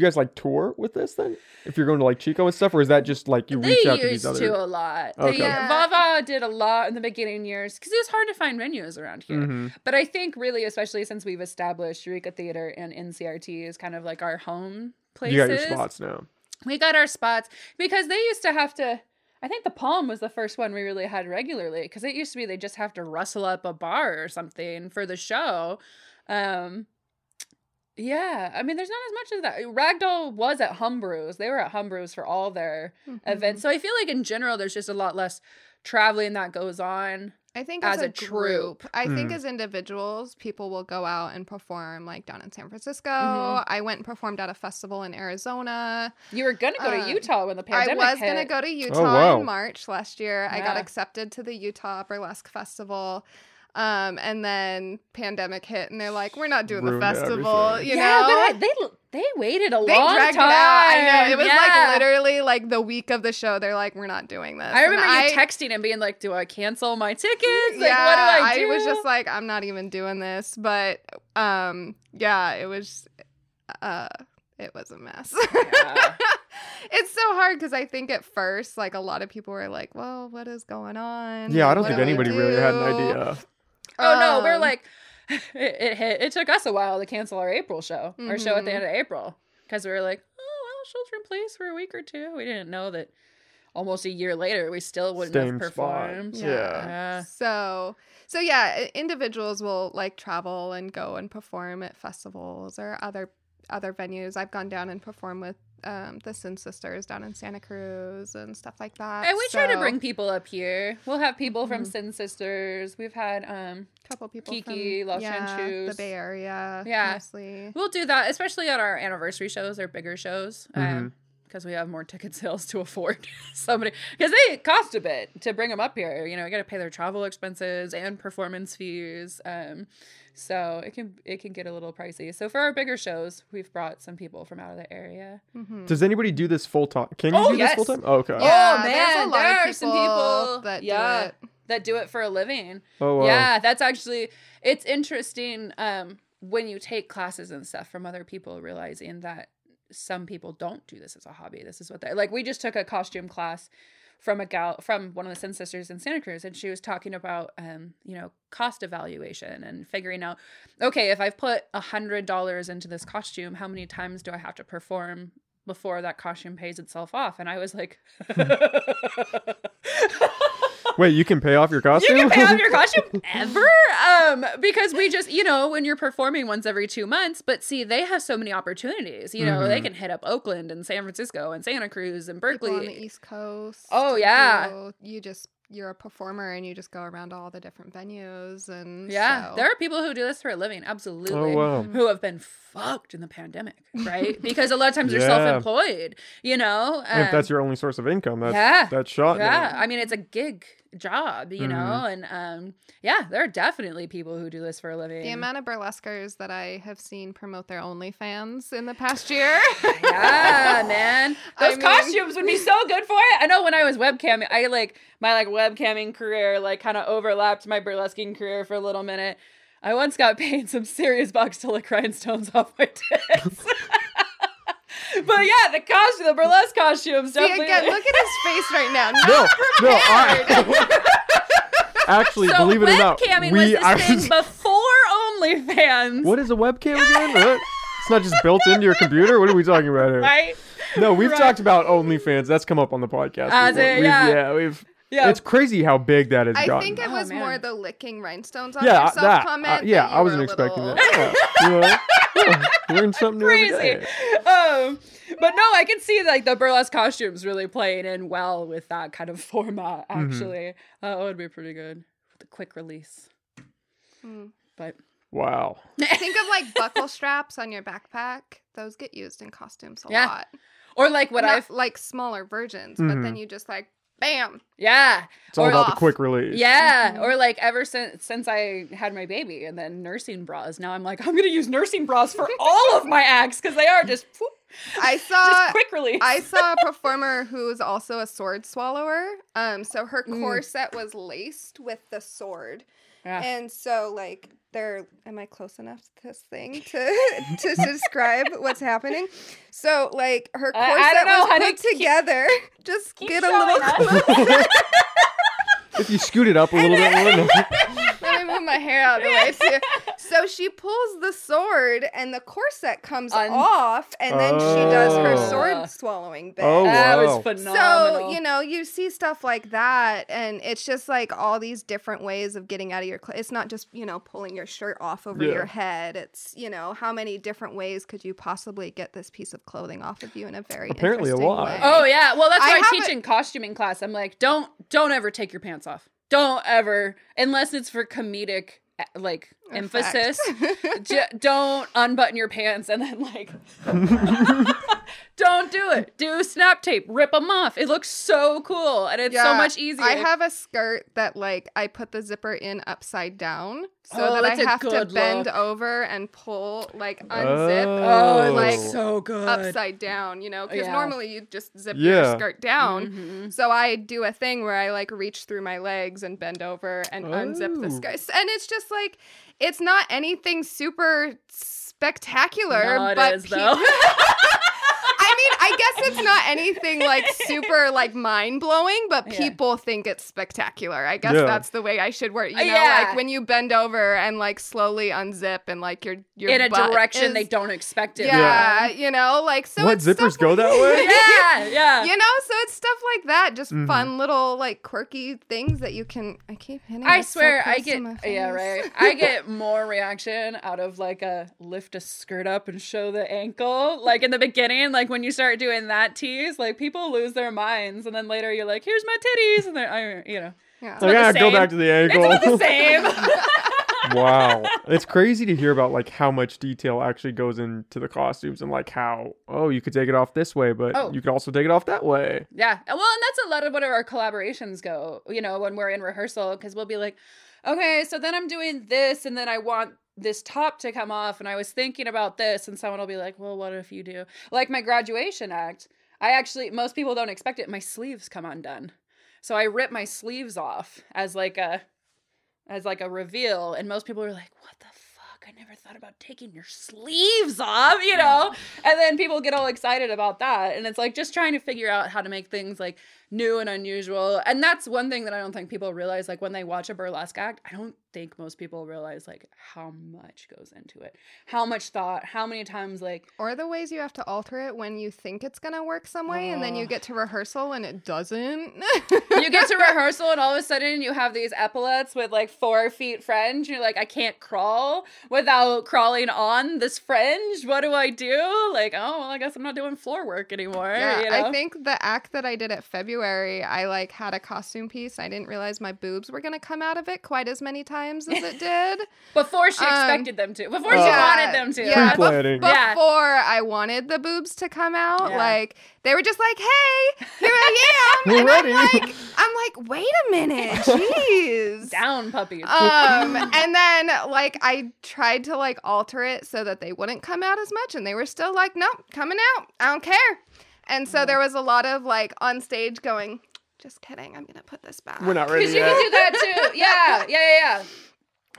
guys like tour with this then? If you're going to like Chico and stuff, or is that just like you reach out to these other? They used to a lot. Okay. Vava did a lot in the beginning years because it was hard to find venues around here. Mm-hmm. But I think really, especially since we've established Eureka Theater and NCRT is kind of like our home places. You got your spots now. We got our spots because they used to have to. I think the Palm was the first one we really had regularly because it used to be they just have to rustle up a bar or something for the show. Yeah, I mean, there's not as much of that. Ragdoll was at Homebrews. They were at Homebrews for all their events. So I feel like in general, there's just a lot less traveling that goes on. I think as a troupe. I think as individuals, people will go out and perform like down in San Francisco. Mm-hmm. I went and performed at a festival in Arizona. You were going to go to Utah when the pandemic hit. I was going to go to Utah in March last year. Yeah. I got accepted to the Utah Burlesque Festival. And then pandemic hit and they're like, we're not doing the festival, everything. You know? But they waited a long time. It out. I know. It was like literally like the week of the show. They're like, we're not doing this. I remember you texting and being like, do I cancel my tickets? Like, what do I do? I was just like, I'm not even doing this. But it was, it was a mess. Yeah. It's so hard because I think at first, like a lot of people were like, well, what is going on? Yeah, I don't think anybody really had an idea. Oh, no, we're like, it took us a while to cancel our April show, our show at the end of April, because we were like, shelter in place for a week or two. We didn't know that almost a year later, we still wouldn't have performed. Yeah. So yeah, individuals will like travel and go and perform at festivals or other venues. I've gone down and performed with the Sin Sisters down in Santa Cruz and stuff like that. And we try to bring people up here. We'll have people from Sin Sisters. We've had a couple people Kiki, from the Bay Area. Yeah, mostly. We'll do that, especially at our anniversary shows or bigger shows, because we have more ticket sales to afford. Because they cost a bit to bring them up here. You know, you got to pay their travel expenses and performance fees. So it can get a little pricey. So for our bigger shows, we've brought some people from out of the area. Mm-hmm. Does anybody do this full time? Can you do this full time? Oh, okay. Yeah, man, there are some people that do it for a living. Oh, wow. Yeah, that's actually it's interesting when you take classes and stuff from other people, realizing that some people don't do this as a hobby. This is what they like. We just took a costume class from a gal from one of the Sin Sisters in Santa Cruz, and she was talking about cost evaluation and figuring out, okay, if I've put $100 into this costume, how many times do I have to perform before that costume pays itself off. And I was like... Wait, you can pay off your costume? You can pay off your costume ever? Because we just, you know, when you're performing once every 2 months, but see, they have so many opportunities. You know, mm-hmm. they can hit up Oakland and San Francisco and Santa Cruz and Berkeley. People on the East Coast. Oh, yeah. You're a performer and you just go around all the different venues. And yeah, so. There are people who do this for a living. Absolutely. Oh, wow. Who have been fucked in the pandemic, right? Because a lot of times you're self-employed, you know? And if that's your only source of income, that's shot. Yeah. Now. I mean, it's a gig job, you know? And there are definitely people who do this for a living. The amount of burlesquers that I have seen promote their OnlyFans in the past year. Yeah, man. Those costumes would be so good for it. I know when I was webcamming, my webcamming career kind of overlapped my burlesquing career for a little minute. I once got paid some serious bucks to lick rhinestones off my tits. But yeah, the burlesque costumes definitely. See, again, look at his face right now. No, actually, so believe it or not, webcamming was this thing before OnlyFans. What is a webcam again? It's not just built into your computer. What are we talking about here? Right? No, we've talked about OnlyFans. That's come up on the podcast. Yeah, it's crazy how big that has gotten. I think it was more the licking rhinestones on yourself comment. Yeah, I wasn't expecting that. Yeah. Learn something new every day. But no, I can see the burlesque costumes really playing in well with that kind of format, actually. Mm-hmm. That would be pretty good. The quick release. Mm. But wow. Think of buckle straps on your backpack. Those get used in costumes a lot. Or smaller versions, but then you just bam. Yeah. It's all about the quick release. Yeah. Mm-hmm. Or ever since I had my baby and then nursing bras. Now I'm going to use nursing bras for all of my acts because they are just whoop. Just quick release. I saw a performer who was also a sword swallower. So her corset was laced with the sword. Yeah. And so am I close enough to this thing to describe what's happening? So her corset was put together. Just keep get a little closer. If you scoot it up a little bit. Let me move my hair out of the way too. So she pulls the sword and the corset comes off and then she does her sword swallowing bit. Oh, wow. That was phenomenal. So, you see stuff like that and it's just all these different ways of getting out of your it's not just, pulling your shirt off over your head. It's, how many different ways could you possibly get this piece of clothing off of you in a very apparently interesting a lot. Way. Oh, yeah. Well, that's why I teach in costuming class. I'm don't ever take your pants off. Don't ever, unless it's for comedic emphasis. Don't unbutton your pants and then don't do it. Do snap tape, rip them off. It looks so cool and it's so much easier. I have a skirt that I put the zipper in upside down so that I have to bend over and pull unzip. Oh, it's so good upside down. Because normally you just zip your skirt down. Mm-hmm. So I do a thing where I reach through my legs and bend over and unzip the skirt, and it's just it's not anything super spectacular, but it is, though. I guess it's not anything super mind-blowing, but people think it's spectacular. I guess that's the way I should wear it. When you bend over and slowly unzip and your in a direction they don't expect it. Yeah, so what, it's zippers go that way? Yeah. So it's stuff like that, just fun little quirky things that you can. I keep hitting. I swear, so I get I get more reaction out of lift a skirt up and show the ankle, in the beginning, when you start doing that tease, people lose their minds, and then later you're here's my titties, and they're Yeah. Go back to the angle. It's about the same. Wow, it's crazy to hear about how much detail actually goes into the costumes and how you could take it off this way, but you could also take it off that way. Yeah, well, and that's a lot of what our collaborations go. When we're in rehearsal, because we'll be okay, so then I'm doing this, and then I want this top to come off and I was thinking about this, and someone will be well, what if you do my graduation act? I actually, most people don't expect it, my sleeves come undone, so I rip my sleeves off as a reveal, and most people are what the fuck, I never thought about taking your sleeves off, and then people get all excited about that, and it's just trying to figure out how to make things new and unusual. And that's one thing that I don't think people realize when they watch a burlesque act. I don't think most people realize like how much goes into it, how much thought, how many times, like, or the ways you have to alter it when you think it's gonna work some way, and then you get to rehearsal and it doesn't. You get to rehearsal and all of a sudden you have these epaulets with like 4 feet fringe. You're like, I can't crawl without crawling on this fringe. What do I do? Like, oh well, I guess I'm not doing floor work anymore. Yeah, you know? I think the act that I did at February, I like had a costume piece. I didn't realize my boobs were gonna come out of it quite as many times as it did. Before she expected them to. Before she wanted them to. Yeah, before I wanted the boobs to come out. Yeah. Like, they were just like, hey, here I am. And ready. I'm like, wait a minute. Jeez. Down, puppy. And then, like, I tried to, like, alter it so that they wouldn't come out as much. And they were still like, nope, coming out. I don't care. And so there was a lot of, like, on stage going, just kidding. I'm going to put this back. We're not ready yet. Because you can do that, too. Yeah.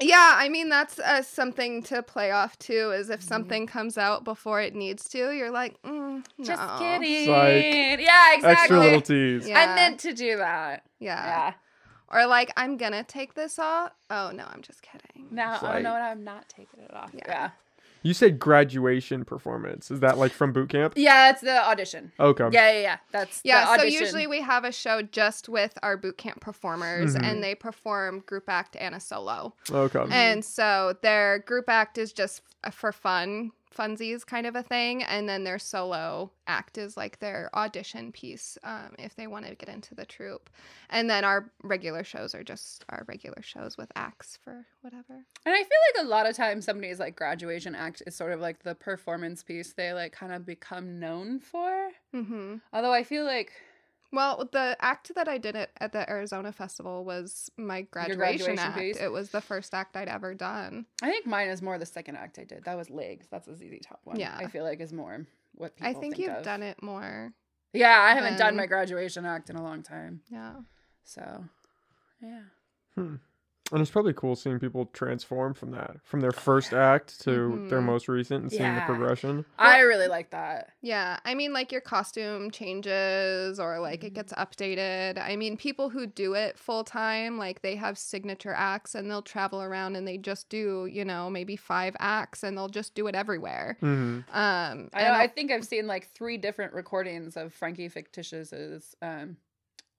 Yeah, I mean, that's something to play off, too, is if something comes out before it needs to, you're like, no. Just kidding. Like, yeah, exactly. Extra little tease. Yeah. I meant to do that. Yeah. Or like, I'm going to take this off. Oh, no, I'm just kidding. No, oh, no, I'm not taking it off. Yeah. You said graduation performance. Is that like from boot camp? Yeah, it's the audition. Okay. Yeah. That's the audition. So usually we have a show just with our boot camp performers, and they perform group act and a solo. Okay. And so their group act is just for fun, funsies kind of a thing, and then their solo act is like their audition piece if they want to get into the troupe. And then our regular shows are just our regular shows with acts for whatever. And I feel like a lot of times somebody's like graduation act is sort of like the performance piece they like kind of become known for. Although I feel like, well, the act that I did at the Arizona Festival was my graduation act. Piece. It was the first act I'd ever done. I think mine is more the second act I did. That was Legs. That's a ZZ Top one. Yeah. I feel like is more what people think of. I think you've done it more. Yeah, I haven't done my graduation act in a long time. Yeah. So, yeah. And it's probably cool seeing people transform from that, from their first act to their most recent, and seeing the progression. I really like that. Yeah. I mean, like, your costume changes or, like, it gets updated. I mean, people who do it full time, like, they have signature acts and they'll travel around and they just do, you know, maybe 5 acts and they'll just do it everywhere. I think I've seen, like, 3 different recordings of Frankie Fictitious's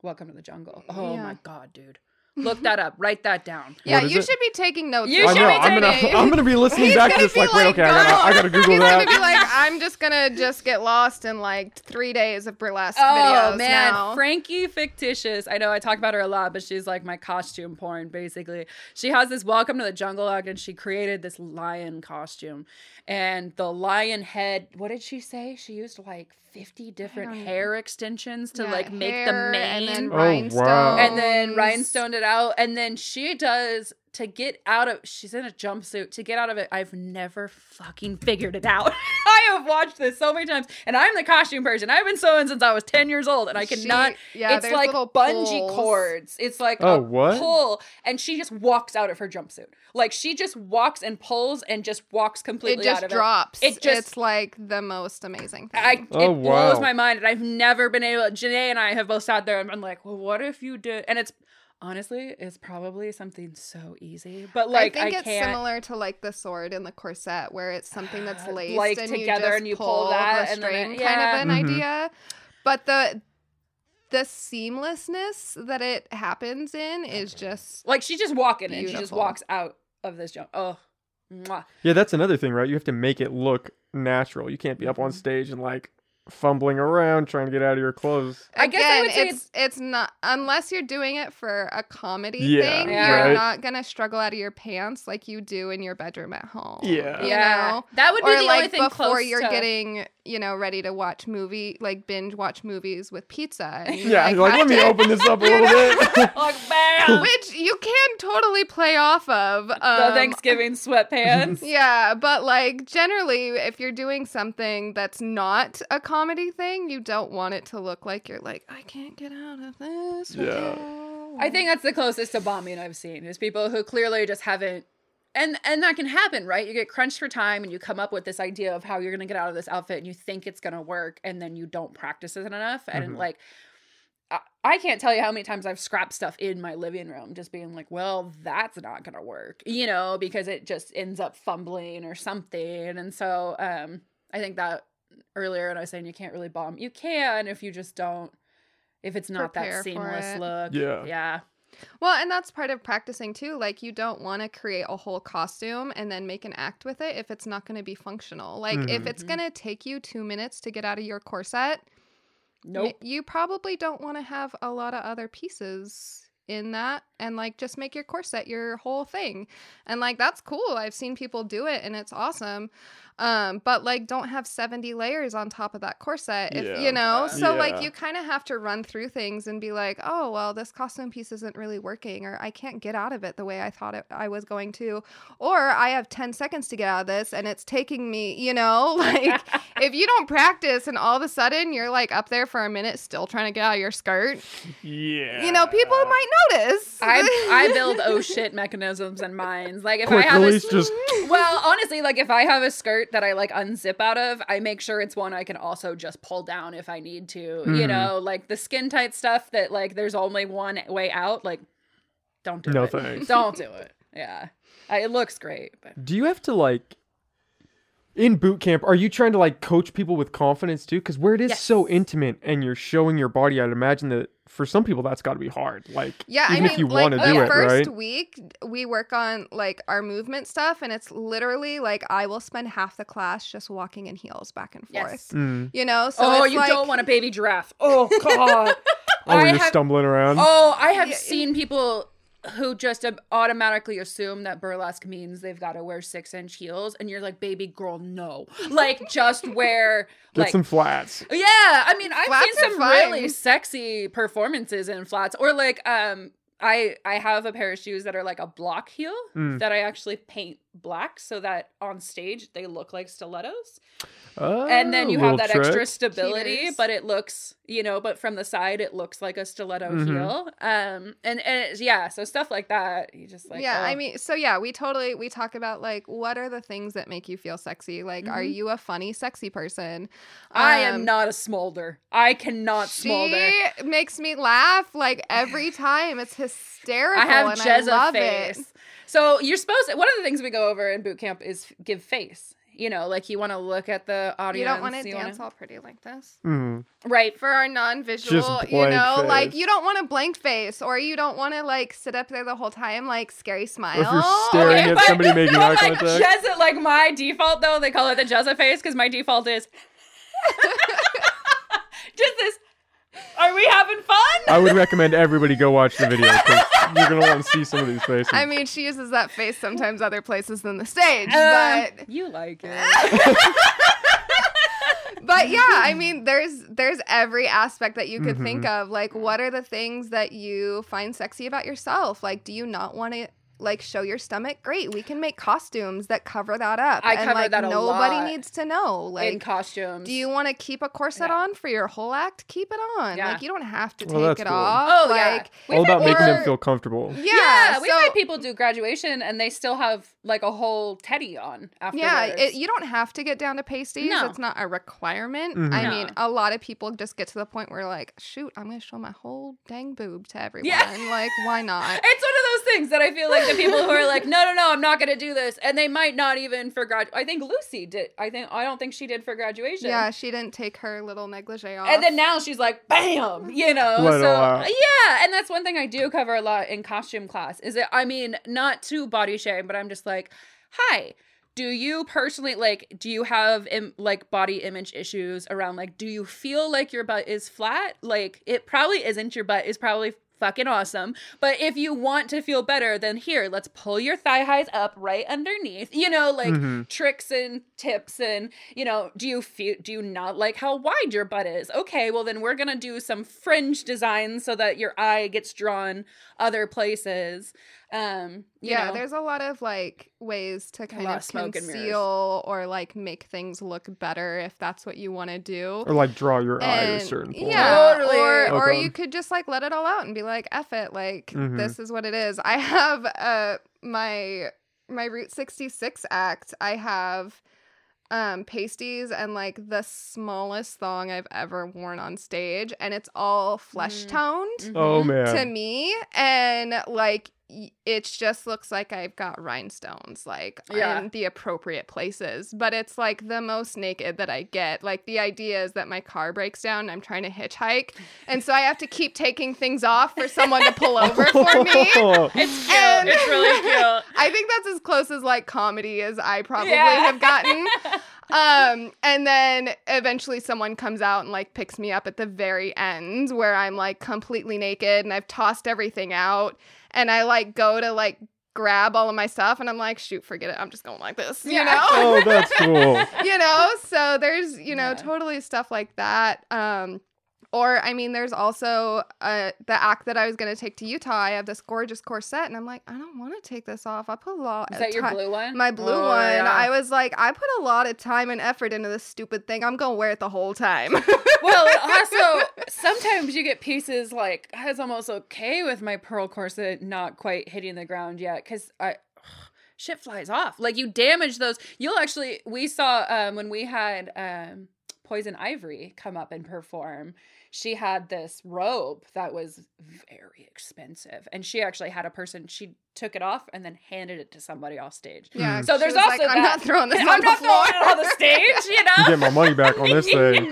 Welcome to the Jungle. Oh, my God, dude. Look that up. Write that down. Yeah, you should be taking notes. I'm going to be listening back to this like, wait, okay, I gotta Google He's that. He's going to be like, I'm just going to just get lost in like 3 days of burlesque videos. Oh, man. Now. Frankie Fictitious. I know I talk about her a lot, but she's like my costume porn, basically. She has this Welcome to the Jungle act, and she created this lion costume. And the lion head, what did she say? She used like 50 different hair extensions to like make the mane. And then rhinestoned it out. And then she does, to get out of, she's in a jumpsuit. To get out of it, I've never fucking figured it out. I have watched this so many times. And I'm the costume person. I've been sewing since I was 10 years old. And I cannot, it's like little bungee cords. It's like pull. And she just walks out of her jumpsuit. Like, she just walks and pulls and just walks completely out of it. It just drops. It's like the most amazing thing. It blows my mind. And I've never been able, Janae and I have both sat there and been like, well, what if you did? And it's, honestly, it's probably something so easy, but like I think it's similar to like the sword and the corset, where it's something that's laced like and together, you just and you pull that and string, then kind of an idea. But the seamlessness that it happens in is just like she's just walking beautiful. And she just walks out of this jump. Oh, mwah. Yeah, that's another thing, right? You have to make it look natural. You can't be up on stage and like fumbling around trying to get out of your clothes. Again, I guess I would say it's not, unless you're doing it for a comedy thing, you're not gonna struggle out of your pants like you do in your bedroom at home. You know? That would be the only thing before you're getting, you know, ready to watch movie, like binge watch movies with pizza. And let me open this up a little bit. Like, bam. Which you can totally play off of. The Thanksgiving sweatpants. Yeah, but like generally, if you're doing something that's not a comedy thing, you don't want it to look like you're like, I can't get out of this. I think that's the closest to bombing I've seen, is people who clearly just haven't. And that can happen, right? You get crunched for time and you come up with this idea of how you're going to get out of this outfit and you think it's going to work, and then you don't practice it enough. And like, I can't tell you how many times I've scrapped stuff in my living room just being like, well, that's not going to work, you know, because it just ends up fumbling or something. And so I think that earlier when I was saying you can't really bomb, you can if you just don't, if it's not that seamless look. Yeah. Yeah. Well, and that's part of practicing too. Like, you don't want to create a whole costume and then make an act with it if it's not going to be functional. Like, mm-hmm. if it's going to take you 2 minutes to get out of your corset... Nope. You probably don't want to have a lot of other pieces in that, and like just make your corset your whole thing, and like that's cool. I've seen people do it and it's awesome, but like don't have 70 layers on top of that corset, if yeah. you know. So yeah. like you kind of have to run through things and be like, oh well, this costume piece isn't really working, or I can't get out of it the way I thought I was going to, or I have 10 seconds to get out of this and it's taking me, you know, like if you don't practice and all of a sudden you're like up there for a minute still trying to get out of your skirt, yeah, you know, people might notice. I build oh shit mechanisms in minds. Like if quick I have a just... well, honestly, like if I have a skirt that I like unzip out of, I make sure it's one I can also just pull down if I need to. Mm. You know, like the skin tight stuff that like there's only one way out. Like, don't do it. No thanks. Don't do it. Yeah, it looks great. But... Do you have to like in boot camp? Are you trying to like coach people with confidence too? Because where it is yes. so intimate and you're showing your body, I'd imagine that. For some people, that's got to be hard. Like, yeah, even I mean, if you like, want to do it, right? The first week, we work on, like, our movement stuff, and it's literally, like, I will spend half the class just walking in heels back and forth. Yes. Mm. You know? So oh, you like... don't want a baby giraffe. Oh, God. Oh, you're stumbling around. Oh, I have seen people who just automatically assume that burlesque means they've got to wear 6-inch heels, and you're like, baby girl, no. Like, just wear... Get like, some flats. Yeah, I mean, I've flats seen some fine. Really sexy performances in flats. Or like, I have a pair of shoes that are like a block heel that I actually paint black so that on stage they look like stilettos. Oh, and then you have that trick. Extra stability, Peters. But it looks, you know, but from the side it looks like a stiletto mm-hmm. heel. And yeah, so stuff like that, you just like yeah, oh. I mean, so yeah, we talk about like what are the things that make you feel sexy? Like, mm-hmm. are you a funny, sexy person? I am not a smolder. I cannot smolder. She makes me laugh like every time. It's hysterical. I have Jezza face. It. So you're supposed to, one of the things we go over in boot camp is give face. You know, like you want to look at the audience. You don't want to dance all pretty like this. Mm. Right. For our non-visual, you know, face. Like you don't want a blank face, or you don't want to like sit up there the whole time, like scary smile. Or if you're staring at somebody making eye contact. Jezza, like my default though, they call it the Jezza face because my default is just this. Are we having fun? I would recommend everybody go watch the video because you're going to want to see some of these faces. I mean, she uses that face sometimes other places than the stage, but... You like it. But yeah, I mean, there's every aspect that you could mm-hmm. think of. Like, what are the things that you find sexy about yourself? Like, do you not want to... Like, show your stomach? Great. We can make costumes that cover that up. I cover like, that a lot. Nobody needs to know. Like, in costumes. Do you want to keep a corset yeah. on for your whole act? Keep it on. Yeah. Like, you don't have to take it cool. off. Oh, like, yeah. All about making them feel comfortable. Yeah. We've had people do graduation and they still have, like, a whole teddy on afterwards. Yeah. You don't have to get down to pasties. No. It's not a requirement. Mm-hmm. I mean, a lot of people just get to the point where, like, shoot, I'm going to show my whole dang boob to everyone. Yeah. Like, why not? It's one of those things that I feel like the people who are like, no, I'm not going to do this. And they might not even for graduation. I think Lucy did. I don't think she did for graduation. Yeah, she didn't take her little negligee off. And then now she's like, bam, you know. Yeah, and that's one thing I do cover a lot in costume class is that, I mean, not to body shame, but I'm just like, hi. Do you personally, like, do you have, like, body image issues around, like, do you feel like your butt is flat? Like, it probably isn't. Your butt is probably fucking awesome. But if you want to feel better, then here, let's pull your thigh highs up right underneath, you know, like mm-hmm. tricks and tips and, you know, do you not like how wide your butt is? Okay, well then we're going to do some fringe designs so that your eye gets drawn other places. You know, there's a lot of like ways to kind of conceal or like make things look better if that's what you want to do, or like draw your eye at a certain point. Yeah, totally. Or you could just like let it all out and be like, "F it," like mm-hmm. this is what it is. I have my Route 66 act. I have pasties and like the smallest thong I've ever worn on stage, and it's all flesh toned to me, and like it just looks like I've got rhinestones like in the appropriate places, but it's like the most naked that I get. Like the idea is that my car breaks down and I'm trying to hitchhike, and so I have to keep taking things off for someone to pull over for me. It's cute. And it's really cute. I think that's as close as like comedy as I probably have gotten. And then eventually someone comes out and like picks me up at the very end where I'm like completely naked and I've tossed everything out, and I like go to like grab all of my stuff and I'm like, shoot, forget it. I'm just going like this, you know? Oh, that's cool. You know? So there's, you know, totally stuff like that. Or, I mean, there's also the act that I was going to take to Utah. I have this gorgeous corset, and I'm like, I don't want to take this off. I put a lot of time. Is that your blue one? My blue one. Yeah. I was like, I put a lot of time and effort into this stupid thing. I'm going to wear it the whole time. Well, also, sometimes you get pieces like, I was almost okay with my pearl corset not quite hitting the ground yet, because shit flies off. Like, you damage those. You'll actually, we saw when we had Poison Ivory come up and perform, she had this robe that was very expensive, and she actually had a person, she took it off and then handed it to somebody off stage. Yeah. So there's also like, I'm not throwing this on the floor. I'm not throwing it on the stage, you know? You get my money back on this thing.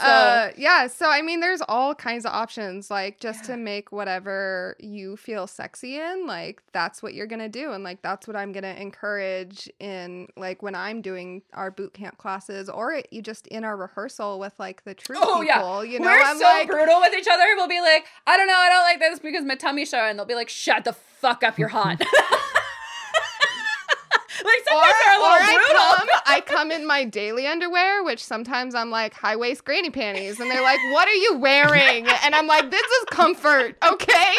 Yeah. So I mean, there's all kinds of options, like just to make whatever you feel sexy in, like that's what you're gonna do, and like that's what I'm gonna encourage in like when I'm doing our boot camp classes, or you just in our rehearsal with like the true people. Yeah. You know, we're so like, brutal with each other. We'll be like, I don't know, I don't like this because my tummy's showing, and they'll be like, shut the fuck up, you're hot. Like sometimes they're a little brutal. I come in my daily underwear, which sometimes I'm like high waist granny panties, and they're like, what are you wearing? And I'm like, this is comfort, okay?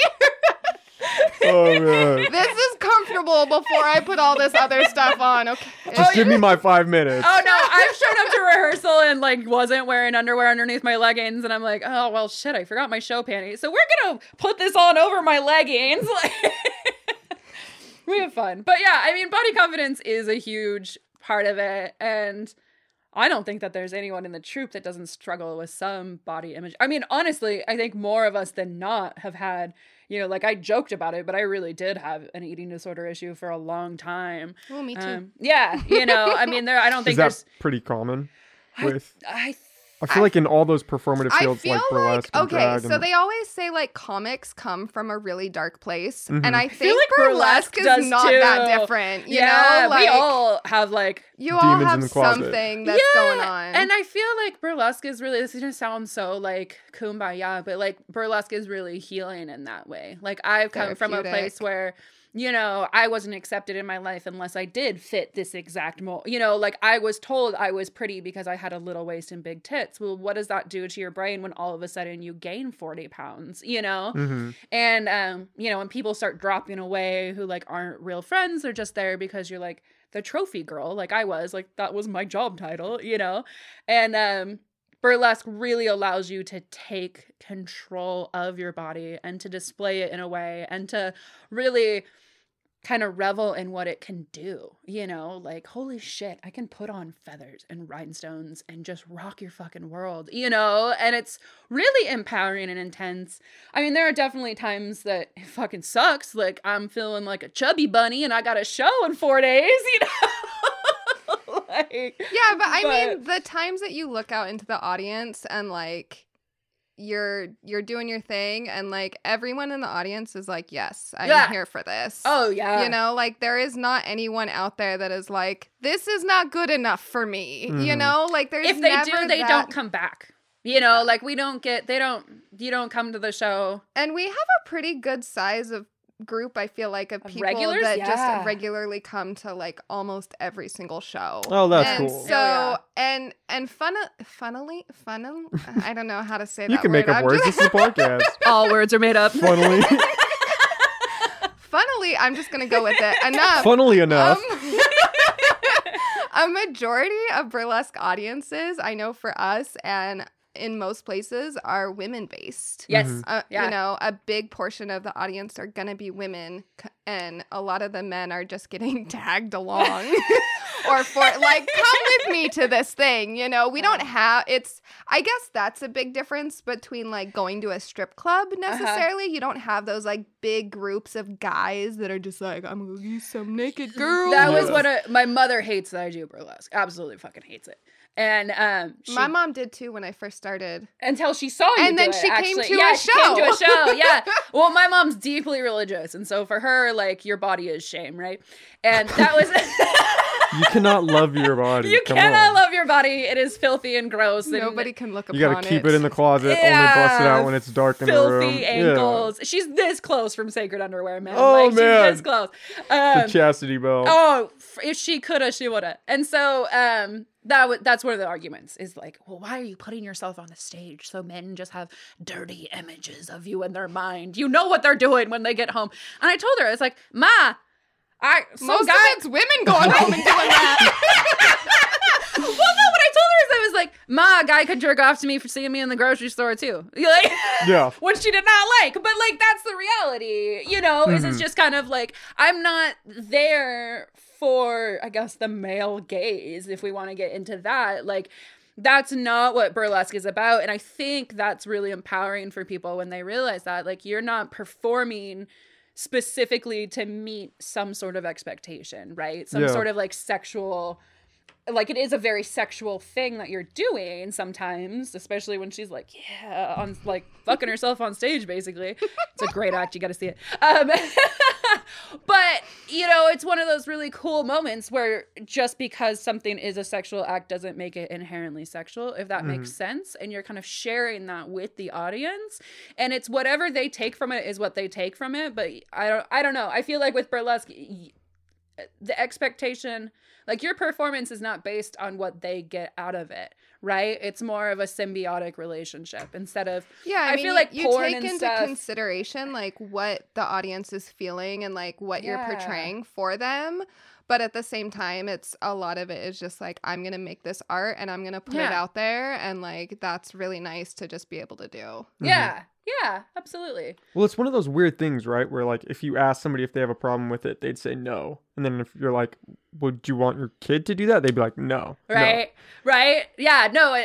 Oh, man. This is comfortable before I put all this other stuff on. Okay. Just give me my 5 minutes. Oh, no. I've shown up to rehearsal and, like, wasn't wearing underwear underneath my leggings. And I'm like, oh, well, shit, I forgot my show panties. So we're going to put this on over my leggings. We have fun. But, yeah, I mean, body confidence is a huge part of it. And I don't think that there's anyone in the troupe that doesn't struggle with some body image. I mean, honestly, I think more of us than not have had, you know, like I joked about it, but I really did have an eating disorder issue for a long time. Well, me too. Yeah, you know, I mean, there. I don't think is that there's pretty common. I feel like in all those performative fields, like burlesque and drag. Okay, so they always say like comics come from a really dark place, and I think like burlesque is not that different. You know, like, we all have like you all have something that's going on, and I feel like burlesque is really. This is gonna sound so like kumbaya, but like burlesque is really healing in that way. Like I've come from a place where, you know, I wasn't accepted in my life unless I did fit this exact mold. You know, like I was told I was pretty because I had a little waist and big tits. Well, what does that do to your brain when all of a sudden you gain 40 pounds, you know? And, you know, when people start dropping away who like aren't real friends, they're just there because you're like the trophy girl. Like I was, like that was my job title, you know? And burlesque really allows you to take control of your body and to display it in a way and to really kind of revel in what it can do, you know, like, holy shit, I can put on feathers and rhinestones and just rock your fucking world, you know, and it's really empowering and intense. I mean, there are definitely times that it fucking sucks, like I'm feeling like a chubby bunny and I got a show in 4 days, you know, like, yeah, but I mean, the times that you look out into the audience and like, you're doing your thing and like everyone in the audience is like, yes, I'm here for this. Oh yeah. You know, like there is not anyone out there that is like, this is not good enough for me. You know, like there's if they never do, they don't come back. You know, like we don't get, you don't come to the show. And we have a pretty good size of group, I feel like, of people regulars? That just regularly come to like almost every single show. Oh, that's cool. So and funnily, I don't know how to say that. You can make up words. This is a podcast. All words are made up. Funnily, I'm just gonna go with it. Funnily enough. A majority of burlesque audiences, I know for us, and in most places are women-based. Yes. Mm-hmm. Yeah. You know, a big portion of the audience are going to be women, and a lot of the men are just getting tagged along or for like, come with me to this thing. You know, we don't have, it's, I guess that's a big difference between like going to a strip club necessarily. Uh-huh. You don't have those like big groups of guys that are just like, I'm going to be some naked girl. That was what my mother hates that I do burlesque. Absolutely fucking hates it. And my mom did too when I first started. Until she saw you, and then she came to a show. She came to a show. Yeah. Well, my mom's deeply religious, and so for her, like, your body is shame, right? And that was. You cannot love your body. You cannot love your body. It is filthy and gross. And nobody can look upon it. You got to keep it in the closet. Yeah. Only bust it out when it's dark in the room. Filthy ankles. Yeah. She's this close from Sacred Underwear, man. Oh, like, man. She's this close. The chastity belt. Oh, if she could have, she would have. And so that's one of the arguments is like, well, why are you putting yourself on the stage so men just have dirty images of you in their mind? You know what they're doing when they get home. And I told her, it's like, Ma, most of it's women going home and doing that. Well, no, what I told her is I was like, Ma, a guy could jerk off to me for seeing me in the grocery store too. Like, yeah. Which she did not like. But like, that's the reality, you know, is it's just kind of like, I'm not there for, I guess, the male gaze, if we want to get into that. Like, that's not what burlesque is about. And I think that's really empowering for people when they realize that, like, you're not performing specifically to meet some sort of expectation, right? Some sort of like sexual, like, it is a very sexual thing that you're doing sometimes, especially when she's like, yeah, on like fucking herself on stage, basically. It's a great act. You got to see it. But, you know, it's one of those really cool moments where just because something is a sexual act doesn't make it inherently sexual, if that makes sense. And you're kind of sharing that with the audience. And it's whatever they take from it is what they take from it. But I don't know. I feel like with burlesque, the expectation, like, your performance is not based on what they get out of it, right? It's more of a symbiotic relationship instead of, I mean, feel like you take into consideration like what the audience is feeling and like what you're portraying for them. But at the same time, it's a lot of it is just like, I'm going to make this art and I'm going to put it out there. And like, that's really nice to just be able to do. Mm-hmm. Yeah. Yeah, absolutely. Well, it's one of those weird things, right? Where like, if you ask somebody if they have a problem with it, they'd say no. And then if you're like, would you want your kid to do that? They'd be like, no. Right. No. Right. Yeah. No.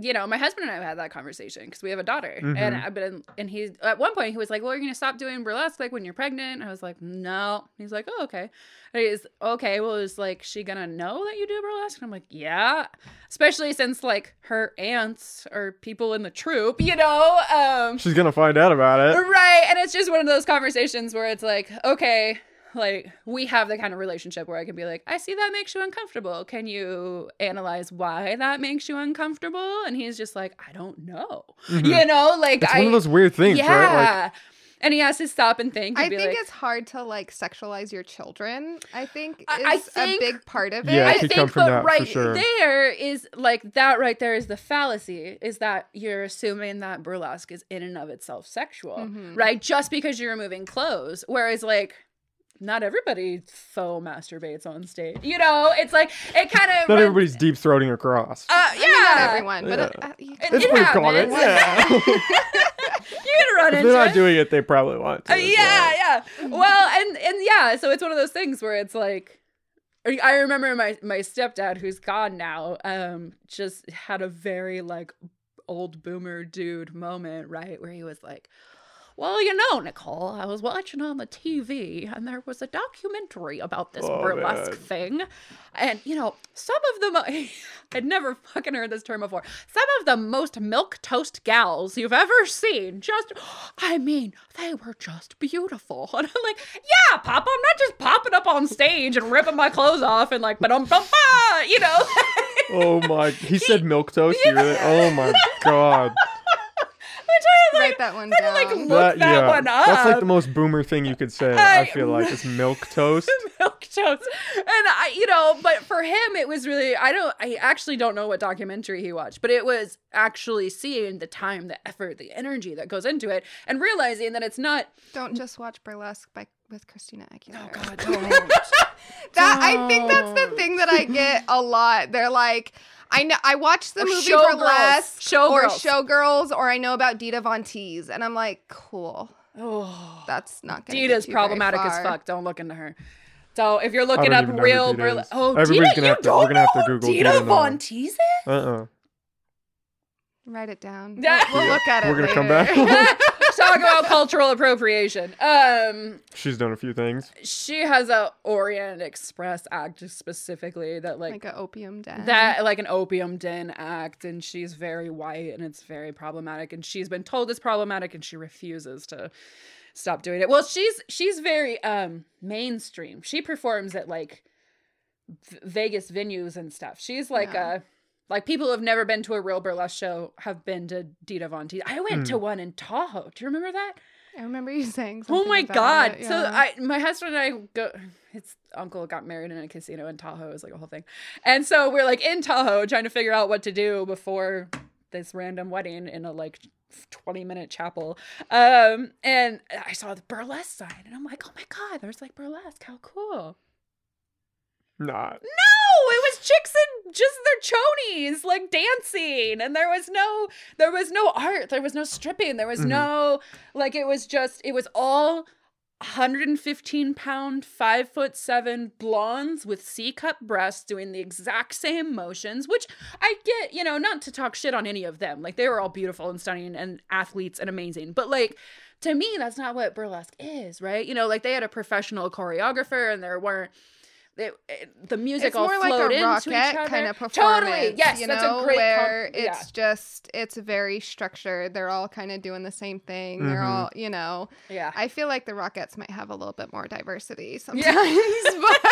You know, my husband and I have had that conversation because we have a daughter. Mm-hmm. And he at one point he was like, well, you're going to stop doing burlesque like when you're pregnant. I was like, no. He's like, oh, okay. And he's okay. Well, is like, she going to know that you do burlesque? And I'm like, yeah. Especially since like her aunts are people in the troupe, you know. She's going to find out about it. Right. And it's just one of those conversations where it's like, okay, like, we have the kind of relationship where I can be like, I see that makes you uncomfortable. Can you analyze why that makes you uncomfortable? And he's just like, I don't know. Mm-hmm. You know, like, it's one of those weird things, right? Like, and he has to stop and think. And I think it's hard to like sexualize your children. I think is a big part of it. Yeah, I think, but right there is like that. Right there is the fallacy: is that you're assuming that burlesque is in and of itself sexual, right? Just because you're removing clothes, whereas like, not everybody faux masturbates on stage. You know, it's like, it kind of... Not everybody's deep-throating across. Yeah. I mean, not everyone, but... It's pretty common. Yeah. You're going to run into it. If they're not doing it, they probably want to. Yeah. Well, and yeah, so it's one of those things where it's like... I remember my stepdad, who's gone now, just had a very, like, old boomer dude moment, right? Where he was like... Well, you know, Nicole, I was watching on the TV and there was a documentary about this burlesque thing. And, you know, some of the... I'd never fucking heard this term before. Some of the most milquetoast gals you've ever seen. Just, I mean, they were just beautiful. And I'm like, yeah, Papa, I'm not just popping up on stage and ripping my clothes off and like, ba-dum-ba-ba, you know. Oh, my... He said milquetoast? Yeah. Really? Oh, my God. Write that one down. Look that one up. That's like the most boomer thing you could say. I feel like it's milquetoast. Milquetoast, and I, you know, but for him it was really. I actually don't know what documentary he watched, but it was actually seeing the time, the effort, the energy that goes into it, and realizing that it's not. Don't just watch burlesque with Christina Aguilera. Oh God, don't. I think that's the thing that I get a lot. They're like, I know I watched the movie Burlesque or Showgirls, or I know about Dita Von Teese, and I'm like, cool. Oh, that's not gonna Dita's problematic as fuck. Don't look into her. So if you're looking up real Burlesque, Dita, you don't know who Dita Von Teese is? Write it down. We'll look at it. We're gonna come back. Talk about cultural appropriation. She's done a few things. She has a Orient Express act specifically that like an opium den. That like an opium den act, and she's very white and it's very problematic, and she's been told it's problematic and she refuses to stop doing it. Well, she's very mainstream. She performs at like Vegas venues and stuff. She's like Like, people who have never been to a real burlesque show have been to Dita Von Teese. I went to one in Tahoe. Do you remember that? I remember you saying something. Oh, my God. Yeah. So my husband and I go – his uncle got married in a casino in Tahoe. It was, like, a whole thing. And so we're, like, in Tahoe trying to figure out what to do before this random wedding in a, like, 20-minute chapel. And I saw the burlesque sign. And I'm like, oh, my God. There's, like, burlesque. How cool. No, it was chicks in just their chonies, like, dancing, and there was no art, there was no stripping, there was no, like, it was all 115-pound, 5'7" blondes with C-cup breasts doing the exact same motions, which I get, you know, not to talk shit on any of them, like, they were all beautiful and stunning and athletes and amazing, but, like, to me, that's not what burlesque is, right? You know, like, they had a professional choreographer, and there weren't the music it's all more flowed like a into each other. Kind of performance, totally. Yes, you that's know, a great where it's just it's very structured. They're all kind of doing the same thing. Mm-hmm. They're all, you know. Yeah. I feel like the Rockettes might have a little bit more diversity sometimes. Yeah. But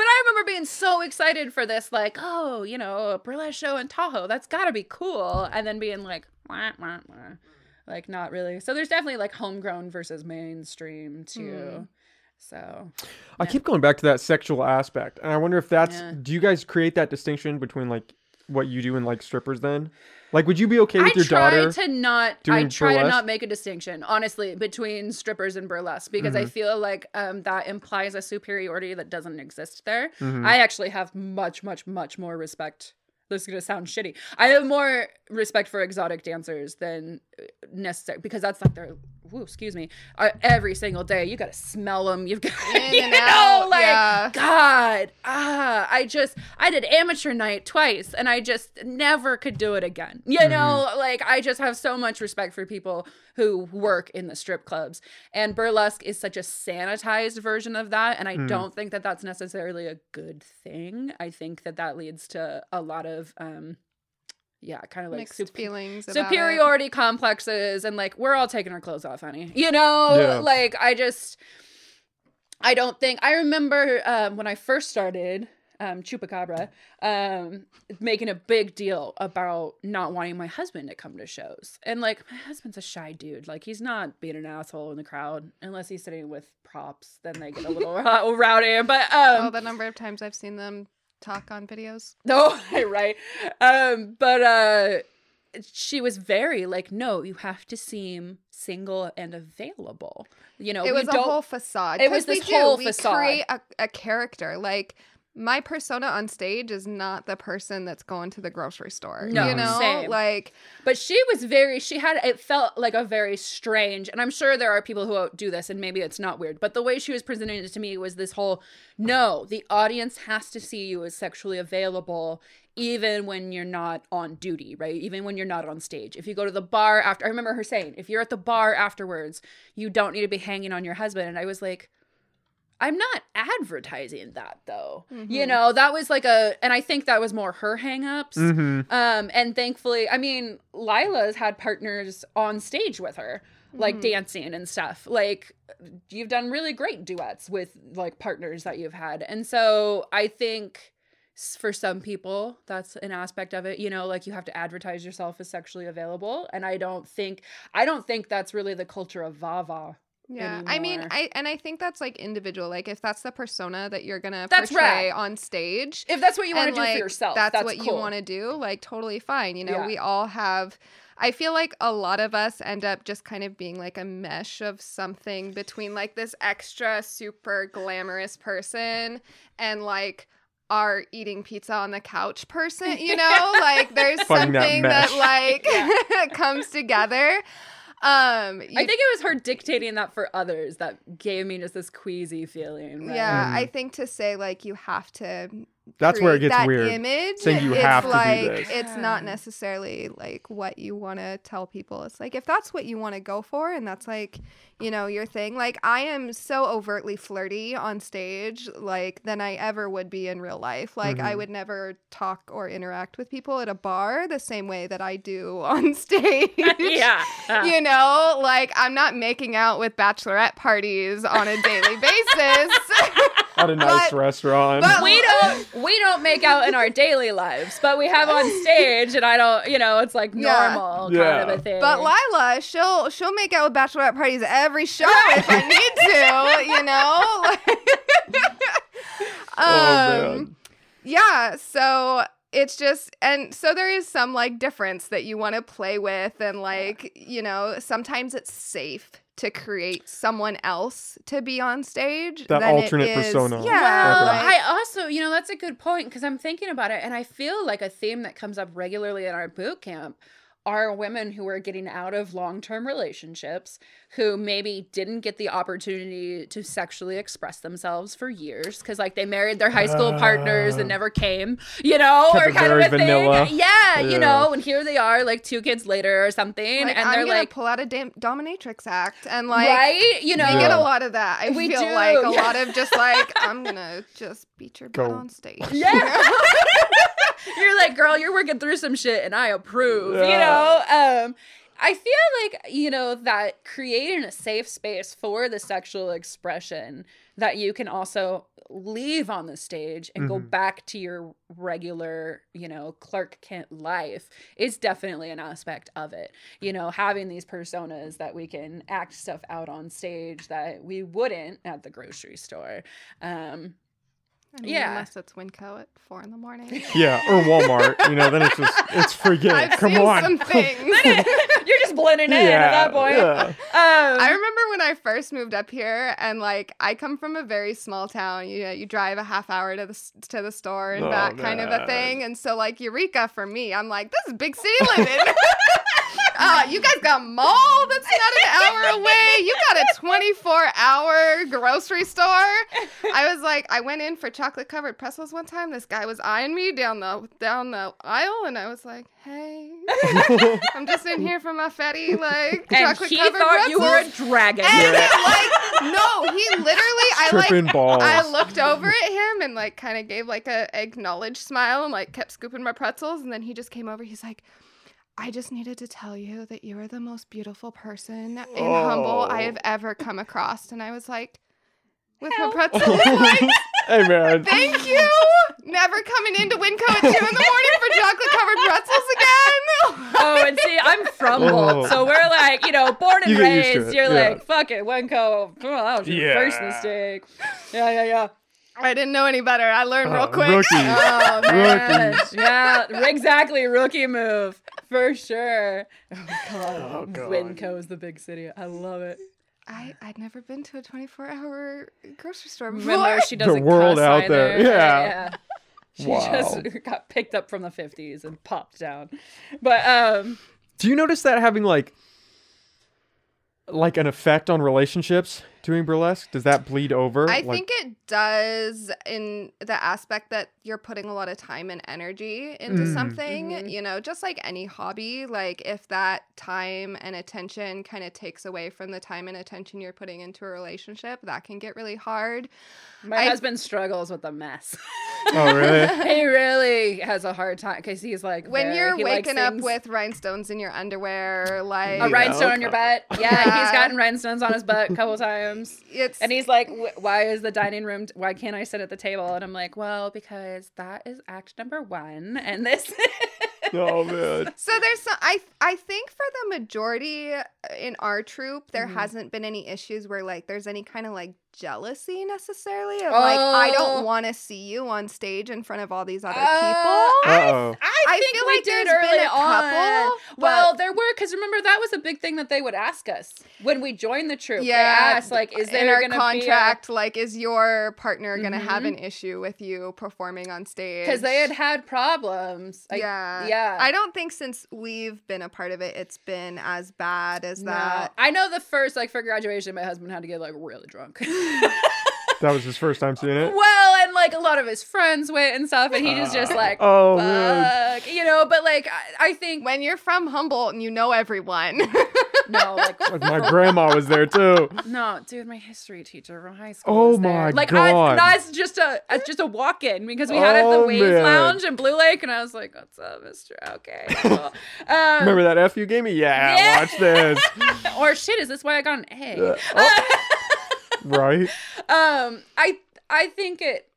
I remember being so excited for this, like, oh, you know, a burlesque show in Tahoe. That's got to be cool. And then being like, wah, wah, wah. Like, not really. So there's definitely like homegrown versus mainstream too. Mm. So I keep going back to that sexual aspect, and I wonder if that's do you guys create that distinction between like what you do and like strippers then? Like, would you be okay with your daughter I try to not make a distinction, honestly, between strippers and burlesque, because I feel like that implies a superiority that doesn't exist there. I actually have much more respect. This is going to sound shitty. I have more respect for exotic dancers than necessary, because that's like their, every single day. You got to smell them. You've got to, you know, like, God, I did amateur night twice and I just never could do it again. You know, like, I just have so much respect for people who work in the strip clubs, and burlesque is such a sanitized version of that. And I don't think that that's necessarily a good thing. I think that that leads to a lot of, kind of like mixed feelings, superiority complexes, and like, we're all taking our clothes off, honey. You know, like, I remember when I first started Chupacabra making a big deal about not wanting my husband to come to shows. And like, my husband's a shy dude. Like, he's not being an asshole in the crowd unless he's sitting with props. Then they get a little rowdy. But the number of times I've seen them talk on videos. No, right. But she was very like, no, you have to seem single and available. You know, it was a whole facade. It was this whole facade. We create a character. Like, my persona on stage is not the person that's going to the grocery store. No, you know, same. Like, but she was very. She had. It felt like a very strange. And I'm sure there are people who do this, and maybe it's not weird. But the way she was presenting it to me was this whole, no, the audience has to see you as sexually available, even when you're not on duty, right? Even when you're not on stage. If you go to the bar after, I remember her saying, if you're at the bar afterwards, you don't need to be hanging on your husband. And I was like, I'm not advertising that, though. You know, that was like and I think that was more her hang-ups. And thankfully, I mean, Lila's had partners on stage with her, like dancing and stuff. Like, you've done really great duets with like partners that you've had. And so I think for some people, that's an aspect of it, you know, like, you have to advertise yourself as sexually available. And I don't think that's really the culture of Vava. Yeah, anymore. I mean, I think that's like individual. Like, if that's the persona that you're gonna portray on stage, if that's what you want to do for yourself, that's what you want to do. Like, totally fine. You know, we all have. I feel like a lot of us end up just kind of being like a mesh of something between like this extra super glamorous person and like are eating pizza on the couch person, you know, like there's something that like comes together. I think it was her dictating that for others that gave me just this queasy feeling. Right? Yeah, I think to say like you have to. That's where it gets that weird. Image, saying you have like, to do this. It's not necessarily like what you want to tell people. It's like if that's what you want to go for, and that's like you know your thing. Like I am so overtly flirty on stage, like than I ever would be in real life. Like I would never talk or interact with people at a bar the same way that I do on stage. You know, like I'm not making out with bachelorette parties on a daily basis. At a nice restaurant. But we don't make out in our daily lives, but we have on stage, and I don't, you know, it's like normal kind of a thing. But Lila, she'll make out with bachelorette parties every show if I need to, you know. Yeah, so it's just, and so there is some like difference that you want to play with, and like you know, sometimes it's safe to create someone else to be on stage. That alternate persona. Yeah. Well, I also, you know, that's a good point because I'm thinking about it and I feel like a theme that comes up regularly in our boot camp are women who are getting out of long-term relationships who maybe didn't get the opportunity to sexually express themselves for years because, like, they married their high school partners and never came, you know, or kind of a vanilla thing. Yeah, you know, and here they are, like, 2 kids later or something. Like, and they're like, pull out a dominatrix act and, like, you know, we get a lot of that. I feel like a lot of just, like, I'm going to just beat your butt on stage. Yeah. You know? You're like, girl, you're working through some shit and I approve, you know? I feel like, you know, that creating a safe space for the sexual expression that you can also leave on the stage and go back to your regular, you know, Clark Kent life is definitely an aspect of it. You know, having these personas that we can act stuff out on stage that we wouldn't at the grocery store. I mean, unless it's Winco at 4 a.m. Yeah, or Walmart. You know, then it's just, it's forget. I've seen some things. You're just blending in at that point. Yeah. I remember when I first moved up here, and like I come from a very small town. You know, you drive a half hour to the store and back, kind of a thing. And so, like Eureka for me, I'm like, this is big city living. You guys got a mall that's not an hour away. You got a 24-hour grocery store. I was like, I went in for chocolate-covered pretzels one time. This guy was eyeing me down the aisle, and I was like, hey, I'm just in here for my fatty, like, chocolate-covered pretzels. And he thought you were a dragon. And I looked over at him and, like, kind of gave, like, a acknowledged smile and, like, kept scooping my pretzels. And then he just came over. He's like, I just needed to tell you that you are the most beautiful person and humble I have ever come across. And I was like, with my pretzel, like, hey, man. Thank you. Never coming into Winco at 2 in the morning for chocolate-covered pretzels again. Oh, and see, I'm from Holt, so we're like, you know, born and raised. You're like, fuck it, Winco. Well, that was your first mistake. Yeah. I didn't know any better. I learned real quick. Rookies. Oh, man. Yeah, exactly. Rookie move. For sure. Oh, God. Winco is the big city. I love it. I'd never been to a 24-hour grocery store before. Remember, she doesn't cuss out there. Yeah. She just got picked up from the 50s and popped down. But do you notice that having like an effect on relationships doing burlesque? Does that bleed over? I think it does in the aspect that you're putting a lot of time and energy into something, you know, just like any hobby, like if that time and attention kind of takes away from the time and attention you're putting into a relationship, that can get really hard. My husband struggles with the mess. Oh, really? He really has a hard time because he's like, you're waking up with rhinestones in your underwear, like a rhinestone on your butt. Yeah, he's gotten rhinestones on his butt a couple times. And he's like, why is the dining room? Why can't I sit at the table? And I'm like, well, because that is act number 1, and this. Oh man. So there's some. I think for the majority in our troupe, there hasn't been any issues where like there's any kind of like jealousy necessarily of like, I don't want to see you on stage in front of all these other people. I think feel we like did there's been a couple. Well, there were, because remember that was a big thing that they would ask us when we joined the troupe. Yeah, they asked like, is there in our contract like, is your partner gonna have an issue with you performing on stage? Because they had had problems. Yeah. I don't think since we've been a part of it, it's been as bad as that. I know the first like for graduation, my husband had to get like really drunk. That was his first time seeing it? Well, and, like, a lot of his friends went and stuff, and he was just like, fuck. You know, but, like, I think... When you're from Humboldt and you know everyone. No, like... My grandma was there, too. No, dude, my history teacher from high school was there. Oh, my God. Like, that's just a walk-in, because we had it at the Wave Lounge in Blue Lake, and I was like, what's up, mister? Okay, cool. Remember that F you gave me? Yeah. Watch this. Or, shit, is this why I got an A? Right. I think it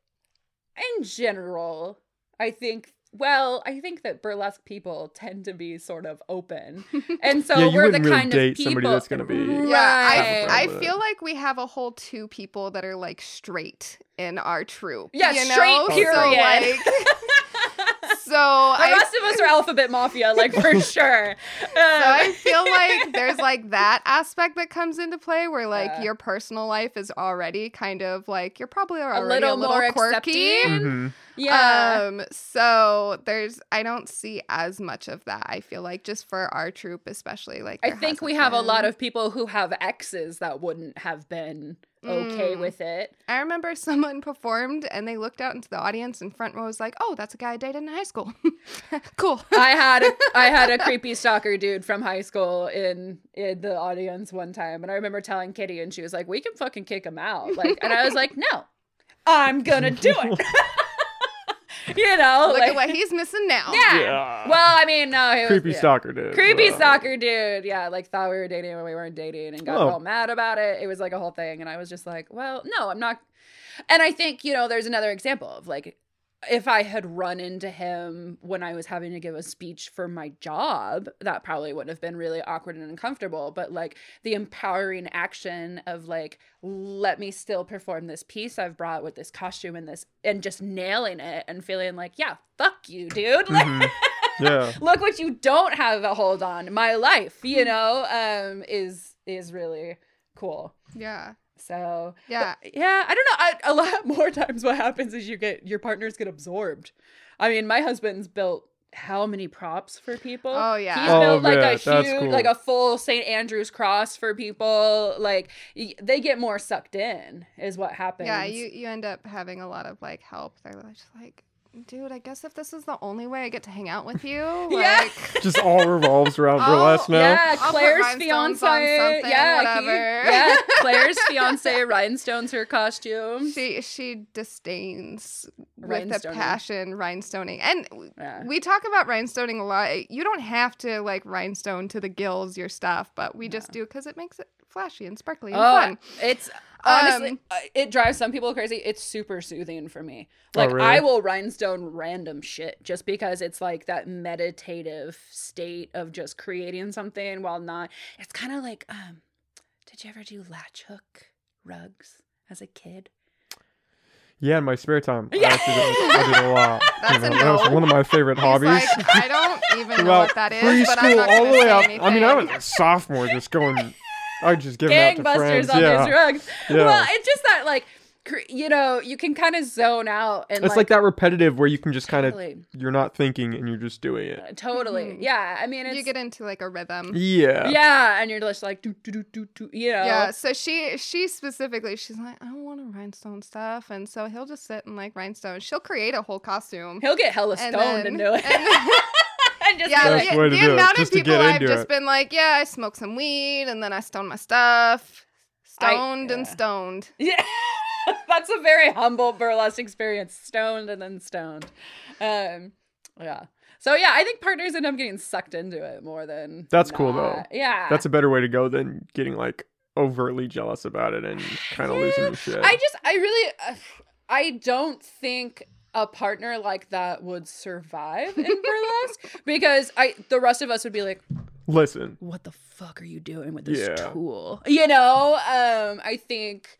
in general, I think that burlesque people tend to be sort of open. And so we're the kind of people somebody that's going to be. Right. Yeah. I feel like we have a whole two people that are like straight in our troupe. Yeah, you straight know? Period. So, the rest of us are alphabet mafia, like, for sure. So I feel like there's, like, that aspect that comes into play where, like, your personal life is already kind of, like, you're probably already a little more quirky. Mm-hmm. Yeah. So there's, I don't see as much of that. I feel like just for our troupe especially, like, I think we have a lot of people who have exes that wouldn't have been okay with it. I remember someone performed and they looked out into the audience and front row was like, oh, that's a guy I dated in high school. Cool. I had a creepy stalker dude from high school in the audience one time, and I remember telling Kitty, and she was like, we can fucking kick him out, like, and I was like, no, I'm gonna do it. You know, look at what he's missing now. Yeah. Well, I mean, no, he was creepy stalker dude. Creepy stalker dude. Yeah, like thought we were dating when we weren't dating, and got all mad about it. It was like a whole thing, and I was just like, well, no, I'm not. And I think, you know, there's another example of like, if I had run into him when I was having to give a speech for my job, that probably would have been really awkward and uncomfortable. But like the empowering action of like, let me still perform this piece I've brought with this costume and this, and just nailing it and feeling like, yeah, fuck you, dude. Mm-hmm. Yeah. Look what you don't have a hold on. My life, you know, is really cool. Yeah. So yeah, I don't know. A lot more times what happens is your partners get absorbed. I mean, my husband's built how many props for people? Oh yeah, he's built like a huge, cool, like a full St. Andrew's cross for people. Like they get more sucked in, is what happens. Yeah, you end up having a lot of like help. They're just like, dude, I guess if this is the only way I get to hang out with you, like, just all revolves around burlesque now. Yeah, Claire's fiance, Claire's fiance rhinestones her costume. She disdains with a passion rhinestoning, and we talk about rhinestoning a lot. You don't have to like rhinestone to the gills your stuff, but we just do because it makes it flashy and sparkly and fun. It's honestly, it drives some people crazy. It's super soothing for me. Like, really? I will rhinestone random shit just because it's like that meditative state of just creating something while not. It's kind of like, did you ever do latch hook rugs as a kid? Yeah, in my spare time. Yeah. I did a lot. That was one of my favorite hobbies. Like, I don't even know what that is. Preschool, but I'm not all the way up. Anything. I mean, I was a sophomore just going. I just give them out to friends. On these rugs. Yeah. Well, it's just that, like, you know, you can kind of zone out. And it's like that repetitive where you can just kind of, you're not thinking and you're just doing it. Totally. Mm-hmm. Yeah. I mean, it's... You get into, like, a rhythm. Yeah. Yeah. And you're just like, do, do, do, do, do, you know. Yeah. So she specifically, she's like, I don't want to rhinestone stuff. And so he'll just sit and, like, rhinestone. She'll create a whole costume. He'll get hella stoned and do it. Yeah, the amount of people I've just been like, I smoked some weed and then I stoned my stuff. Stoned. Yeah. That's a very humble burlesque experience. Stoned and then stoned. Yeah. So, yeah, I think partners end up getting sucked into it more than... That's cool, though. Yeah. That's a better way to go than getting, like, overtly jealous about it and kind of losing your shit. I don't think... a partner like that would survive in burlesque because the rest of us would be like, listen, what the fuck are you doing with this tool? You know, I think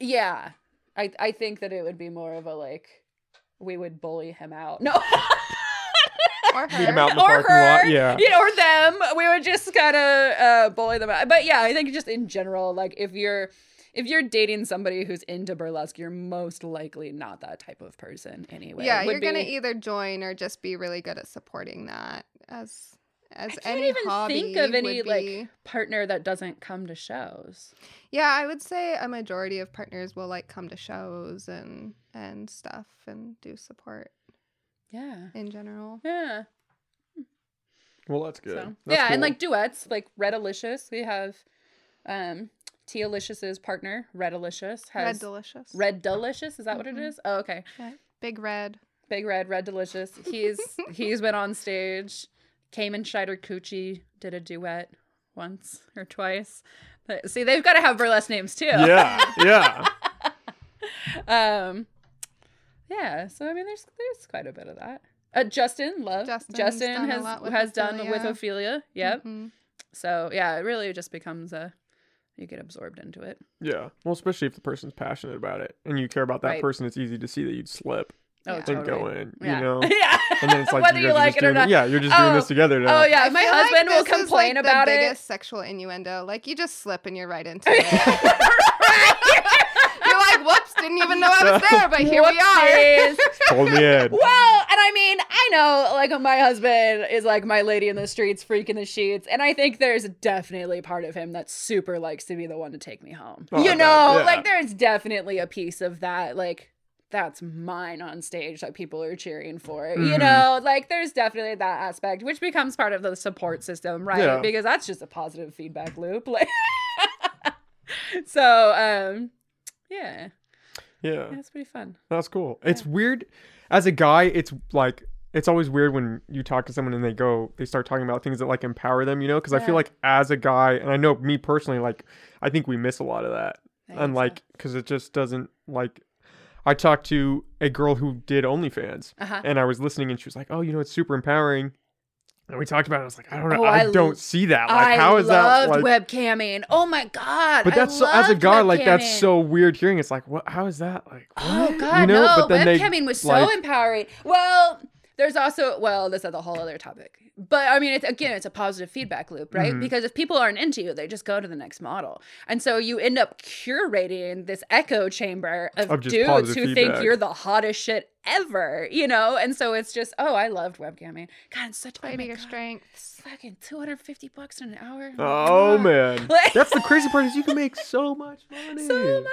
Yeah. I think that it would be more of a, like, we would bully him out. No. Or her. Meet him out in the parking lot. Yeah. Yeah, or them. We would just kind of bully them out. But yeah, I think just in general, like, if you're dating somebody who's into burlesque, you're most likely not that type of person anyway. Yeah, you're going to either join or just be really good at supporting that as I can't even think of any like partner that doesn't come to shows. Yeah, I would say a majority of partners will like come to shows and stuff and do support. Yeah. In general. Yeah. Well, that's good. So, that's cool. And like duets, like Redalicious, we have Tia Licious's partner, Redalicious. Redalicious. Redalicious, is that what it is? Oh, okay. Yeah. Big Red, Redalicious. He's been on stage. Cayman Shider-Coochie did a duet once or twice. But, see, they've got to have burlesque names too. Yeah, yeah. Yeah, so I mean, there's quite a bit of that. Justin has done with Ophelia. Yep. Mm-hmm. So yeah, it really just becomes you get absorbed into it. Yeah, well, especially if the person's passionate about it and you care about that person, it's easy to see that you'd slip. Oh, yeah. Totally. Go in, yeah. You know? Yeah. And then it's like, whether you like it or not. Yeah, you're just doing this together now. Oh, yeah. My husband will complain about it. This is the biggest sexual innuendo. Like, you just slip and you're right into it. You're like, whoops, didn't even know I was there, but here we are. Hold me in. Well, and I mean, I know, like, my husband is like my lady in the streets, freak in the sheets. And I think there's definitely part of him that super likes to be the one to take me home. Oh, you know, yeah. Like, there's definitely a piece of that, like, that's mine on stage that people are cheering for. Mm-hmm. You know, like there's definitely that aspect, which becomes part of the support system, right? Yeah. Because that's just a positive feedback loop. Like, so, yeah, that's pretty fun. That's cool. Yeah. It's weird. As a guy, it's like, it's always weird when you talk to someone and they start talking about things that like empower them, you know? Because I feel like as a guy, and I know me personally, like, I think we miss a lot of that. And like, because it just doesn't like... I talked to a girl who did OnlyFans and I was listening and she was like, oh, you know, it's super empowering. And we talked about it. I was like, I don't know. I don't see that. Like, how is that? I loved webcamming. Oh my God. But that's as a guy, like, that's so weird hearing. It's like, what? How is that? Like, what? Oh God, you know? No. But then webcamming was so empowering. Well, there's also, that's a whole other topic. But I mean, it's a positive feedback loop, right? Mm-hmm. Because if people aren't into you, they just go to the next model. And so you end up curating this echo chamber of dudes who think you're the hottest shit ever, you know? And so it's just, I loved webcamming. God, it's such my strengths. Fucking $250 in an hour. Oh man. Like, that's the crazy part is you can make so much money. Oh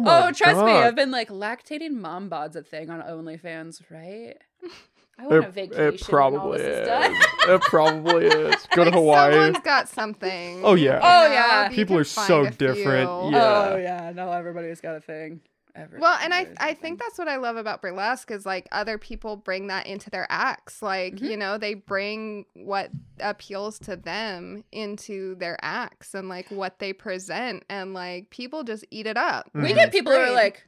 my God. Oh, trust me. I've been like lactating mom bod's a thing on OnlyFans, right? I want a vacation. It probably is. It probably is. Go to Hawaii. Someone's got something. Oh yeah. Oh yeah. People are so different. Yeah. Oh yeah. No, everybody's got a thing. Well, and I think that's what I love about burlesque is like other people bring that into their acts. Like, mm-hmm. You know, they bring what appeals to them into their acts and like what they present and like people just eat it up. Mm-hmm. We get people who are like,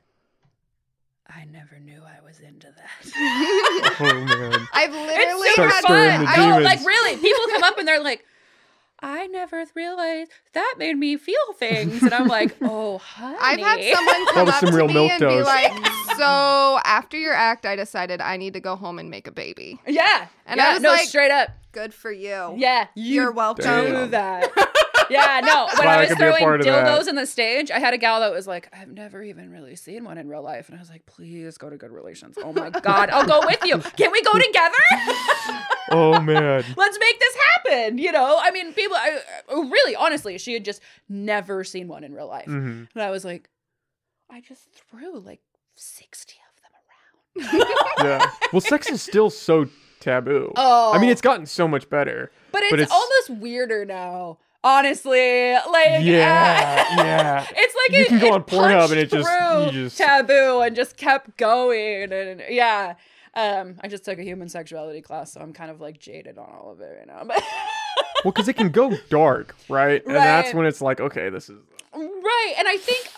I never knew I was into that. Oh, man. I've literally had fun. Like, really, people come up and they're like, I never realized that made me feel things. And I'm like, oh, honey. I've had someone come up to me and be like, so after your act, I decided I need to go home and make a baby. Yeah. And I was like, straight up. Good for you. Yeah. You're welcome. Do that. Yeah, no. When I was throwing dildos in the stage, I had a gal that was like, I've never even really seen one in real life. And I was like, please go to Good Relations. Oh my God. I'll go with you. Can we go together? Oh man. Let's make this happen. You know, I mean, people, really, honestly, she had just never seen one in real life. Mm-hmm. And I was like, I just threw like 60 of them around. Yeah. Well, sex is still so taboo. Oh. I mean, it's gotten so much better. But it's almost weirder now. Honestly, like, yeah, it's like you can go on Pornhub and it just taboo and just kept going. And yeah, I just took a human sexuality class, so I'm kind of like jaded on all of it right now. Well, because it can go dark, right? And that's when it's like, okay, this is right. And I think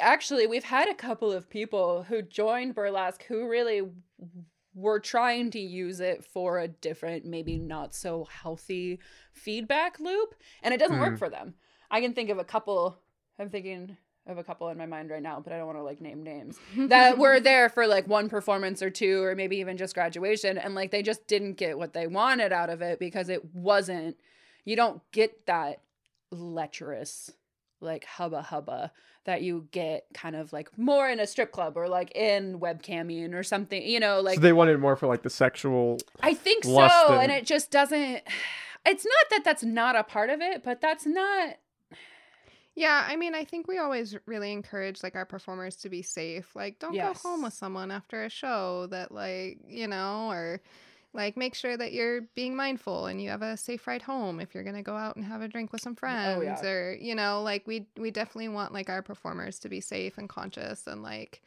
actually we've had a couple of people who joined burlesque who really were trying to use it for a different, maybe not so healthy feedback loop, and it doesn't work for them. I can think of a couple. I'm thinking I have a couple in my mind right now, but I don't want to like name names that were there for like one performance or two, or maybe even just graduation. And like, they just didn't get what they wanted out of it because it wasn't, you don't get that lecherous, like hubba that you get kind of like more in a strip club or like in webcamming or something, you know, like. So they wanted more for like the sexual. I think so. And it just doesn't, it's not that that's not a part of it, but that's not. Yeah, I mean, I think we always really encourage, like, our performers to be safe. Like, don't go home with someone after a show that, like, you know, or, like, make sure that you're being mindful and you have a safe ride home if you're going to go out and have a drink with some friends. Oh, yeah. Or, you know, like, we definitely want, like, our performers to be safe and conscious and, like,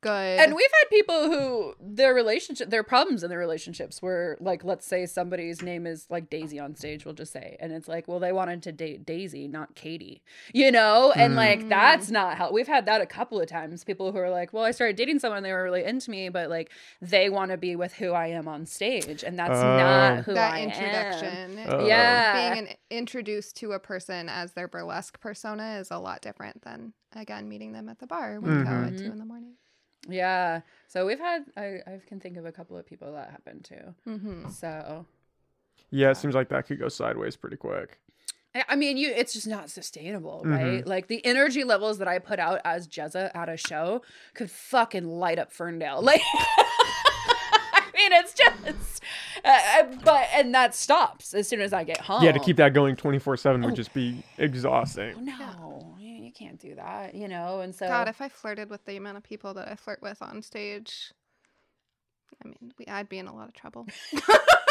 good. And we've had people who their problems in their relationships were like, let's say somebody's name is like Daisy on stage, we'll just say, and it's like, well, they wanted to date Daisy, not Katie, you know, and like that's not how we've had that a couple of times. People who are like, well, I started dating someone, they were really into me, but like they want to be with who I am on stage, and that's not who that I introduction. Am. Yeah, being introduced to a person as their burlesque persona is a lot different than again meeting them at the bar when you go at 2 a.m. Yeah, so we've had I can think of a couple of people that happened too. So yeah, it seems like that could go sideways pretty quick. I mean, it's just not sustainable, right? Like the energy levels that I put out as Jezza at a show could fucking light up Ferndale, like I mean, it's just but and that stops as soon as I get home. Yeah, to keep that going 24/7 would just be exhausting. No, you can't do that, you know. And so, God, if I flirted with the amount of people that I flirt with on stage, I mean, I'd be in a lot of trouble.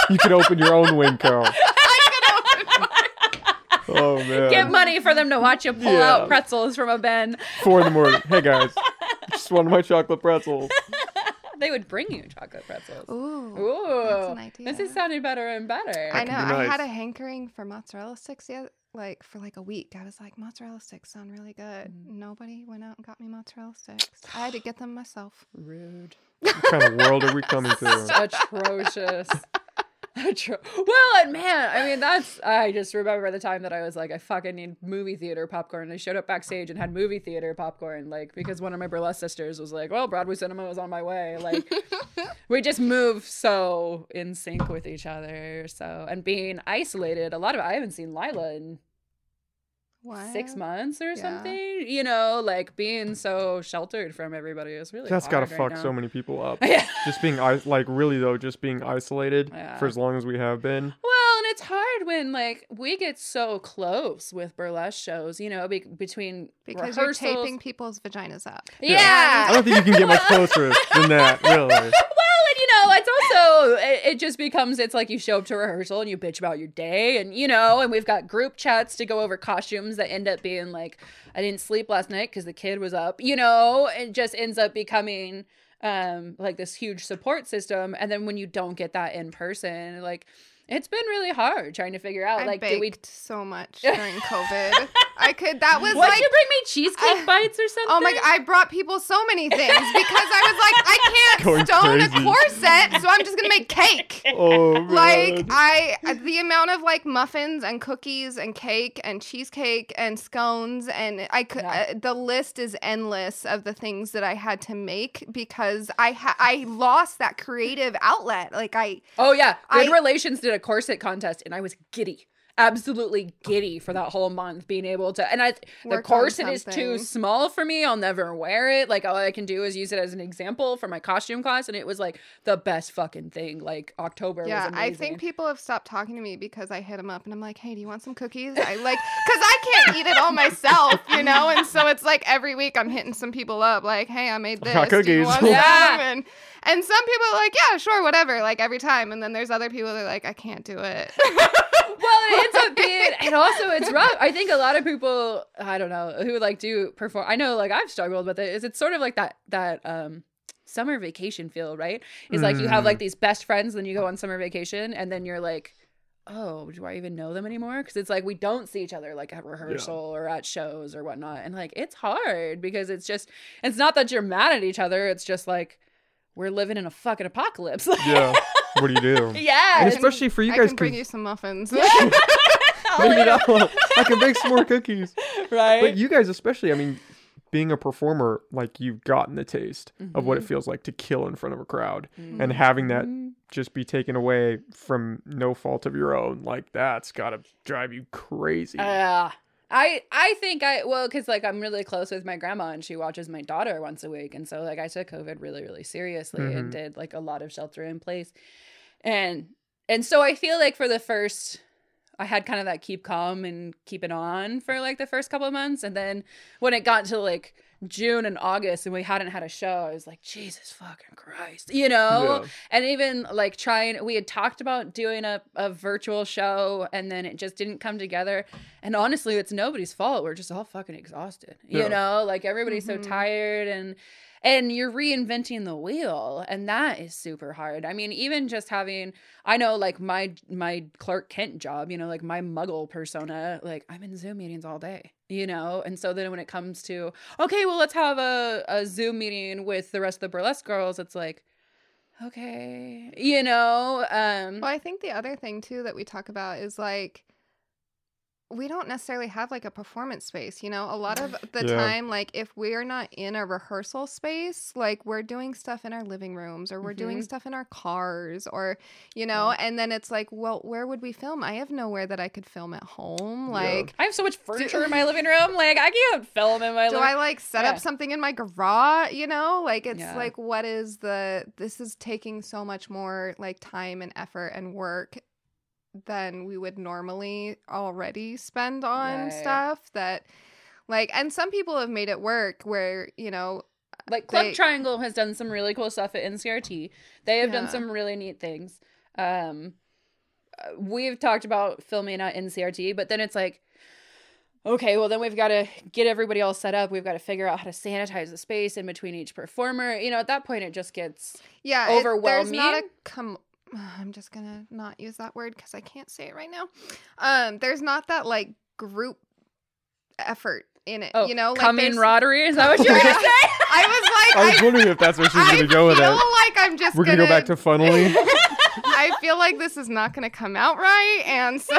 You could open your own wing, Carl. I could open one. Oh man! Get money for them to watch you pull out pretzels from a bin. 4 a.m. Hey guys, just wanted my chocolate pretzels. They would bring you chocolate pretzels. Ooh, that's an idea. This is sounding better and better. I know. Nice. I had a hankering for mozzarella sticks for like a week. I was like, mozzarella sticks sound really good. Nobody went out and got me mozzarella sticks. I had to get them myself. Rude. What kind of world are we coming to? Atrocious. Well, and man, I mean, I just remember the time that I was like, I fucking need movie theater popcorn. And I showed up backstage and had movie theater popcorn, like, because one of my burlesque sisters was like, well, Broadway cinema was on my way. Like, we just move so in sync with each other. So, and being isolated, I haven't seen Lila in 6 months or something, you know, like being so sheltered from everybody is really that's gotta fuck so many people up. Just being really isolated for as long as we have been. Well, and it's hard when like we get so close with burlesque shows, you know, because rehearsals. You're taping people's vaginas up. Yeah. I don't think you can get much closer than that, really. No, it's also, it just becomes, it's like you show up to rehearsal and you bitch about your day and, you know, and we've got group chats to go over costumes that end up being like, I didn't sleep last night because the kid was up, you know, it just ends up becoming like this huge support system. And then when you don't get that in person, like, it's been really hard trying to figure out, baked so much during COVID. Did you bring me cheesecake bites or something? Oh my God, I brought people so many things because I was like, I can't a corset, so I'm just going to make cake. Oh man. Like, the amount of like muffins and cookies and cake and cheesecake and scones and the list is endless of the things that I had to make because I lost that creative outlet. Like Good Relations did a corset contest and I was absolutely giddy for that whole month being able to the corset is too small for me. I'll never wear it. Like all I can do is use it as an example for my costume class, and it was like the best fucking thing. Like October was amazing. I think people have stopped talking to me because I hit them up and I'm like, hey, do you want some cookies? I like, because I can't eat it all myself, you know, and so it's like every week I'm hitting some people up like, hey, I made this, do you want them? And some people are like, yeah, sure, whatever, like every time. And then there's other people that are like, I can't do it. Well, it ends up being, and also it's rough. I think a lot of people, I don't know, who like do perform. I know, like I've struggled with it. It's sort of like that summer vacation feel, right? It's like you have like these best friends, then you go on summer vacation, and then you're like, oh, do I even know them anymore? Because it's like we don't see each other like at rehearsal or at shows or whatnot, and like it's hard because it's just, it's not that you're mad at each other. It's just like we're living in a fucking apocalypse. Yeah. What do you do? Yeah. And especially for you guys. I can bring you some muffins. I can bake some more cookies. Right. But you guys especially, I mean, being a performer, like, you've gotten the taste of what it feels like to kill in front of a crowd, and having that just be taken away from no fault of your own, like, that's gotta drive you crazy. I think, because, like, I'm really close with my grandma and she watches my daughter once a week. And so, like, I took COVID really, really seriously and did, like, a lot of shelter in place. And so I feel like for the first, I had kind of that keep calm and keep it on for, like, the first couple of months. And then when it got to, like, June and August and we hadn't had a show, I was like, Jesus fucking Christ, you know? Yeah. And even, like, we had talked about doing a virtual show and then it just didn't come together. And honestly, it's nobody's fault. We're just all fucking exhausted, you know? Like, everybody's so tired and you're reinventing the wheel, and that is super hard. I mean, even just having, I know, like, my Clark Kent job, you know, like, my muggle persona, like, I'm in Zoom meetings all day, you know? And so then when it comes to, okay, well, let's have a Zoom meeting with the rest of the burlesque girls, it's like, okay, you know? Well, I think the other thing, too, that we talk about is, like, we don't necessarily have, like, a performance space, you know? A lot of the time, like, if we're not in a rehearsal space, like, we're doing stuff in our living rooms or we're doing stuff in our cars or, you know, and then it's like, well, where would we film? I have nowhere that I could film at home. Like, I have so much furniture in my living room. Like, I can't film in my living room. Do I, like, set up something in my garage, you know? Like, it's like, what is this is taking so much more, like, time and effort and work than we would normally already spend on stuff that, like, and some people have made it work where, you know, like, Club Triangle has done some really cool stuff at NCRT. They have done some really neat things. We've talked about filming at NCRT, but then it's like, okay, well, then we've got to get everybody all set up. We've got to figure out how to sanitize the space in between each performer. You know, at that point, it just gets overwhelming. I'm just going to not use that word because I can't say it right now. There's not that, like, group effort in it, you know? Like, camaraderie? Is that what you were going to say? I was wondering if that's what she was going to go with it. I feel like I'm just going to go back to funneling. I feel like this is not going to come out right, and so...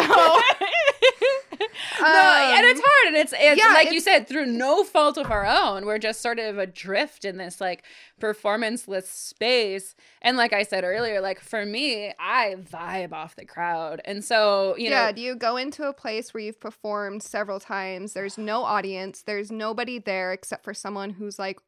No, and it's hard, and it's like you said, through no fault of our own, we're just sort of adrift in this, like, performance-less space. And like I said earlier, like, for me, I vibe off the crowd, and so you know, do you go into a place where you've performed several times? There's no audience, there's nobody there except for someone who's, like,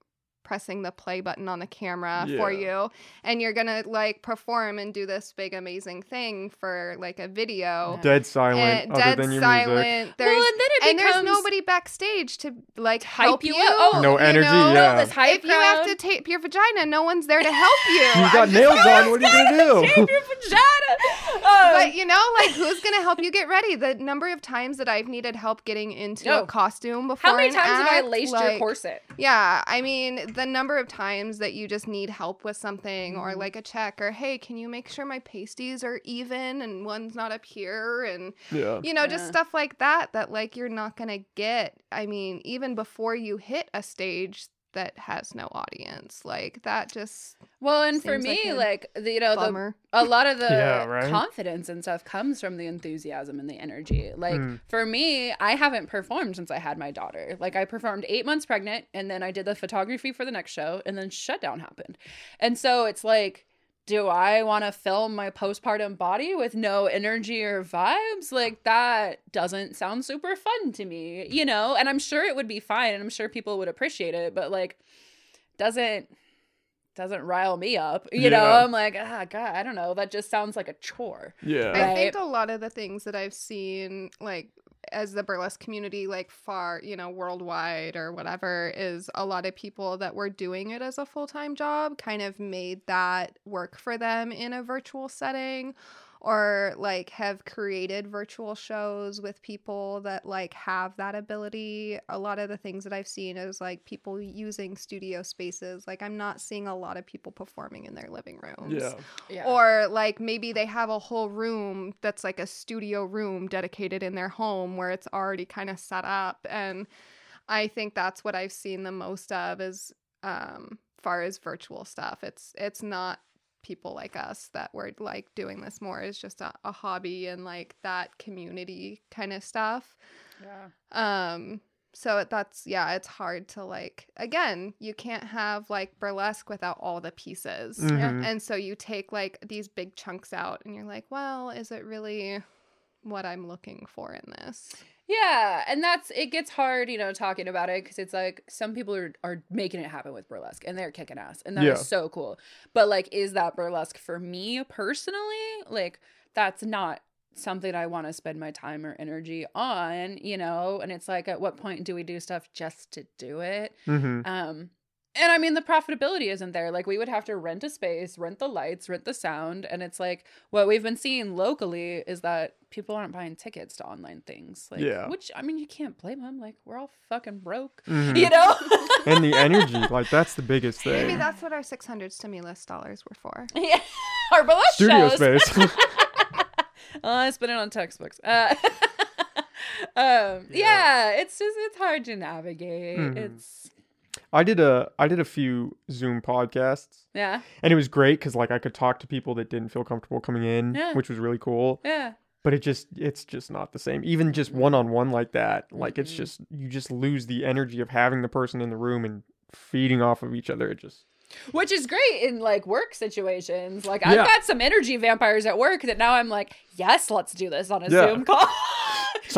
pressing the play button on the camera for you, and you're gonna, like, perform and do this big amazing thing for, like, a video. Dead silent, other than your music. There's nobody backstage to, like, help you. No energy. Yeah. If you have to tape your vagina, no one's there to help you. You got nails on. What are you gonna do? Tape your vagina. But you know, like, who's gonna help you get ready? The number of times that I've needed help getting into a costume before. How many times have I laced, like, your corset? Yeah, I mean. The number of times that you just need help with something or, like, a check or, hey, can you make sure my pasties are even and one's not up here? And, just stuff like that, like, you're not going to get. I mean, even before you hit a stage that has no audience, like, that just. Well, and for me, a lot of the confidence and stuff comes from the enthusiasm and the energy. Like, for me, I haven't performed since I had my daughter. Like, I performed 8 months pregnant, and then I did the photography for the next show, and then shutdown happened. And so it's like, do I want to film my postpartum body with no energy or vibes? Like, that doesn't sound super fun to me, you know? And I'm sure it would be fine, and I'm sure people would appreciate it, but, like, doesn't rile me up, you know? I'm like, God, I don't know. That just sounds like a chore. Yeah. Right? I think a lot of the things that I've seen, like, as the burlesque community, like, far, you know, worldwide or whatever, is a lot of people that were doing it as a full-time job kind of made that work for them in a virtual setting, or, like, have created virtual shows with people that, like, have that ability. A lot of the things that I've seen is, like, people using studio spaces. Like, I'm not seeing a lot of people performing in their living rooms. Yeah. Yeah. Or, like, maybe they have a whole room that's, like, a studio room dedicated in their home where it's already kind of set up. And I think that's what I've seen the most of is far as virtual stuff. It's not people like us that were, like, doing this more is just a hobby and, like, that community kind of stuff. Yeah. So that's, yeah, it's hard to, like, again, you can't have, like, burlesque without all the pieces. Mm-hmm. And so you take, like, these big chunks out and you're like, well, is it really what I'm looking for in this? Yeah. And that's, it gets hard, you know, talking about it, because it's like some people are making it happen with burlesque and they're kicking ass. And that is so cool. But, like, is that burlesque for me personally? Like, that's not something I want to spend my time or energy on, you know? And it's like, at what point do we do stuff just to do it? Mm-hmm. And I mean, the profitability isn't there. Like, we would have to rent a space, rent the lights, rent the sound. And it's like, what we've been seeing locally is that people aren't buying tickets to online things. Like, which, I mean, you can't blame them. Like, we're all fucking broke, you know? And the energy, like, that's the biggest thing. Maybe that's what our 600 stimulus dollars were for. Yeah. Our balance studio shows. Space. I spent it on textbooks. Yeah, it's just, it's hard to navigate. It's. I did a few Zoom podcasts. Yeah. And it was great because, like, I could talk to people that didn't feel comfortable coming in, which was really cool. Yeah. But it's just not the same. Even just one-on-one like that, like, it's just, you just lose the energy of having the person in the room and feeding off of each other. It just. Which is great in, like, work situations. Like, I've got some energy vampires at work that now I'm like, yes, let's do this on a Zoom call.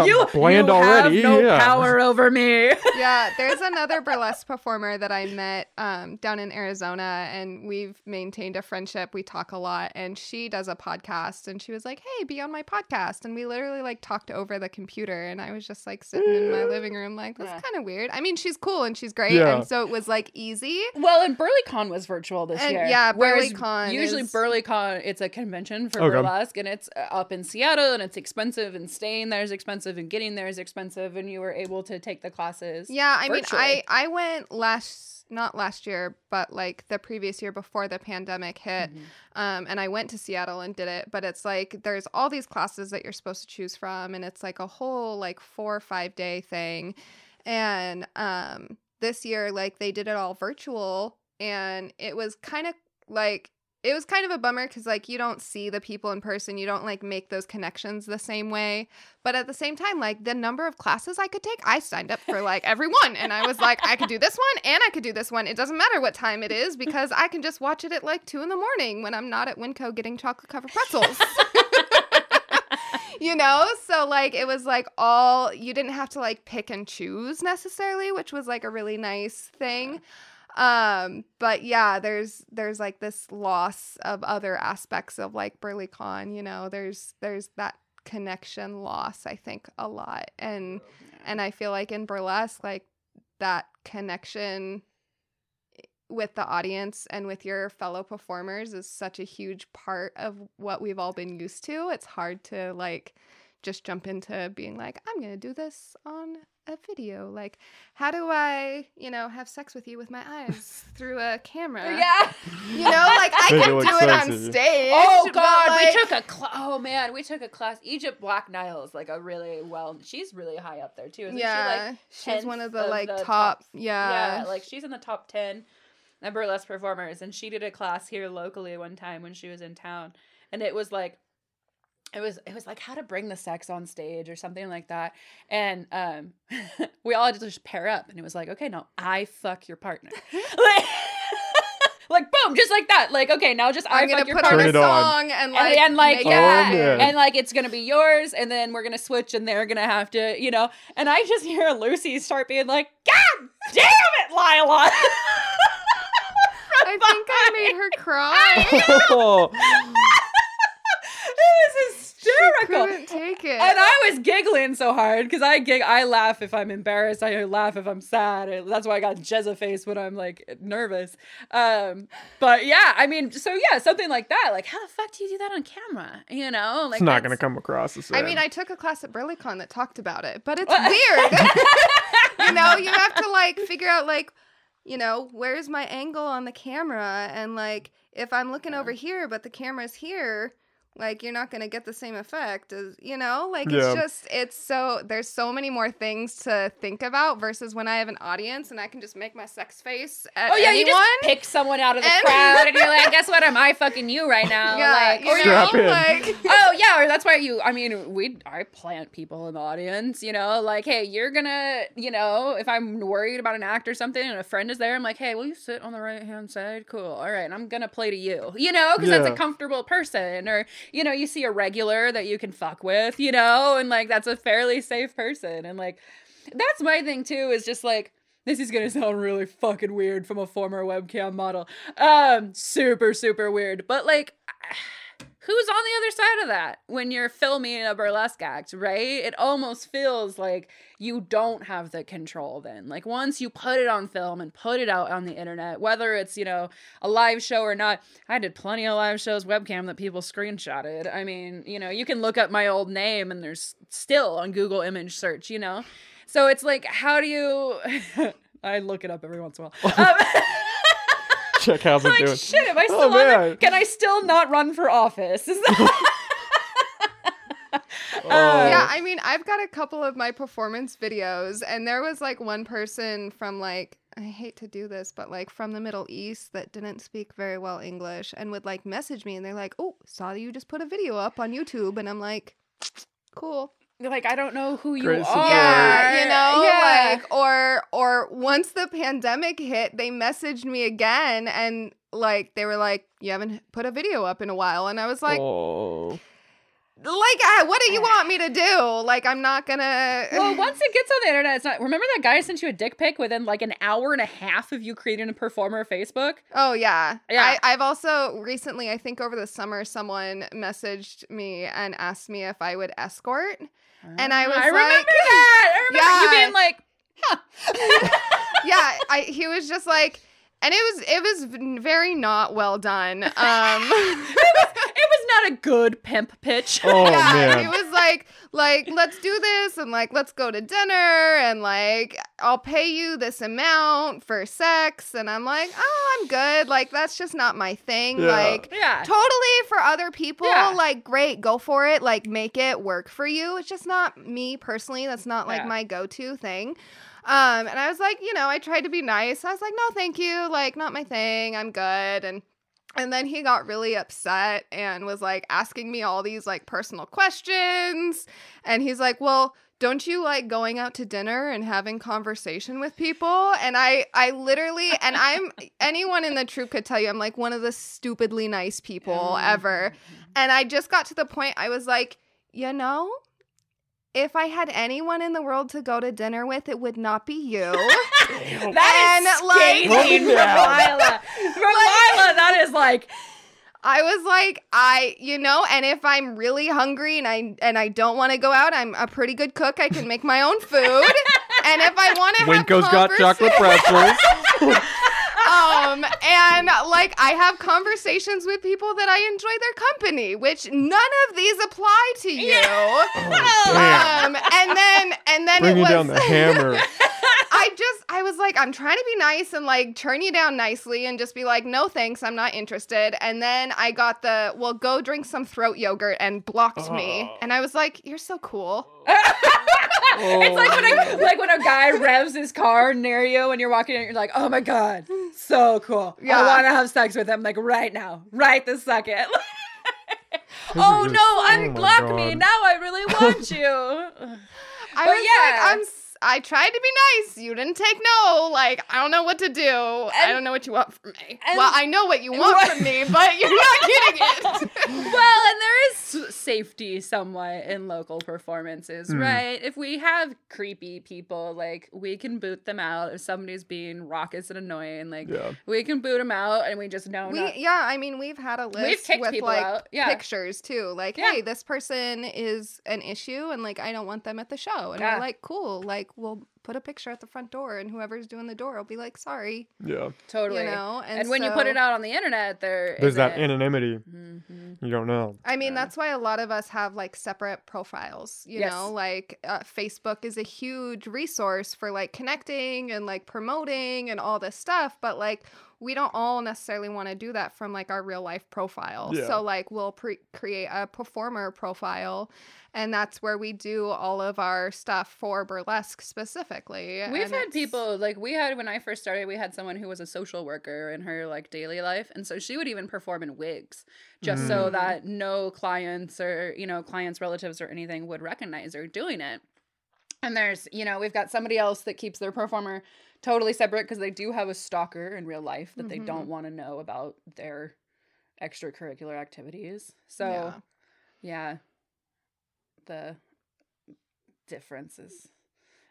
You bland already. Have no power over me. Yeah, there's another burlesque performer that I met down in Arizona, and we've maintained a friendship. We talk a lot, and she does a podcast, and she was like, hey, be on my podcast. And we literally, like, talked over the computer, and I was just, like, sitting in my living room like, that's kind of weird. I mean, she's cool, and she's great, and so it was, like, easy. Well, and BurleyCon was virtual this year. Yeah, BurleyCon. Usually BurleyCon, it's a convention for burlesque, and it's up in Seattle, and it's expensive, and staying there is expensive, and getting there is expensive, and you were able to take the classes. Yeah, I virtually. Mean, I went not last year, but, like, the previous year before the pandemic hit, and I went to Seattle and did it, but it's, like, there's all these classes that you're supposed to choose from, and it's, like, a whole, like, 4 or 5 day thing, and this year, like, they did it all virtual, and it was kind of, like, it was kind of a bummer because, like, you don't see the people in person. You don't, like, make those connections the same way. But at the same time, like, the number of classes I could take, I signed up for, like, every one. And I was like, I could do this one and I could do this one. It doesn't matter what time it is because I can just watch it at, like, 2 a.m. when I'm not at Winco getting chocolate-covered pretzels. You know? So, like, it was, like, all – you didn't have to, like, pick and choose necessarily, which was, like, a really nice thing. But yeah, there's like this loss of other aspects of, like, BurleyCon, you know, there's that connection loss, I think, a lot. And I feel like in burlesque, like, that connection with the audience and with your fellow performers is such a huge part of what we've all been used to. It's hard to, like, just jump into being like, I'm going to do this on a video. Like, how do I, you know, have sex with you with my eyes through a camera? Yeah. You know, like, I can do it on stage. Oh, God. Like, we took a class. Oh, man. We took a class. Egypt Black Nile's, like, a really well. She's really high up there, too. Isn't she, like, she's one of the, like, top. Yeah. Yeah. Like, she's in the top 10 burlesque performers. And she did a class here locally one time when she was in town. And it was, like, It was like how to bring the sex on stage or something like that. And we all had to just pair up. And it was like, okay, now I fuck your partner. Like, boom, just like that. Like, okay, now just I fuck your partner. I'm going to put on a song and, like, and, like, it's going to be yours. And then we're going to switch and they're going to have to, you know. And I just hear Lucy start being like, God damn it, Lila. I think I made her cry. It was hysterical. She couldn't take it. And I was giggling so hard because I laugh if I'm embarrassed. I laugh if I'm sad. That's why I got Jezza face when I'm, like, nervous. But yeah, I mean, so yeah, something like that. Like, how the fuck do you do that on camera? You know, like, it's not going to come across the same. I mean, I took a class at BurleyCon that talked about it, but it's weird. You know, you have to, like, figure out, like, you know, where's my angle on the camera? And, like, if I'm looking over here, but the camera's here. Like, you're not going to get the same effect as, you know, like, yeah. It's so, there's so many more things to think about versus when I have an audience and I can just make my sex face at anyone. Oh, yeah, anyone. You just pick someone out of the crowd and you're like, guess what? Am I fucking you right now? Yeah, like, you know, like, oh, yeah, or that's why I plant people in the audience, you know, like, hey, you're going to, you know, if I'm worried about an act or something and a friend is there, I'm like, hey, will you sit on the right-hand side? Cool. All right. And I'm going to play to you, you know, because that's a comfortable person, or, you know, you see a regular that you can fuck with, you know, and, like, that's a fairly safe person. And, like, that's my thing, too, is just, like, this is gonna sound really fucking weird from a former webcam model. Super, super weird. But, like, who's on the other side of that when you're filming a burlesque act, right? It almost feels like you don't have the control then. Like, once you put it on film and put it out on the internet, whether it's, you know, a live show or not. I did plenty of live shows webcam that people screenshotted. I mean, you know, you can look up my old name and there's still on Google image search, you know? So it's like, how do you... I look it up every once in a while. Check how's it doing. Shit, am I still on it? Can I still not run for office? Is that... Yeah, I mean, I've got a couple of my performance videos, and there was, like, one person from, like, I hate to do this, but, like, from the Middle East that didn't speak very well English and would, like, message me, and they're like, oh, saw you just put a video up on YouTube, and I'm like, cool. Like, I don't know who you are. Yeah, you know, like, or once the pandemic hit, they messaged me again, and, like, they were like, you haven't put a video up in a while. And I was like, oh. Like, what do you want me to do? Like, I'm not gonna... Well, once it gets on the internet, it's not... Remember that guy sent you a dick pic within, like, an hour and a half of you creating a performer Facebook? Oh, yeah. Yeah. I've also recently, I think over the summer, someone messaged me and asked me if I would escort. And I was like... I remember that! I remember you being like, huh. Yeah, he was just like... And it was very not well done. It was not a good pimp pitch. Oh, yeah, man. It was like, let's do this, and, like, let's go to dinner, and, like, I'll pay you this amount for sex. And I'm like, oh, I'm good. Like, that's just not my thing. Yeah. Like, totally for other people. Yeah. Like, great, go for it. Like, make it work for you. It's just not me personally. That's not, like, my go-to thing. And I was like, you know, I tried to be nice. I was like, no, thank you. Like, not my thing. I'm good. And then he got really upset and was, like, asking me all these, like, personal questions. And he's like, well, don't you like going out to dinner and having conversation with people? And I literally, and I'm, anyone in the troupe could tell you, I'm, like, one of the stupidly nice people ever. And I just got to the point I was like, you know, if I had anyone in the world to go to dinner with, it would not be you. That is scathing from Lila. From Lila, that is like... I was like, you know, and if I'm really hungry and I don't want to go out, I'm a pretty good cook. I can make my own food. And if I want to have Winko's got chocolate pretzels. And, like, I have conversations with people that I enjoy their company, which none of these apply to you. Yeah. Oh, and then it was... Bring down the hammer. I was like, I'm trying to be nice and, like, turn you down nicely and just be like, no, thanks, I'm not interested. And then I got the, well, go drink some throat yogurt, and blocked me. And I was like, you're so cool. It's like when a guy revs his car near you and you're walking in, you're like, oh my God, so cool. Yeah. I want to have sex with him, like, right now, right this second. Oh no, unblock me. Now I really want you. I tried to be nice. You didn't take no. Like, I don't know what to do. I don't know what you want from me. Well, I know what you want from me, but you're not getting it. Well, and there is safety somewhat in local performances, right? If we have creepy people, like, we can boot them out. If somebody's being raucous and annoying, like, we can boot them out, and we just know not. Yeah, I mean, we've had a list with, like, pictures, too. Like, hey, this person is an issue, and, like, I don't want them at the show. And we're like, cool, like, we'll put a picture at the front door, and whoever's doing the door will be like, sorry. Yeah. Totally. You know? And when you put it out on the internet, there's that anonymity. Mm-hmm. You don't know. I mean, that's why a lot of us have, like, separate profiles, you know? Like, Facebook is a huge resource for, like, connecting and, like, promoting and all this stuff, but, like, we don't all necessarily want to do that from like our real life profile. Yeah. So like we'll create a performer profile, and that's where we do all of our stuff for burlesque specifically. We've had people like we had when I first started, we had someone who was a social worker in her like daily life. And so she would even perform in wigs just so that no clients or, you know, clients, relatives or anything would recognize her doing it. And there's, you know, we've got somebody else that keeps their performer totally separate because they do have a stalker in real life that they don't want to know about their extracurricular activities. So, yeah, the differences.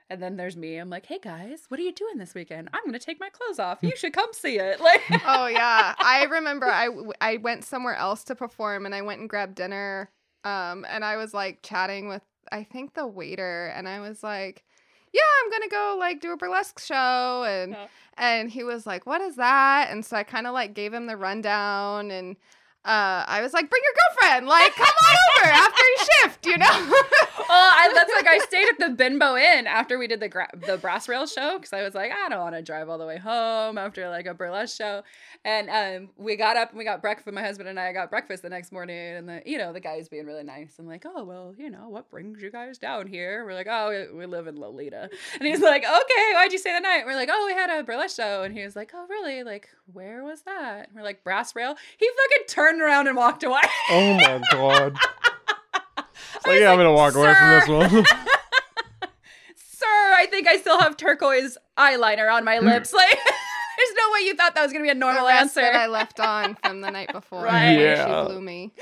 And then there's me. I'm like, hey, guys, what are you doing this weekend? I'm going to take my clothes off. You should come see it. Like, oh, yeah. I remember I went somewhere else to perform and I went and grabbed dinner and I was like chatting with, I think, the waiter, and I was like, yeah, I'm going to go like do a burlesque show. And and he was like, what is that? And so I kind of like gave him the rundown, and I was like, bring your girlfriend, like come on over after your shift, you know? That's like I stayed at the Benbow Inn after we did the Brass Rail show because I was like, I don't want to drive all the way home after like a burlesque show. And we got up and we got breakfast. My husband and I got breakfast the next morning, and the, you know, the guy's being really nice. I'm like, oh, well, you know, what brings you guys down here? We're like, oh, we live in Lolita. And he's like, okay, why'd you stay the night? We're like, oh, we had a burlesque show. And he was like, oh, really? Like, where was that? And we're like, Brass Rail? He fucking turned around and walked away. Oh, my God. So yeah, I'm going to walk away from this one. Sir, I think I still have turquoise eyeliner on my lips. Like, there's no way you thought that was going to be a normal answer. That I left on from the night before. Right. Yeah. She blew me.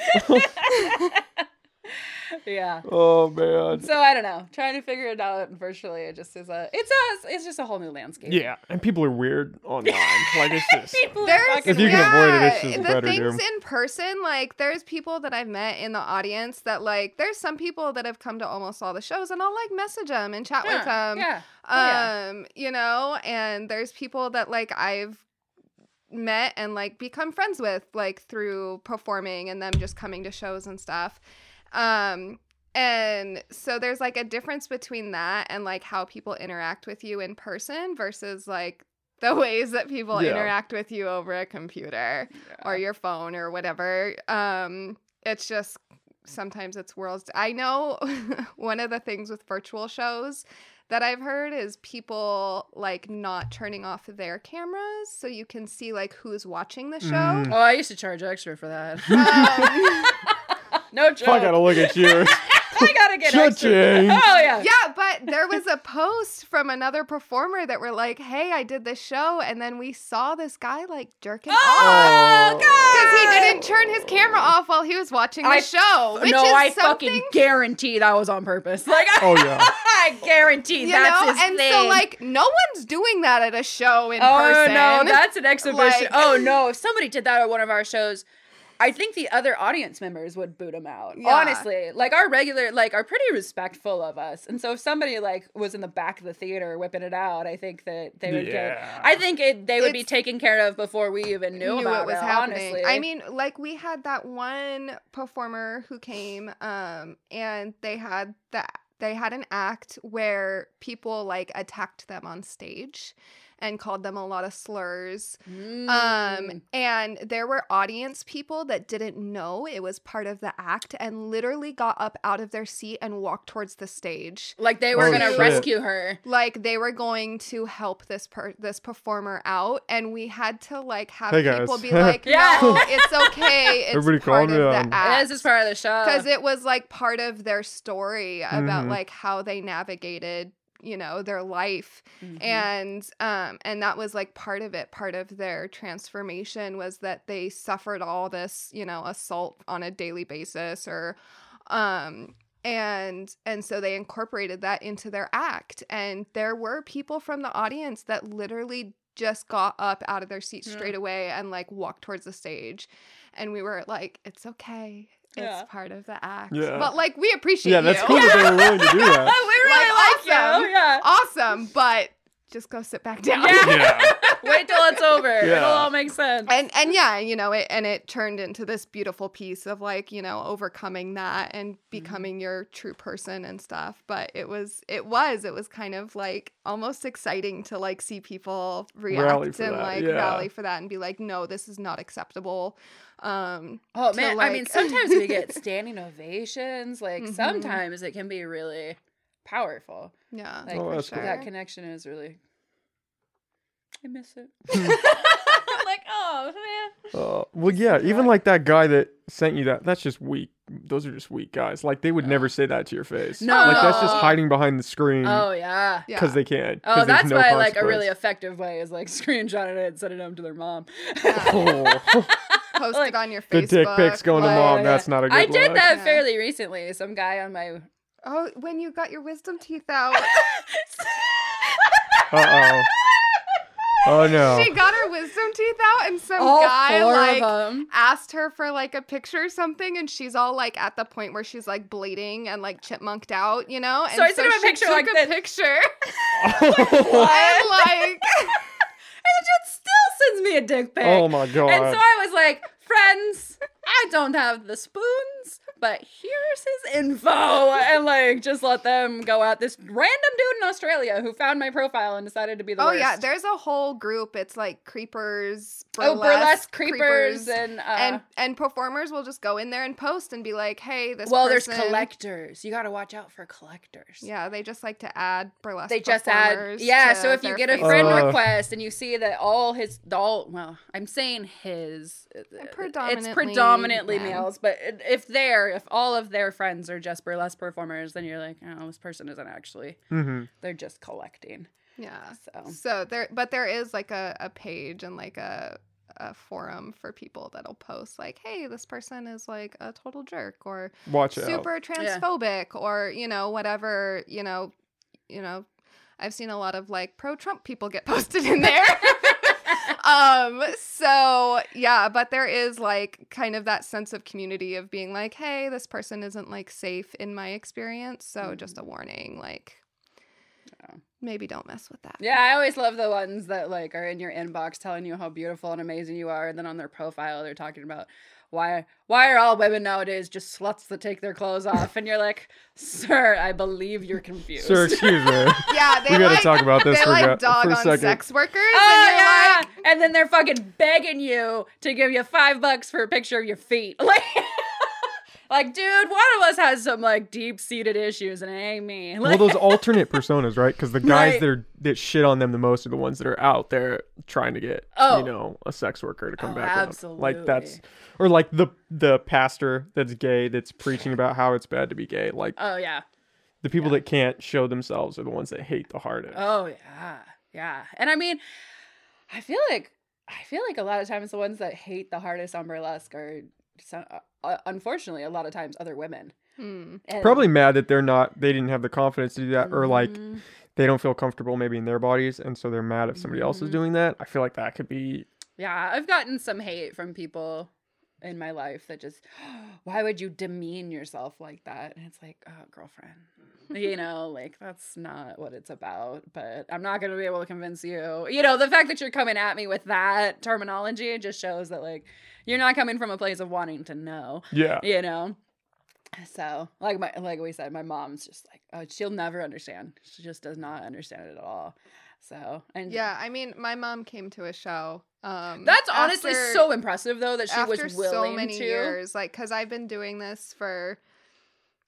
Yeah. Oh, man. So I don't know. Trying to figure it out virtually, it just is it's just a whole new landscape. Yeah. And people are weird online. Like, it's just, if you can avoid it, it's just better. The things in person, like, there's people that I've met in the audience that, like, there's some people that have come to almost all the shows, and I'll, like, message them and chat with them. Yeah. You know, and there's people that, like, I've met and, like, become friends with, like, through performing and them just coming to shows and stuff. And so there's like a difference between that and like how people interact with you in person versus like the ways that people interact with you over a computer or your phone or whatever. It's just sometimes it's worlds. I know one of the things with virtual shows that I've heard is people like not turning off their cameras so you can see like who's watching the show. Oh, I used to charge extra for that. No joke. I gotta look at you. I gotta get extra. Oh, yeah. Yeah, but there was a post from another performer that were like, hey, I did this show, and then we saw this guy, like, jerking off. Oh, God! Because he didn't turn his camera off while he was watching the show, which is I fucking guarantee that was on purpose. Like, oh, yeah. I guarantee that's his thing. And so, like, no one's doing that at a show in person. Oh, no, that's an exhibition. Like, oh, no, if somebody did that at one of our shows, I think the other audience members would boot them out. Yeah. Honestly, like our regular, like are pretty respectful of us. And so if somebody like was in the back of the theater whipping it out, I think that they would get, I think they would be taken care of before we even knew about it was happening. Honestly. I mean, like we had that one performer who came and they had an act where people like attacked them on stage and called them a lot of slurs. And there were audience people that didn't know it was part of the act and literally got up out of their seat and walked towards the stage. Like they were going to rescue her. Like they were going to help this performer out. And we had to like have people be like, no, it's okay. It's part of the act. This is part of the show. Because it was like part of their story about like how they navigated, you know, their life. And that was like part of it. Part of their transformation was that they suffered all this, you know, assault on a daily basis or, and so they incorporated that into their act. And there were people from the audience that literally just got up out of their seat straight away and like walked towards the stage. And we were like, it's okay. It's part of the act. Yeah. But, like, we appreciate you. Yeah, that's cool that they were willing to do that. We really like awesome, you. Yeah. Awesome, but just go sit back down. Yeah. Wait till it's over. Yeah. It'll all make sense. And yeah, you know, it turned into this beautiful piece of like, you know, overcoming that and becoming your true person and stuff. But it was kind of like almost exciting to like see people react and like rally for that and be like, no, this is not acceptable. Oh man, like... I mean, sometimes we get standing ovations. Like sometimes it can be really powerful. Yeah. Like, oh, sure. That connection is really. I miss it. I'm like, oh, man. Well, yeah, even like that guy that sent you that's just weak. Those are just weak guys. Like, they would never say that to your face. No. Like, that's just hiding behind the screen. Oh, yeah. Because they can't. Oh, that's why, like, a really effective way is, like, screenshotting it and sending it home to their mom. Post it on your Facebook. The dick pics going to mom. Yeah. That's not a good look. I did that fairly recently. Some guy on my... Oh, when you got your wisdom teeth out. Uh-oh. Oh no! She got her wisdom teeth out, and some guy like asked her for like a picture or something, and she's all like at the point where she's like bleeding and like chipmunked out, you know. And so I sent him a picture like this. Like, and it just still sends me a dick pic. Oh my god! And so I was like, friends, I don't have the spoons, but here's his info, and like just let them go at this random dude in Australia who found my profile and decided to be the worst. Oh yeah, there's a whole group. It's like creepers, burlesque creepers, and performers will just go in there and post and be like, hey, this. Well, person... there's collectors. You got to watch out for collectors. Yeah, they just like to add burlesque. They just add. Yeah, so if you get a friend request and you see that I'm saying his. It's predominantly males, but if all of their friends are just burlesque performers, then you're like, oh, this person isn't actually. Mm-hmm. They're just collecting. Yeah. So there, but there is like a page and like a forum for people that'll post like, hey, this person is like a total jerk or super transphobic or you know whatever you know. I've seen a lot of like pro-Trump people get posted in there. So yeah, but there is like kind of that sense of community of being like, hey, this person isn't like safe in my experience. So just a warning, like maybe don't mess with that. Yeah. I always love the ones that like are in your inbox telling you how beautiful and amazing you are. And then on their profile, they're talking about why are all women nowadays just sluts that take their clothes off? And you're like, sir, I believe you're confused. Sir, excuse me. Yeah, we gotta talk about this. They like dog on second. Sex workers. Oh, and yeah, and then they're fucking begging you to give you $5 for a picture of your feet. Like, dude, one of us has some like deep-seated issues, and it ain't me. Like, well, those alternate personas, right? Because the guys that shit on them the most are the ones that are out there trying to get, a sex worker to come back. Absolutely. Like that's, or like the pastor that's gay that's preaching about how it's bad to be gay. Like, oh yeah, the people that can't show themselves are the ones that hate the hardest. Oh yeah, yeah, and I mean, I feel like a lot of times the ones that hate the hardest on burlesque are. So, unfortunately, a lot of times other women probably mad that they didn't have the confidence to do that, or like they don't feel comfortable maybe in their bodies, and so they're mad if somebody else is doing that. I feel like that could be. Yeah, I've gotten some hate from people in my life that just, why would you demean yourself like that? And it's like, oh, girlfriend, you know, like that's not what it's about. But I'm not gonna be able to convince you. You know, the fact that you're coming at me with that terminology just shows that like. You're not coming from a place of wanting to know. Yeah. You know? So, like we said, my mom's just like, oh, she'll never understand. She just does not understand it at all. So, and yeah, I mean, my mom came to a show. That's honestly so impressive, though, that she was willing to. After so many years, like, because I've been doing this for...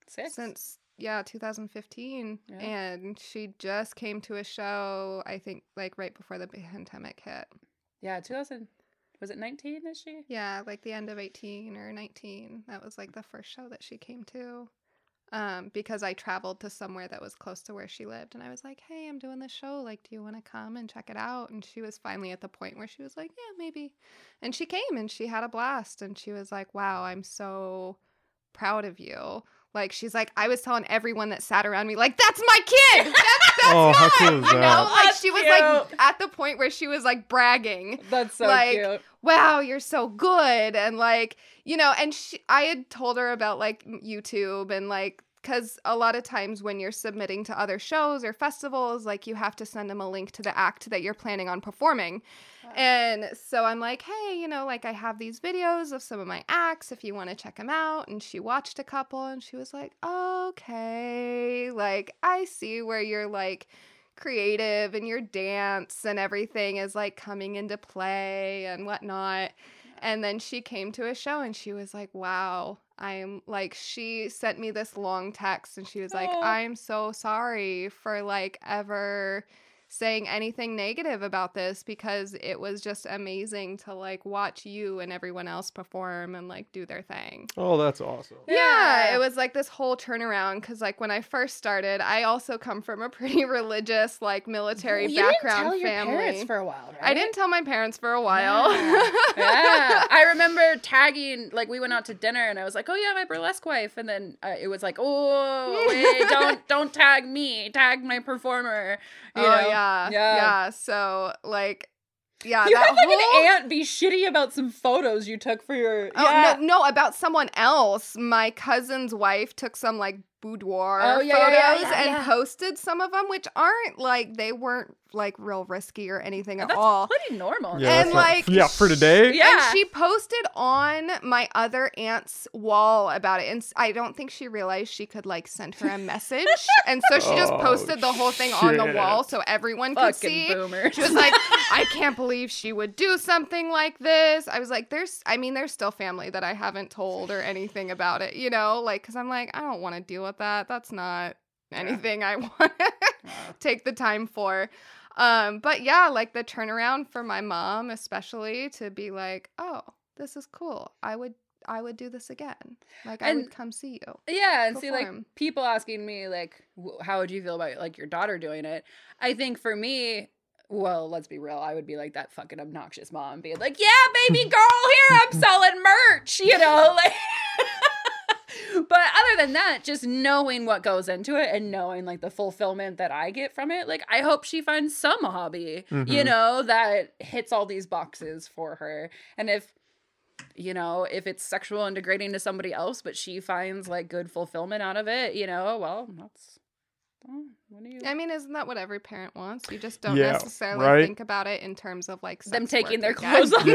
Since... Yeah, 2015, yeah. And she just came to a show, I think, like, right before the pandemic hit. Yeah, 2000... Was it 19 that she? Yeah, like the end of 18 or 19. That was like the first show that she came to. Because I traveled to somewhere that was close to where she lived. And I was like, hey, I'm doing this show. Like, do you want to come and check it out? And she was finally at the point where she was like, yeah, maybe. And she came and she had a blast. And she was like, wow, I'm so proud of you. Like, she's like, I was telling everyone that sat around me, like, that's my kid. That's mine. Cool, you know, like, that's she was, like, at the point where she was, like, bragging. That's so like, cute. Wow, you're so good. And, like, you know, and I had told her about, like, YouTube and, like, because a lot of times when you're submitting to other shows or festivals, like, you have to send them a link to the act that you're planning on performing. Wow. And so I'm like, hey, you know, like, I have these videos of some of my acts if you want to check them out. And she watched a couple and she was like, okay, like, I see where you're, like, creative and your dance and everything is, like, coming into play and whatnot. And then she came to a show and she was like, wow, I'm like, she sent me this long text and she was like, I'm so sorry for, like, ever saying anything negative about this, because it was just amazing to, like, watch you and everyone else perform and, like, do their thing. Oh, that's awesome. Yeah. It was, like, this whole turnaround, because, like, when I first started, I also come from a pretty religious, like, military background family. You didn't tell your parents for a while, right? I didn't tell my parents for a while. Yeah. I remember tagging, like, we went out to dinner and I was like, oh, yeah, my burlesque wife. And then it was like, oh, wait, don't tag me. Tag my performer. You know? Yeah. Yeah. So, like, yeah. You had, like, an aunt be shitty about some photos you took for your... No, about someone else. My cousin's wife took some, like, boudoir photos and posted some of them, which aren't, like, they weren't, like, real risky or anything at all. That's pretty normal. Yeah, and, like... yeah, for today. Yeah. And she posted on my other aunt's wall about it, and I don't think she realized she could, like, send her a message, and so she just posted the whole thing on the wall so everyone could see. Fucking boomer. She was like, I can't believe she would do something like this. I was like, there's still family that I haven't told or anything about it, you know? Like, because I'm like, I don't want to deal with that. That's not anything I want to take the time for. But yeah, like, the turnaround for my mom, especially, to be like, oh, this is cool. I would do this again. Like, I would come see you. Yeah. And see, like, people asking me, like, how would you feel about, like, your daughter doing it? I think for me, well, let's be real. I would be like that fucking obnoxious mom being like, yeah, baby girl, here, I'm selling merch, you know, like. But other than that, just knowing what goes into it and knowing, like, the fulfillment that I get from it, like, I hope she finds some hobby, you know, that hits all these boxes for her. And if, you know, if it's sexual and degrading to somebody else, but she finds, like, good fulfillment out of it, you know, well, that's... I mean, isn't that what every parent wants? You just don't necessarily think about it in terms of, like, them taking their clothes off.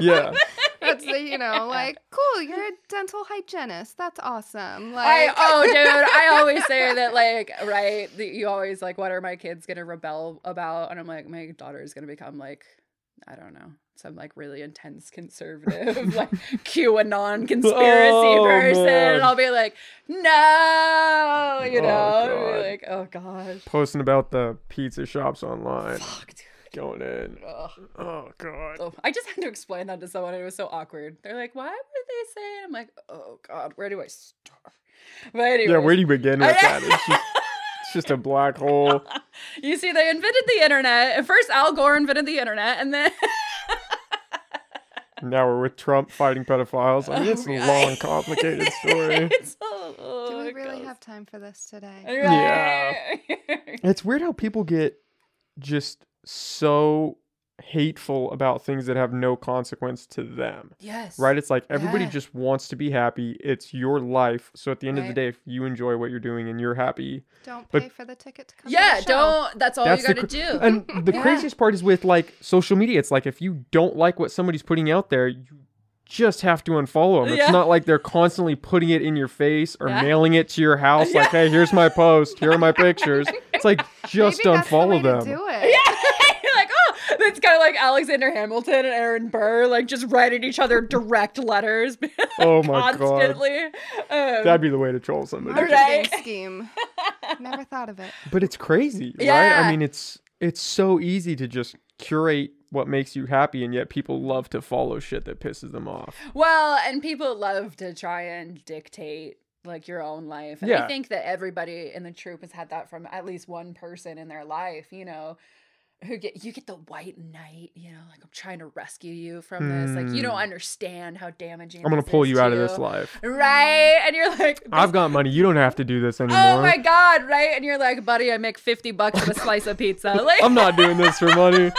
Yeah. That's the, you know, like, cool, you're a dental hygienist. That's awesome. Like, dude, I always say that, like, right, you always, like, what are my kids going to rebel about? And I'm like, my daughter is going to become, like, I don't know, some, like, really intense conservative, like, QAnon conspiracy person. Man. And I'll be like, no, you know, I'll be like, oh gosh. Posting about the pizza shops online. Fuck, dude. Going in. Ugh. Oh, God. So, I just had to explain that to someone. It was so awkward. They're like, why would they say it? I'm like, oh, God, where do I start? But anyway. Yeah, where do you begin with that? It's just a black hole. You see, they invented the internet. At first, Al Gore invented the internet, and then... Now we're with Trump fighting pedophiles. I mean, it's a long, complicated story. Do we really have time for this today? Right. Yeah. It's weird how people get just... so hateful about things that have no consequence to them. Yes. Right? It's like everybody just wants to be happy. It's your life. So at the end of the day, if you enjoy what you're doing and you're happy. Don't pay for the ticket to come to the show. That's all you got to do. And the craziest part is with, like, social media. It's like, if you don't like what somebody's putting out there, you just have to unfollow them. It's not like they're constantly putting it in your face or mailing it to your house. Like, hey, here's my post. Here are my pictures. It's like, just unfollow them. Do it. Yeah. It's kind of like Alexander Hamilton and Aaron Burr, like, just writing each other direct letters. Oh my God. That'd be the way to troll somebody. Right? Scheme. Never thought of it. But it's crazy, right? I mean, it's so easy to just curate what makes you happy, and yet people love to follow shit that pisses them off. Well, and people love to try and dictate, like, your own life. And I think that everybody in the troupe has had that from at least one person in their life, you know. You get the white knight, you know, like, I'm trying to rescue you from this. Like, you don't understand how damaging I'm going to pull you out of this life. Right? And you're like... I've got money. You don't have to do this anymore. Oh, my God, right? And you're like, buddy, I make $50 for a slice of pizza. Like, I'm not doing this for money.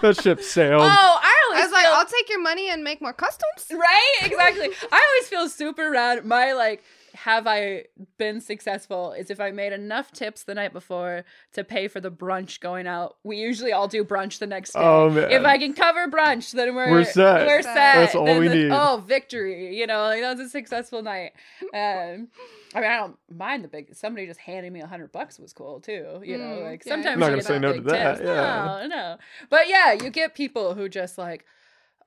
That ship sailed. Oh, I was like, I'll take your money and make more customs. Right? Exactly. I always feel super rad. My, like... have I been successful is if I made enough tips the night before to pay for the brunch going out. We usually all do brunch the next day. Oh, man. If I can cover brunch, then we're set. We're set. That's all we need. Oh, victory. You know, like, that was a successful night. I mean, I don't mind the big, somebody just handing me $100 was cool too. You know, like sometimes I'm not going to say no to that. Yeah. No. But yeah, you get people who just like,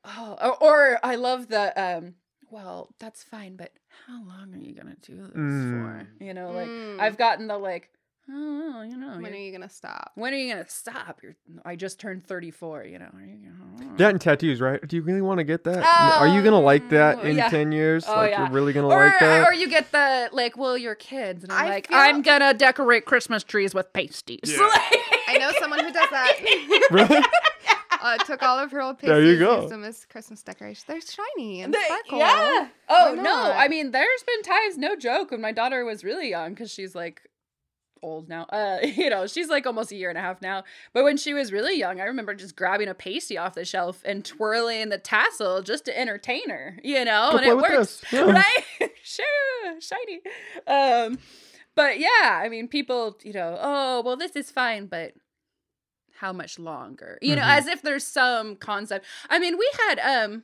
oh, or I love the, well, that's fine, but how long are you going to do this for? You know, like, I've gotten the, like, oh, you know. When are you going to stop? When are you going to stop? I just turned 34, you know. That and tattoos, right? Do you really want to get that? Are you going to like that in 10 years? Oh, like, you're really going to like that? Or you get the, like, well, you're kids. And I'm going to decorate Christmas trees with pasties. Yeah. I know someone who does that. Really? Took all of her old pictures. There you go. Used them as Christmas decorations. They're shiny and sparkle. Yeah. Oh no! I mean, there's been times, no joke, when my daughter was really young, because she's like old now. You know, she's like almost a year and a half now. But when she was really young, I remember just grabbing a pasty off the shelf and twirling the tassel just to entertain her. You know, and it works, right? Sure, shiny. But yeah, I mean, people, you know, oh well, this is fine, but how much longer? You know, as if there's some concept. I mean, we had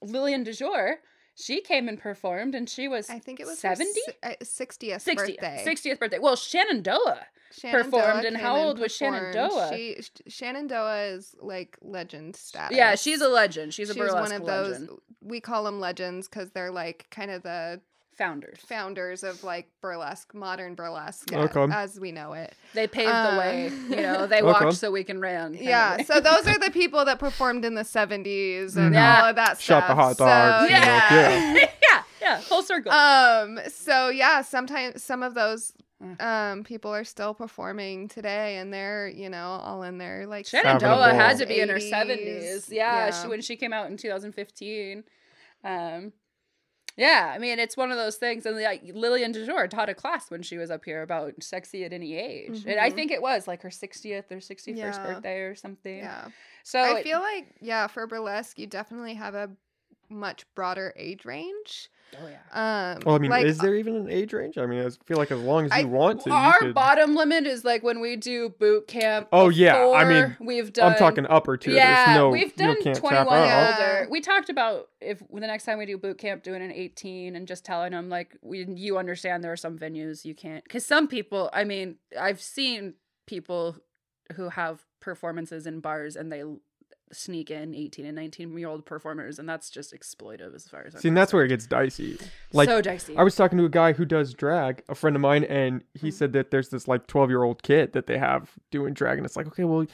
Lillian du Jour. She came and performed, and she was, I think it was 70? 60th birthday. 60th birthday. Well, Shenandoah performed, and how old was Shenandoah? Shenandoah is, like, legend status. Yeah, she's a legend. She's burlesque legend. She's one of those, we call them legends because they're, like, kind of the founders of like burlesque, modern burlesque, as we know it. They paved the way, you know. They walked so we can run. Yeah, so those are the people that performed in the 70s and all of that stuff. Shop the hot dogs. So, yeah, full circle. So yeah, sometimes some of those people are still performing today, and they're, you know, all in their like. Shenandoah had to be 80s, in her 70s. Yeah, yeah. When she came out in 2015. Yeah, I mean, it's one of those things. And like Lillian du Jour taught a class when she was up here about sexy at any age. And I think it was like her 60th or 61st birthday or something. Yeah. So I feel like, for burlesque, you definitely have a much broader age range. Oh, yeah. Well, I mean, like, is there even an age range? I mean, I feel like as long as you want to. Our bottom limit is like when we do boot camp. Oh, yeah. I mean, we've done. I'm talking upper tier. Yeah, we've done 21 older. We talked about if the next time we do boot camp, doing an 18 and just telling them, like, you understand there are some venues you can't. Because some people, I mean, I've seen people who have performances in bars and they sneak in 18 and 19-year-old performers, and that's just exploitive as far as I'm concerned. And that's where it gets dicey. Like, so dicey. I was talking to a guy who does drag, a friend of mine, and he said that there's this like 12-year-old kid that they have doing drag, and it's like, okay, well,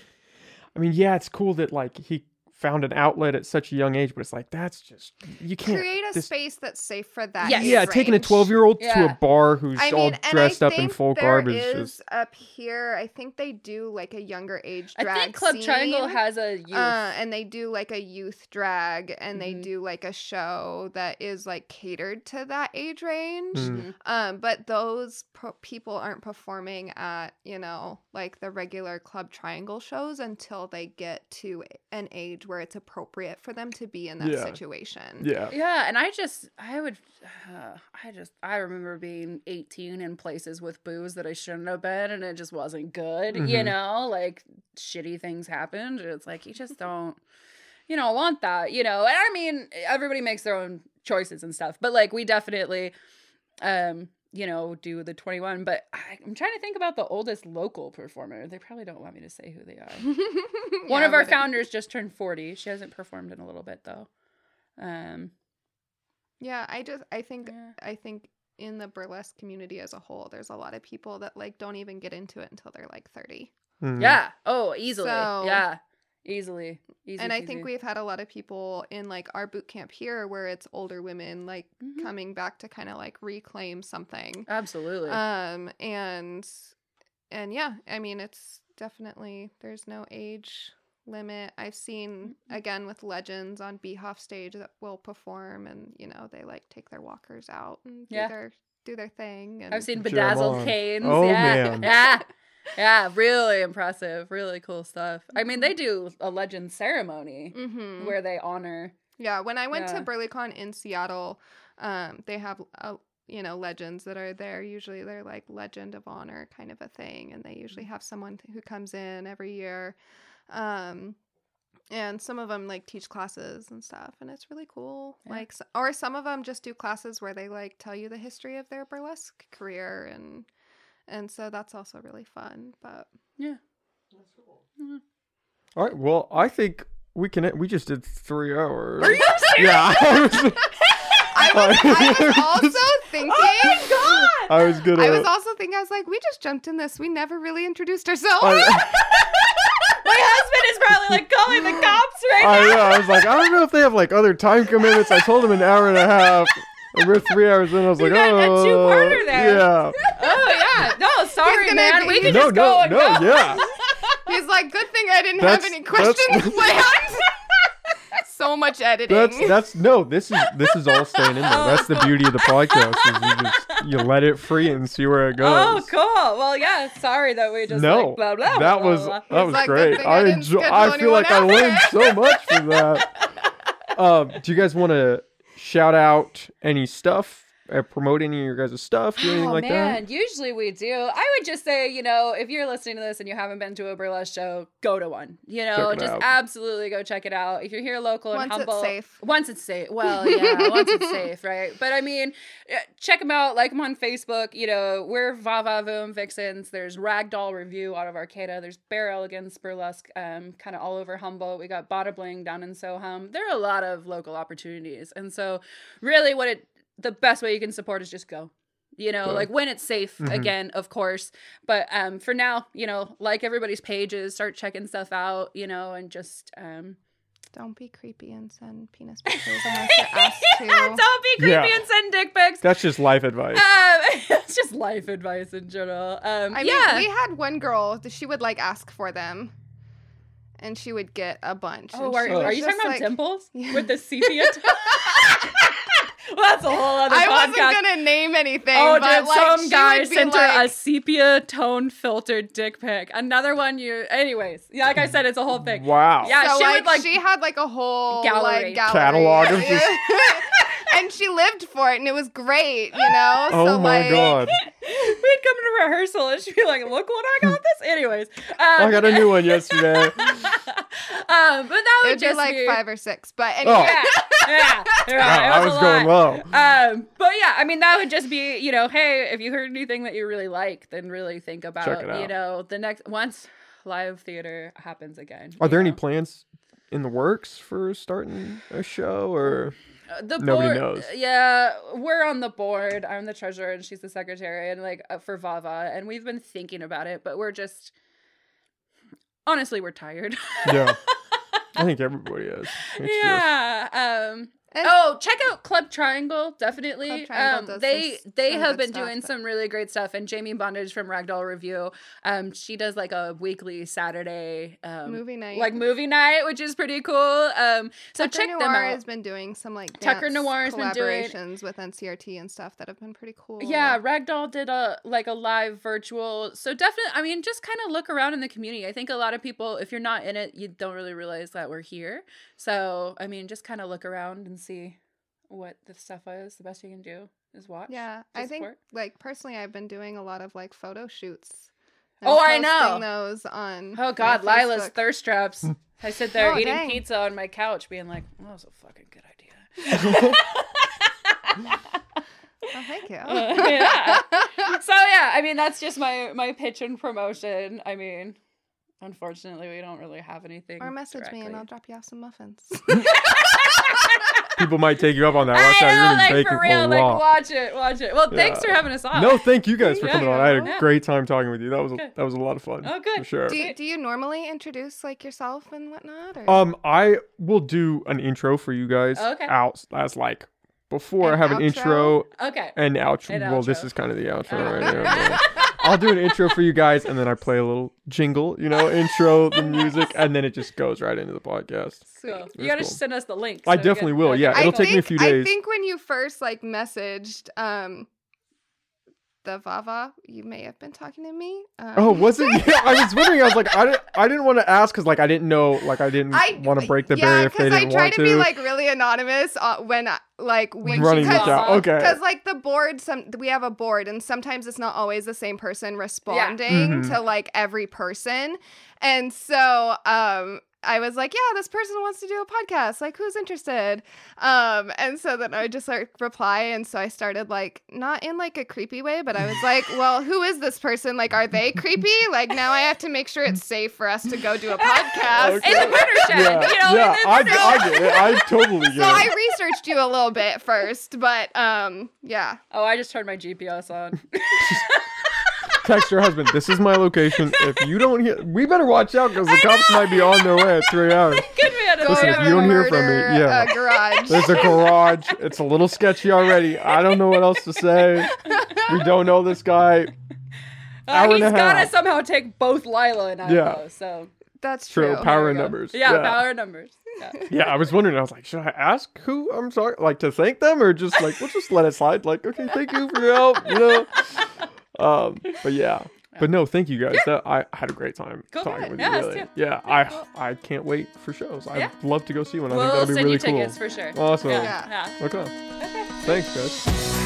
I mean, yeah, it's cool that like he found an outlet at such a young age, but it's like, that's just, you can't create a space that's safe for that. Yeah, taking a 12-year-old to a bar who's all dressed up in full garbage is just up here. I think they do like a younger age drag. I think Club Triangle has a youth, and they do like a youth drag, and they do like a show that is like catered to that age range. But those people aren't performing at, you know, like the regular Club Triangle shows until they get to an age where it's appropriate for them to be in that situation. Yeah. And I remember being 18 in places with booze that I shouldn't have been, and it just wasn't good. You know, like shitty things happened. It's like, you just don't, you know, want that, you know. And I mean, everybody makes their own choices and stuff, but like we definitely, you know, do the 21, but I'm trying to think about the oldest local performer. They probably don't want me to say who they are. One of our founders just turned 40. She hasn't performed in a little bit though. I think in the burlesque community as a whole, there's a lot of people that like don't even get into it until they're like 30. Yeah. Oh, easily. So, yeah. Easily. And I think we've had a lot of people in like our boot camp here where it's older women like coming back to kind of like reclaim something. Absolutely. And yeah, I mean, it's definitely, there's no age limit. I've seen, again, with legends on Beehoff stage that will perform, and, you know, they like take their walkers out and do their thing. And I've seen bedazzled canes. Oh, man. Yeah. Yeah, really impressive. Really cool stuff. I mean, they do a legend ceremony where they honor. Yeah, when I went to BurleyCon in Seattle, they have you know, legends that are there. Usually they're like Legend of Honor kind of a thing. And they usually have someone who comes in every year. And some of them like teach classes and stuff. And it's really cool. Yeah. Like, or some of them just do classes where they like tell you the history of their burlesque career. And so that's also really fun. But yeah. That's cool. Mm-hmm. All right. Well, I think we just did 3 hours. Are you serious? Yeah. I was also thinking. Oh my God. I was also thinking. I was like, we just jumped in this. We never really introduced ourselves. My husband is probably like calling the cops right now. I know. I was like, I don't know if they have like other time commitments. I told him an hour and a half. And we're 3 hours in. I was like, oh, a two-parter there. Yeah. Oh yeah. No, sorry, man. We can just go and go. Yeah. He's like, good thing I didn't have any questions planned. So much editing. This is all staying in there. That's the beauty of the podcast is you let it free and see where it goes. Oh, cool. Well, yeah. Sorry that we just like blah blah. That was like great. I feel like I learned so much from that. Do you guys want to shout out any stuff? Promote any of your guys' stuff, do anything like that? Usually we do. I would just say, you know, if you're listening to this and you haven't been to a burlesque show, go to one. You know, just absolutely go check it out. If you're here local and humble. Once it's safe. Well, yeah, once it's safe, right? But I mean, check them out. Like them on Facebook. You know, we're Vava Voom Vixens. There's Ragdoll Review out of Arcata. There's Bare Elegance Burlesque, kind of all over Humboldt. We got Bada Bling down in Soham. There are a lot of local opportunities. And so really what the best way you can support is just go, you know, like when it's safe again, of course. But for now, you know, like everybody's pages, start checking stuff out, you know, and just don't be creepy and send penis pictures unless you're asked to. Don't be creepy and send dick pics. That's just life advice. It's just life advice in general. I mean, we had one girl, she would like ask for them. And she would get a bunch. Oh, are you talking about dimples? Yeah. With the sepia? Well, that's a whole other podcast. I wasn't going to name anything. Oh, but like, some guy sent her a sepia tone filtered dick pic. Another one anyways. Yeah, like I said, it's a whole thing. Wow. Yeah, so she had like a whole gallery. Catalog of just... And she lived for it, and it was great, you know? Oh my God. We'd come to rehearsal, and she'd be like, look what I got this. Anyways. I got a new one yesterday. But that would just be like 5 or 6. But anyway. Oh. Yeah. Wow, I was going low. But yeah, I mean, that would just be, you know, hey, if you heard anything that you really like, then really think about, you know, the next, once live theater happens again. Are there any plans in the works for starting a show or... Nobody knows. Yeah, we're on the board. I'm the treasurer and she's the secretary and like for Vava. And we've been thinking about it, but we're just, honestly, we're tired. Yeah. I think everybody is. Check out Club Triangle, definitely. Club Triangle they have been doing some really great stuff. And Jamie Bondage from Ragdoll Review, she does like a weekly Saturday movie night, which is pretty cool. So check them out. Tucker Noir has been doing some like Tucker Noir has collaborations with NCRT and stuff that have been pretty cool. Yeah, Ragdoll did a live virtual. So definitely, I mean, just kind of look around in the community. I think a lot of people, if you're not in it, you don't really realize that we're here. So I mean, just kind of look around and see what the stuff is. The best you can do is watch. Yeah, I think like personally I've been doing a lot of like photo shoots. Oh, I know those on. Oh God, Lila's thirst traps. I sit there eating pizza on my couch being like, oh, that was a fucking good idea. Oh, thank you. So yeah, I mean, that's just my pitch and promotion. I mean, unfortunately we don't really have anything. Or message me and I'll drop you off some muffins. People might take you up on that. Watch it. Well, thanks for having us on. No, thank you guys for coming on. I had a great time talking with you. That was a lot of fun. Oh, good. For sure. Do you normally introduce like yourself and whatnot? Or? I will do an intro for you guys. Okay. Out as like before an I have outro? An intro. Okay. And outro. Well, this is kind of the outro right here. Right. I'll do an intro for you guys, and then I play a little jingle, you know, intro the music, and then it just goes right into the podcast. So you gotta send us the link. So I definitely will. Yeah, it'll take me a few days. I think when you first like messaged, the Vava, you may have been talking to me. Oh, was it? Yeah, I was wondering. I was like, I didn't want to ask because, like, I didn't know, like, I didn't want to break the barrier if they didn't want to. Yeah, because I tried to be like really anonymous when running it out. Okay, because like the board, we have a board, and sometimes it's not always the same person responding to like every person, and so I was like, yeah, this person wants to do a podcast. Like, who's interested? And so then I just like reply. And so I started like, not in like a creepy way, but I was like, well, who is this person? Like, are they creepy? Like, now I have to make sure it's safe for us to go do a podcast. Okay. In the murder shed. Yeah, you know, yeah, I get it. I totally get it. So I researched you a little bit first, but yeah. Oh, I just turned my GPS on. Text your husband, this is my location. If you don't hear, we better watch out because the cops might be on their way at 3 hours. Listen, if you don't hear from me, garage. There's a garage. It's a little sketchy already. I don't know what else to say. We don't know this guy. He's got to somehow take both Lila and I, though, so. That's true. Power in numbers. Yeah, power in numbers. Yeah, I was wondering. I was like, should I ask who I'm sorry, like, to thank them or just like, we'll just let it slide. Like, okay, thank you for your help, you know. But no, thank you guys. Yeah. I had a great time talking with you. Really. Yeah, I can't wait for shows. I'd love to go see one. I think that'll be really cool. We'll send you tickets for sure. Awesome. Yeah. Okay. Thanks, guys.